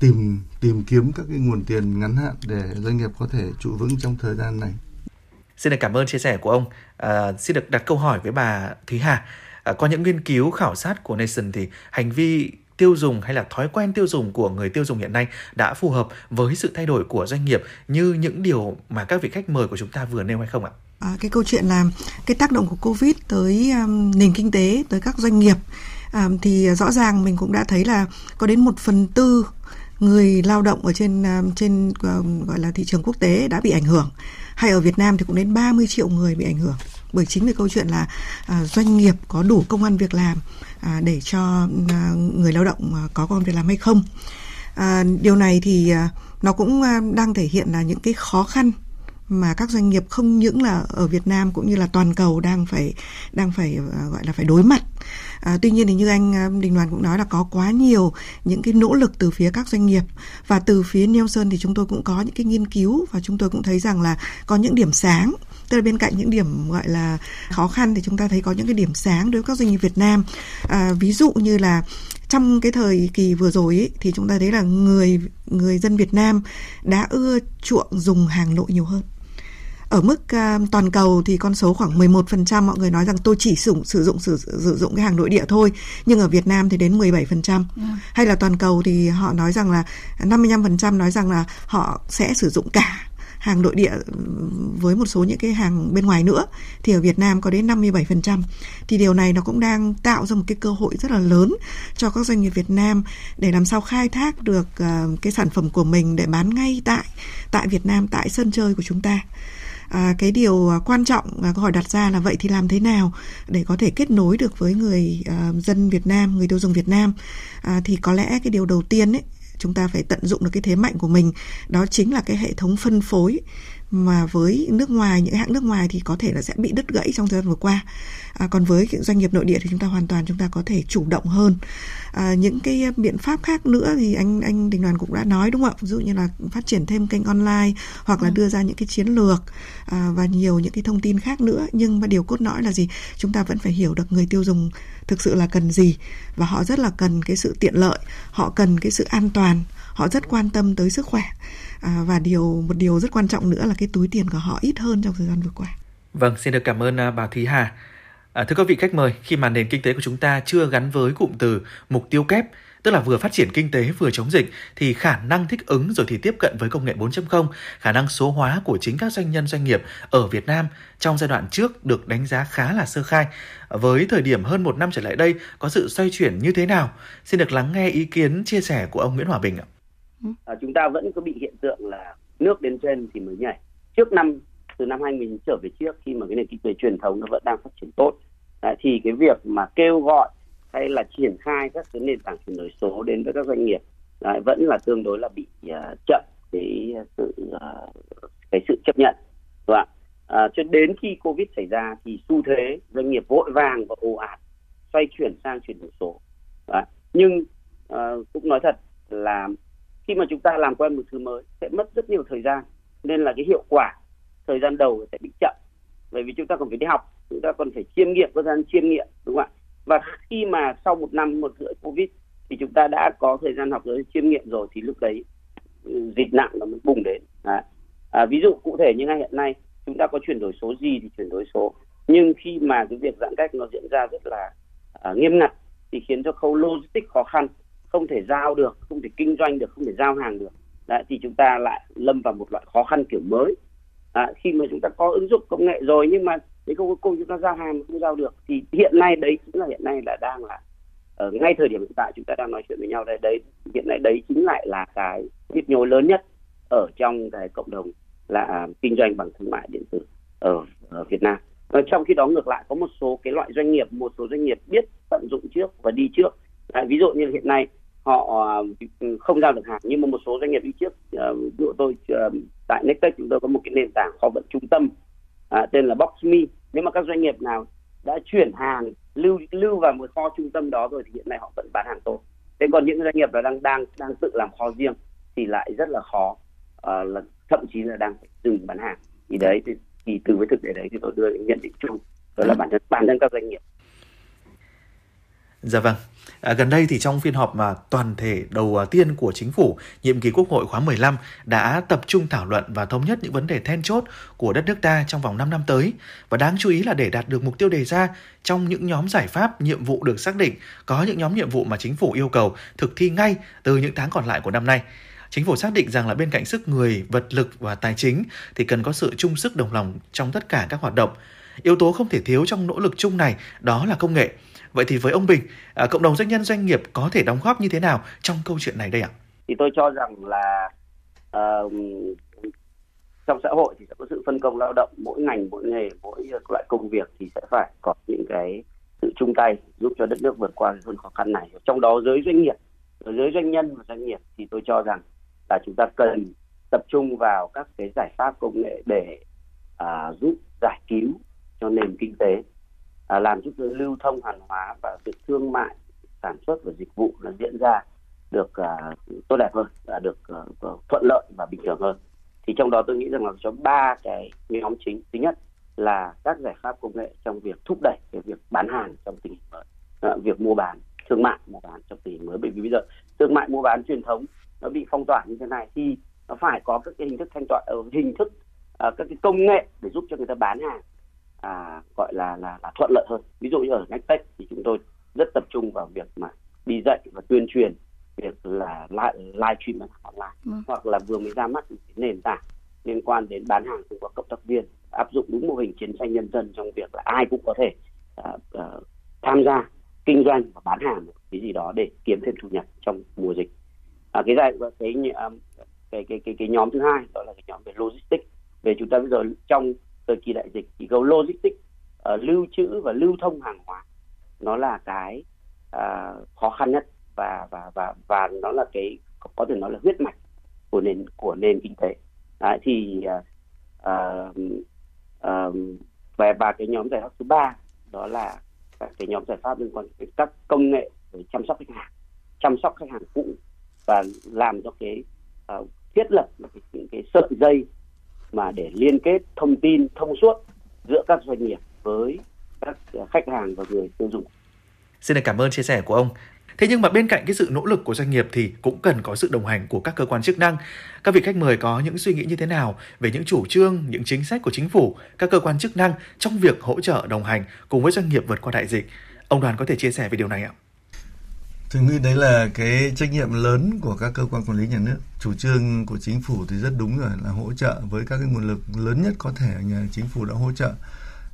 tìm tìm kiếm các cái nguồn tiền ngắn hạn để doanh nghiệp có thể trụ vững trong thời gian này. Xin được cảm ơn chia sẻ của ông. À, xin được đặt câu hỏi với bà Thúy Hà. À, qua những nghiên cứu khảo sát của Nielsen thì hành vi tiêu dùng hay là thói quen tiêu dùng của người tiêu dùng hiện nay đã phù hợp với sự thay đổi của doanh nghiệp như những điều mà các vị khách mời của chúng ta vừa nêu hay không ạ? À, cái câu chuyện là cái tác động của Covid tới um, nền kinh tế, tới các doanh nghiệp à, thì rõ ràng mình cũng đã thấy là có đến một phần tư người lao động ở trên trên gọi là thị trường quốc tế đã bị ảnh hưởng, hay ở Việt Nam thì cũng đến ba mươi triệu người bị ảnh hưởng, bởi chính vì câu chuyện là à, doanh nghiệp có đủ công ăn việc làm à, để cho à, người lao động à, có công ăn việc làm hay không. À, điều này thì à, nó cũng à, đang thể hiện là những cái khó khăn mà các doanh nghiệp không những là ở Việt Nam cũng như là toàn cầu đang phải đang phải gọi là phải đối mặt. À, tuy nhiên thì như anh Đình Đoàn cũng nói là có quá nhiều những cái nỗ lực từ phía các doanh nghiệp, và từ phía Nielsen thì chúng tôi cũng có những cái nghiên cứu và chúng tôi cũng thấy rằng là có những điểm sáng. Tức là bên cạnh những điểm gọi là khó khăn thì chúng ta thấy có những cái điểm sáng đối với các doanh nghiệp Việt Nam. À, ví dụ như là trong cái thời kỳ vừa rồi ý, thì chúng ta thấy là người người dân Việt Nam đã ưa chuộng dùng hàng nội nhiều hơn. Ở mức uh, toàn cầu thì con số khoảng mười một phần trăm mọi người nói rằng tôi chỉ sử dụng sử dụng sử, sử dụng cái hàng nội địa thôi, nhưng ở Việt Nam thì đến mười bảy phần trăm. Ừ. Hay là toàn cầu thì họ nói rằng là năm mươi lăm phần trăm nói rằng là họ sẽ sử dụng cả hàng nội địa với một số những cái hàng bên ngoài nữa, thì ở Việt Nam có đến năm mươi bảy phần trăm. Thì điều này nó cũng đang tạo ra một cái cơ hội rất là lớn cho các doanh nghiệp Việt Nam để làm sao khai thác được cái sản phẩm của mình để bán ngay tại tại Việt Nam, tại sân chơi của chúng ta. À, cái điều quan trọng và câu hỏi đặt ra là vậy thì làm thế nào để có thể kết nối được với người uh, dân Việt Nam, người tiêu dùng Việt Nam, à, thì có lẽ cái điều đầu tiên ấy, chúng ta phải tận dụng được cái thế mạnh của mình, đó chính là cái hệ thống phân phối mà với nước ngoài, những hãng nước ngoài thì có thể là sẽ bị đứt gãy trong thời gian vừa qua. À, còn với doanh nghiệp nội địa thì chúng ta hoàn toàn chúng ta có thể chủ động hơn. À, những cái biện pháp khác nữa thì anh anh Đình Đoàn cũng đã nói, đúng không ạ? Ví dụ như là phát triển thêm kênh online hoặc là đưa ra những cái chiến lược à, và nhiều những cái thông tin khác nữa. Nhưng mà điều cốt lõi là gì? Chúng ta vẫn phải hiểu được người tiêu dùng thực sự là cần gì, và họ rất là cần cái sự tiện lợi, họ cần cái sự an toàn, họ rất quan tâm tới sức khỏe. À, và điều một điều rất quan trọng nữa là cái túi tiền của họ ít hơn trong thời gian vừa qua. Vâng, xin được cảm ơn uh, bà Thúy Hà. À, thưa các vị khách mời, khi mà nền kinh tế của chúng ta chưa gắn với cụm từ mục tiêu kép, tức là vừa phát triển kinh tế vừa chống dịch, thì khả năng thích ứng rồi thì tiếp cận với công nghệ bốn chấm không, khả năng số hóa của chính các doanh nhân doanh nghiệp ở Việt Nam trong giai đoạn trước được đánh giá khá là sơ khai. Với thời điểm hơn một năm trở lại đây, có sự xoay chuyển như thế nào? Xin được lắng nghe ý kiến chia sẻ của ông Nguyễn Hòa Bình ạ. À, chúng ta vẫn có bị hiện tượng là nước đến trên thì mới nhảy. Trước năm, từ năm hai nghìn trở về trước, khi mà cái nền kinh tế truyền thống nó vẫn đang phát triển tốt, à, thì cái việc mà kêu gọi hay là triển khai các cái nền tảng chuyển đổi số đến với các doanh nghiệp à, vẫn là tương đối là bị uh, chậm cái sự uh, cái sự chấp nhận, đúng không? À, cho đến khi Covid xảy ra thì xu thế doanh nghiệp vội vàng và ồ ạt xoay chuyển sang chuyển đổi số. À, nhưng uh, cũng nói thật là khi mà chúng ta làm quen một thứ mới sẽ mất rất nhiều thời gian, nên là cái hiệu quả thời gian đầu sẽ bị chậm, bởi vì chúng ta còn phải đi học, chúng ta còn phải chiêm nghiệm, có thời gian chiêm nghiệm, đúng không ạ? Và khi mà sau một năm một rưỡi Covid thì chúng ta đã có thời gian học rồi, chiêm nghiệm rồi, thì lúc đấy dịch nặng nó mới bùng đến. À, ví dụ cụ thể như ngay hiện nay chúng ta có chuyển đổi số gì thì chuyển đổi số, nhưng khi mà cái việc giãn cách nó diễn ra rất là à, nghiêm ngặt thì khiến cho khâu logistics khó khăn, không thể giao được, không thể kinh doanh được, không thể giao hàng được. Đấy, thì chúng ta lại lâm vào một loại khó khăn kiểu mới. À, khi mà chúng ta có ứng dụng công nghệ rồi nhưng mà đến cuối cùng chúng ta giao hàng mà không giao được, thì hiện nay đấy chính là hiện nay là đang là ở ngay thời điểm hiện tại chúng ta đang nói chuyện với nhau đây, đấy hiện nay đấy chính lại là cái nhức nhối lớn nhất ở trong cái cộng đồng là kinh doanh bằng thương mại điện tử ở, ở Việt Nam. Và trong khi đó ngược lại có một số cái loại doanh nghiệp, một số doanh nghiệp biết tận dụng trước và đi trước. Đấy, ví dụ như hiện nay họ không giao được hàng, nhưng mà một số doanh nghiệp đi trước, ví dụ tôi tại Nextech chúng tôi có một cái nền tảng kho vận trung tâm à, tên là Boxme. Nếu mà các doanh nghiệp nào đã chuyển hàng lưu lưu vào một kho trung tâm đó rồi thì hiện nay họ vẫn bán hàng tốt. Thế còn những doanh nghiệp là đang đang đang tự làm kho riêng thì lại rất là khó, à, là thậm chí là đang dừng bán hàng. Thì đấy thì, thì từ với thực tế đấy thì tôi đưa nhận định chung đó là bản thân bản thân các doanh nghiệp. Dạ vâng. À, gần đây thì trong phiên họp mà toàn thể đầu tiên của chính phủ, nhiệm kỳ Quốc hội khóa mười lăm đã tập trung thảo luận và thống nhất những vấn đề then chốt của đất nước ta trong vòng năm năm tới. Và đáng chú ý là để đạt được mục tiêu đề ra, trong những nhóm giải pháp, nhiệm vụ được xác định, có những nhóm nhiệm vụ mà chính phủ yêu cầu thực thi ngay từ những tháng còn lại của năm nay. Chính phủ xác định rằng là bên cạnh sức người, vật lực và tài chính thì cần có sự chung sức đồng lòng trong tất cả các hoạt động. Yếu tố không thể thiếu trong nỗ lực chung này đó là công nghệ. Vậy thì với ông Bình, à, cộng đồng doanh nhân doanh nghiệp có thể đóng góp như thế nào trong câu chuyện này đây ạ? Thì tôi cho rằng là uh, trong xã hội thì sẽ có sự phân công lao động, mỗi ngành, mỗi nghề, mỗi loại công việc thì sẽ phải có những cái sự chung tay giúp cho đất nước vượt qua những khó khăn này. Trong đó giới doanh nghiệp, giới doanh nhân và doanh nghiệp thì tôi cho rằng là chúng ta cần tập trung vào các cái giải pháp công nghệ để uh, giúp giải cứu cho nền kinh tế. À, làm giúp lưu thông hàng hóa và việc thương mại, sản xuất và dịch vụ nó diễn ra được à, tốt đẹp hơn, à, được à, thuận lợi và bình thường hơn. Thì trong đó tôi nghĩ rằng là có ba cái nhóm chính. Thứ nhất là các giải pháp công nghệ trong việc thúc đẩy cái việc bán hàng trong tình hình mới, à, việc mua bán, thương mại mua bán trong tình hình mới. Bởi vì bây giờ thương mại mua bán truyền thống nó bị phong tỏa như thế này thì nó phải có các cái hình thức thanh toán, hình thức uh, các cái công nghệ để giúp cho người ta bán hàng à, gọi là, là là thuận lợi hơn. Ví dụ như ở Nextech thì chúng tôi rất tập trung vào việc mà đi dạy và tuyên truyền việc là live, live stream bán hàng online, ừ. hoặc là vừa mới ra mắt cái nền tảng liên quan đến bán hàng thông qua cộng tác viên, áp dụng đúng mô hình chiến tranh nhân dân trong việc là ai cũng có thể uh, uh, tham gia kinh doanh và bán hàng một cái gì đó để kiếm thêm thu nhập trong mùa dịch. À, cái giai đoạn cái, cái cái cái cái nhóm thứ hai đó là cái nhóm về logistics. Về chúng ta bây giờ trong thời kỳ đại dịch thì câu logistics uh, lưu trữ và lưu thông hàng hóa nó là cái uh, khó khăn nhất và và và và nó là cái có thể nói là huyết mạch của nền của nền kinh tế. Đấy, thì uh, uh, và và cái nhóm giải pháp thứ ba đó là cái nhóm giải pháp liên quan đến các công nghệ để chăm sóc khách hàng, chăm sóc khách hàng cũ và làm cho cái uh, thiết lập cái, cái, cái sợi dây mà để liên kết thông tin thông suốt giữa các doanh nghiệp với các khách hàng và người tiêu dùng. Xin được cảm ơn chia sẻ của ông. Thế nhưng mà bên cạnh cái sự nỗ lực của doanh nghiệp thì cũng cần có sự đồng hành của các cơ quan chức năng. Các vị khách mời có những suy nghĩ như thế nào về những chủ trương, những chính sách của chính phủ, các cơ quan chức năng trong việc hỗ trợ đồng hành cùng với doanh nghiệp vượt qua đại dịch? Ông Đoàn có thể chia sẻ về điều này ạ? Tôi nghĩ đấy là cái trách nhiệm lớn của các cơ quan quản lý nhà nước. Chủ trương của chính phủ thì rất đúng rồi, là hỗ trợ với các cái nguồn lực lớn nhất có thể nhà chính phủ đã hỗ trợ.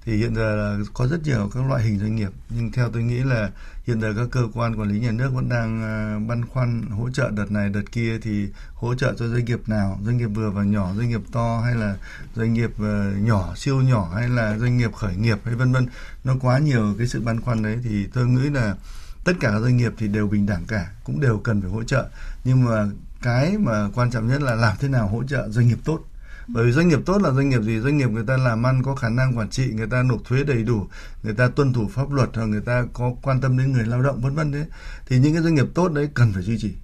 Thì hiện giờ là có rất nhiều các loại hình doanh nghiệp, nhưng theo tôi nghĩ là hiện giờ các cơ quan quản lý nhà nước vẫn đang băn khoăn hỗ trợ đợt này đợt kia thì hỗ trợ cho doanh nghiệp nào, doanh nghiệp vừa và nhỏ, doanh nghiệp to hay là doanh nghiệp nhỏ siêu nhỏ hay là doanh nghiệp khởi nghiệp hay vân vân. Nó quá nhiều cái sự băn khoăn đấy, thì tôi nghĩ là tất cả các doanh nghiệp thì đều bình đẳng cả, cũng đều cần phải hỗ trợ, nhưng mà cái mà quan trọng nhất là làm thế nào hỗ trợ doanh nghiệp tốt. Bởi vì doanh nghiệp tốt là doanh nghiệp gì? Doanh nghiệp người ta làm ăn có khả năng quản trị, người ta nộp thuế đầy đủ, người ta tuân thủ pháp luật, người ta có quan tâm đến người lao động vân vân đấy. Thì những cái doanh nghiệp tốt đấy cần phải duy trì.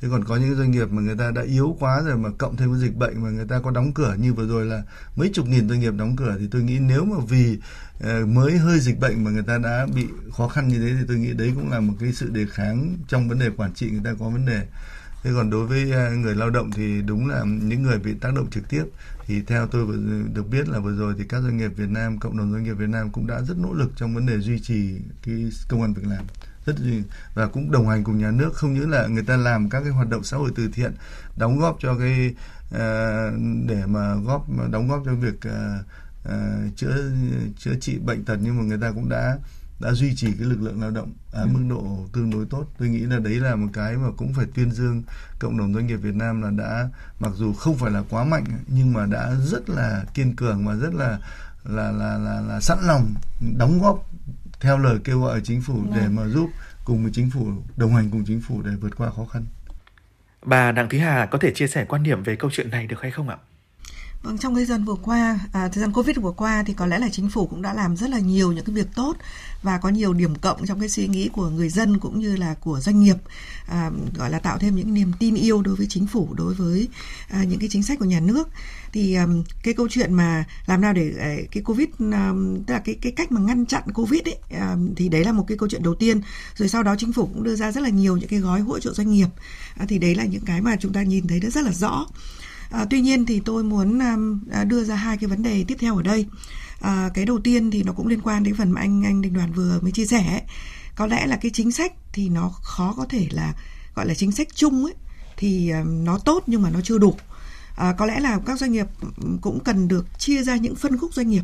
Thế còn có những doanh nghiệp mà người ta đã yếu quá rồi mà cộng thêm cái dịch bệnh mà người ta có đóng cửa, như vừa rồi là mấy chục nghìn doanh nghiệp đóng cửa, thì tôi nghĩ nếu mà vì mới hơi dịch bệnh mà người ta đã bị khó khăn như thế thì tôi nghĩ đấy cũng là một cái sự đề kháng trong vấn đề quản trị, người ta có vấn đề. Thế còn đối với người lao động thì đúng là những người bị tác động trực tiếp thì theo tôi được biết là vừa rồi thì các doanh nghiệp Việt Nam, cộng đồng doanh nghiệp Việt Nam cũng đã rất nỗ lực trong vấn đề duy trì cái công ăn việc làm, rất và cũng đồng hành cùng nhà nước, không những là người ta làm các cái hoạt động xã hội từ thiện, đóng góp cho cái để mà góp đóng góp cho việc chữa chữa trị bệnh tật, nhưng mà người ta cũng đã đã duy trì cái lực lượng lao động ở mức độ tương đối tốt. Tôi nghĩ là đấy là một cái mà cũng phải tuyên dương cộng đồng doanh nghiệp Việt Nam, là đã mặc dù không phải là quá mạnh nhưng mà đã rất là kiên cường và rất là là là là, là sẵn lòng đóng góp theo lời kêu gọi chính phủ để mà giúp cùng với chính phủ, đồng hành cùng chính phủ để vượt qua khó khăn. Bà Đặng Thúy Hà có thể chia sẻ quan điểm về câu chuyện này được hay không ạ? Vâng, trong thời gian vừa qua, à, thời gian Covid vừa qua thì có lẽ là chính phủ cũng đã làm rất là nhiều những cái việc tốt và có nhiều điểm cộng trong cái suy nghĩ của người dân cũng như là của doanh nghiệp, à, gọi là tạo thêm những niềm tin yêu đối với chính phủ, đối với à, những cái chính sách của nhà nước. Thì um, cái câu chuyện mà làm nào để cái Covid, um, tức là cái cái cách mà ngăn chặn Covid ấy, um, thì đấy là một cái câu chuyện đầu tiên. Rồi sau đó chính phủ cũng đưa ra rất là nhiều những cái gói hỗ trợ doanh nghiệp, à, thì đấy là những cái mà chúng ta nhìn thấy rất là rõ. À, tuy nhiên thì tôi muốn à, đưa ra hai cái vấn đề tiếp theo ở đây. À, cái đầu tiên thì nó cũng liên quan đến phần mà anh anh Đình Đoàn vừa mới chia sẻ ấy. Có lẽ là cái chính sách thì nó khó có thể là gọi là chính sách chung ấy, thì à, nó tốt nhưng mà nó chưa đủ. À, có lẽ là các doanh nghiệp cũng cần được chia ra những phân khúc doanh nghiệp.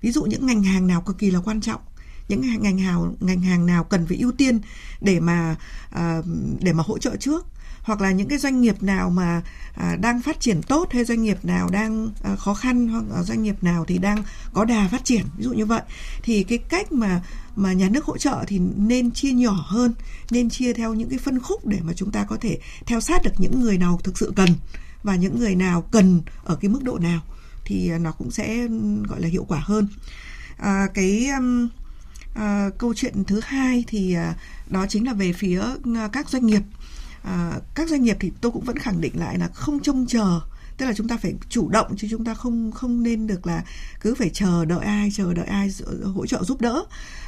Ví dụ những ngành hàng nào cực kỳ là quan trọng, những ngành hàng ngành hàng nào cần phải ưu tiên để mà à, để mà hỗ trợ trước, hoặc là những cái doanh nghiệp nào mà à, đang phát triển tốt hay doanh nghiệp nào đang à, khó khăn, hoặc là doanh nghiệp nào thì đang có đà phát triển, ví dụ như vậy. Thì cái cách mà mà nhà nước hỗ trợ thì nên chia nhỏ hơn, nên chia theo những cái phân khúc để mà chúng ta có thể theo sát được những người nào thực sự cần và những người nào cần ở cái mức độ nào, thì nó cũng sẽ gọi là hiệu quả hơn. À, cái um, à, câu chuyện thứ hai thì à, đó chính là về phía à, các doanh nghiệp. À, các doanh nghiệp thì tôi cũng vẫn khẳng định lại là không trông chờ, tức là chúng ta phải chủ động, chứ chúng ta không không nên được là cứ phải chờ đợi ai chờ đợi ai hỗ trợ giúp đỡ.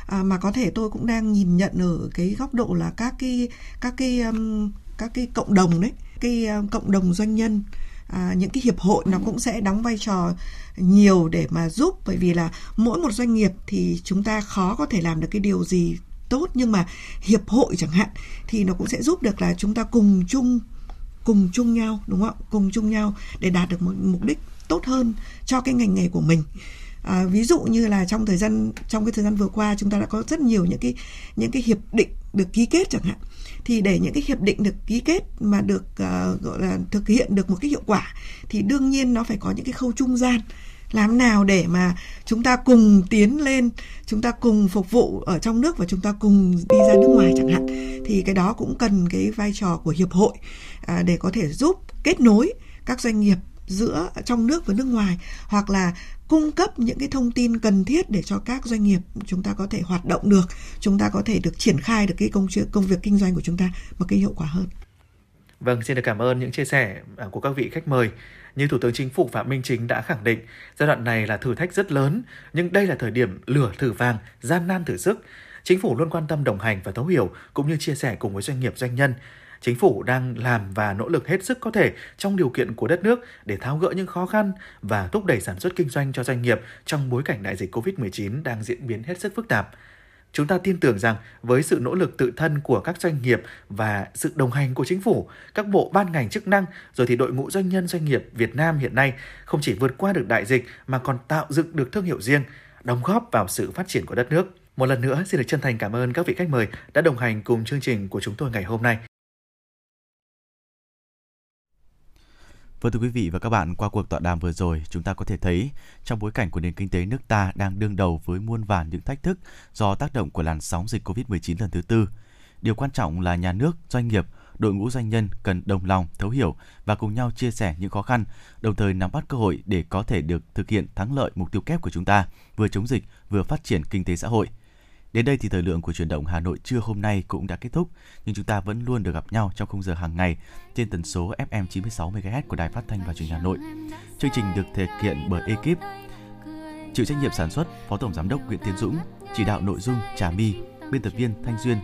À, mà có thể tôi cũng đang nhìn nhận ở cái góc độ là các cái các cái um, các cái cộng đồng đấy, cái um, cộng đồng doanh nhân à, những cái hiệp hội nó cũng sẽ đóng vai trò nhiều để mà giúp, bởi vì là mỗi một doanh nghiệp thì chúng ta khó có thể làm được cái điều gì tốt, nhưng mà hiệp hội chẳng hạn thì nó cũng sẽ giúp được là chúng ta cùng chung cùng chung nhau, đúng không ạ? Cùng chung nhau để đạt được một mục đích tốt hơn cho cái ngành nghề của mình. À, ví dụ như là trong thời gian trong cái thời gian vừa qua chúng ta đã có rất nhiều những cái những cái hiệp định được ký kết chẳng hạn. Thì để những cái hiệp định được ký kết mà được uh, gọi là thực hiện được một cái hiệu quả thì đương nhiên nó phải có những cái khâu trung gian, làm nào để mà chúng ta cùng tiến lên, chúng ta cùng phục vụ ở trong nước và chúng ta cùng đi ra nước ngoài chẳng hạn. Thì cái đó cũng cần cái vai trò của hiệp hội à, để có thể giúp kết nối các doanh nghiệp giữa trong nước và nước ngoài, hoặc là cung cấp những cái thông tin cần thiết để cho các doanh nghiệp chúng ta có thể hoạt động được, chúng ta có thể được triển khai được cái công chuyện công việc kinh doanh của chúng ta một cái hiệu quả hơn. Vâng, xin được cảm ơn những chia sẻ của các vị khách mời. Như Thủ tướng Chính phủ Phạm Minh Chính đã khẳng định, giai đoạn này là thử thách rất lớn, nhưng đây là thời điểm lửa thử vàng, gian nan thử sức. Chính phủ luôn quan tâm đồng hành và thấu hiểu cũng như chia sẻ cùng với doanh nghiệp doanh nhân. Chính phủ đang làm và nỗ lực hết sức có thể trong điều kiện của đất nước để tháo gỡ những khó khăn và thúc đẩy sản xuất kinh doanh cho doanh nghiệp trong bối cảnh đại dịch covid mười chín đang diễn biến hết sức phức tạp. Chúng ta tin tưởng rằng với sự nỗ lực tự thân của các doanh nghiệp và sự đồng hành của chính phủ, các bộ ban ngành chức năng, rồi thì đội ngũ doanh nhân doanh nghiệp Việt Nam hiện nay không chỉ vượt qua được đại dịch mà còn tạo dựng được thương hiệu riêng, đóng góp vào sự phát triển của đất nước. Một lần nữa xin được chân thành cảm ơn các vị khách mời đã đồng hành cùng chương trình của chúng tôi ngày hôm nay. Vâng, thưa quý vị và các bạn, qua cuộc tọa đàm vừa rồi, chúng ta có thể thấy trong bối cảnh của nền kinh tế nước ta đang đương đầu với muôn vàn những thách thức do tác động của làn sóng dịch covid mười chín lần thứ tư. Điều quan trọng là nhà nước, doanh nghiệp, đội ngũ doanh nhân cần đồng lòng, thấu hiểu và cùng nhau chia sẻ những khó khăn, đồng thời nắm bắt cơ hội để có thể được thực hiện thắng lợi mục tiêu kép của chúng ta, vừa chống dịch, vừa phát triển kinh tế xã hội. Đến đây thì thời lượng của Chuyển động Hà Nội trưa hôm nay cũng đã kết thúc, nhưng chúng ta vẫn luôn được gặp nhau trong khung giờ hàng ngày trên tần số ép em chín mươi sáu mê ga héc của Đài Phát thanh và Truyền hình Hà Nội. Chương trình được thực hiện bởi ekip chịu trách nhiệm sản xuất Phó Tổng Giám đốc Nguyễn Tiến Dũng, chỉ đạo nội dung Trà My, biên tập viên Thanh Duyên,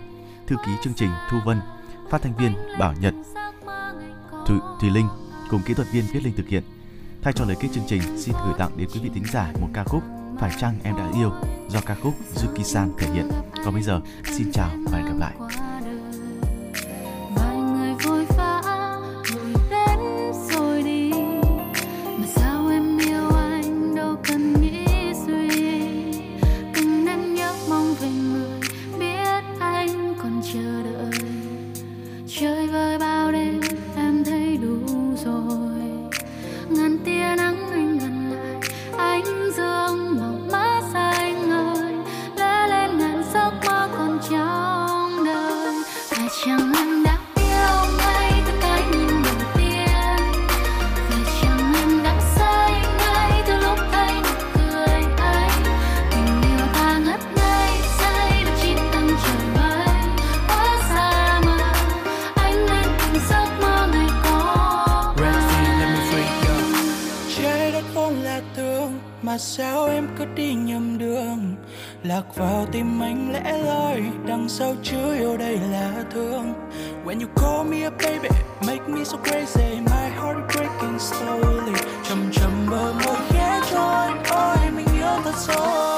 thư ký chương trình Thu Vân, phát thanh viên Bảo Nhật, Thuy, Thuy Linh cùng kỹ thuật viên Viết Linh thực hiện. Thay cho lời kết chương trình, xin gửi tặng đến quý vị thính giả một ca khúc Phải chăng em đã yêu do ca khúc Yuki-san thể hiện. Còn bây giờ, xin chào và hẹn gặp lại. Sao em cứ đi nhầm đường, lạc vào tim anh lẽ loi, đằng sau chứa yêu đây là thương. When you call me a baby, make me so crazy, my heart breaking slowly. Chầm chầm bờ môi khẽ trôi, ôi mình yêu thật rồi.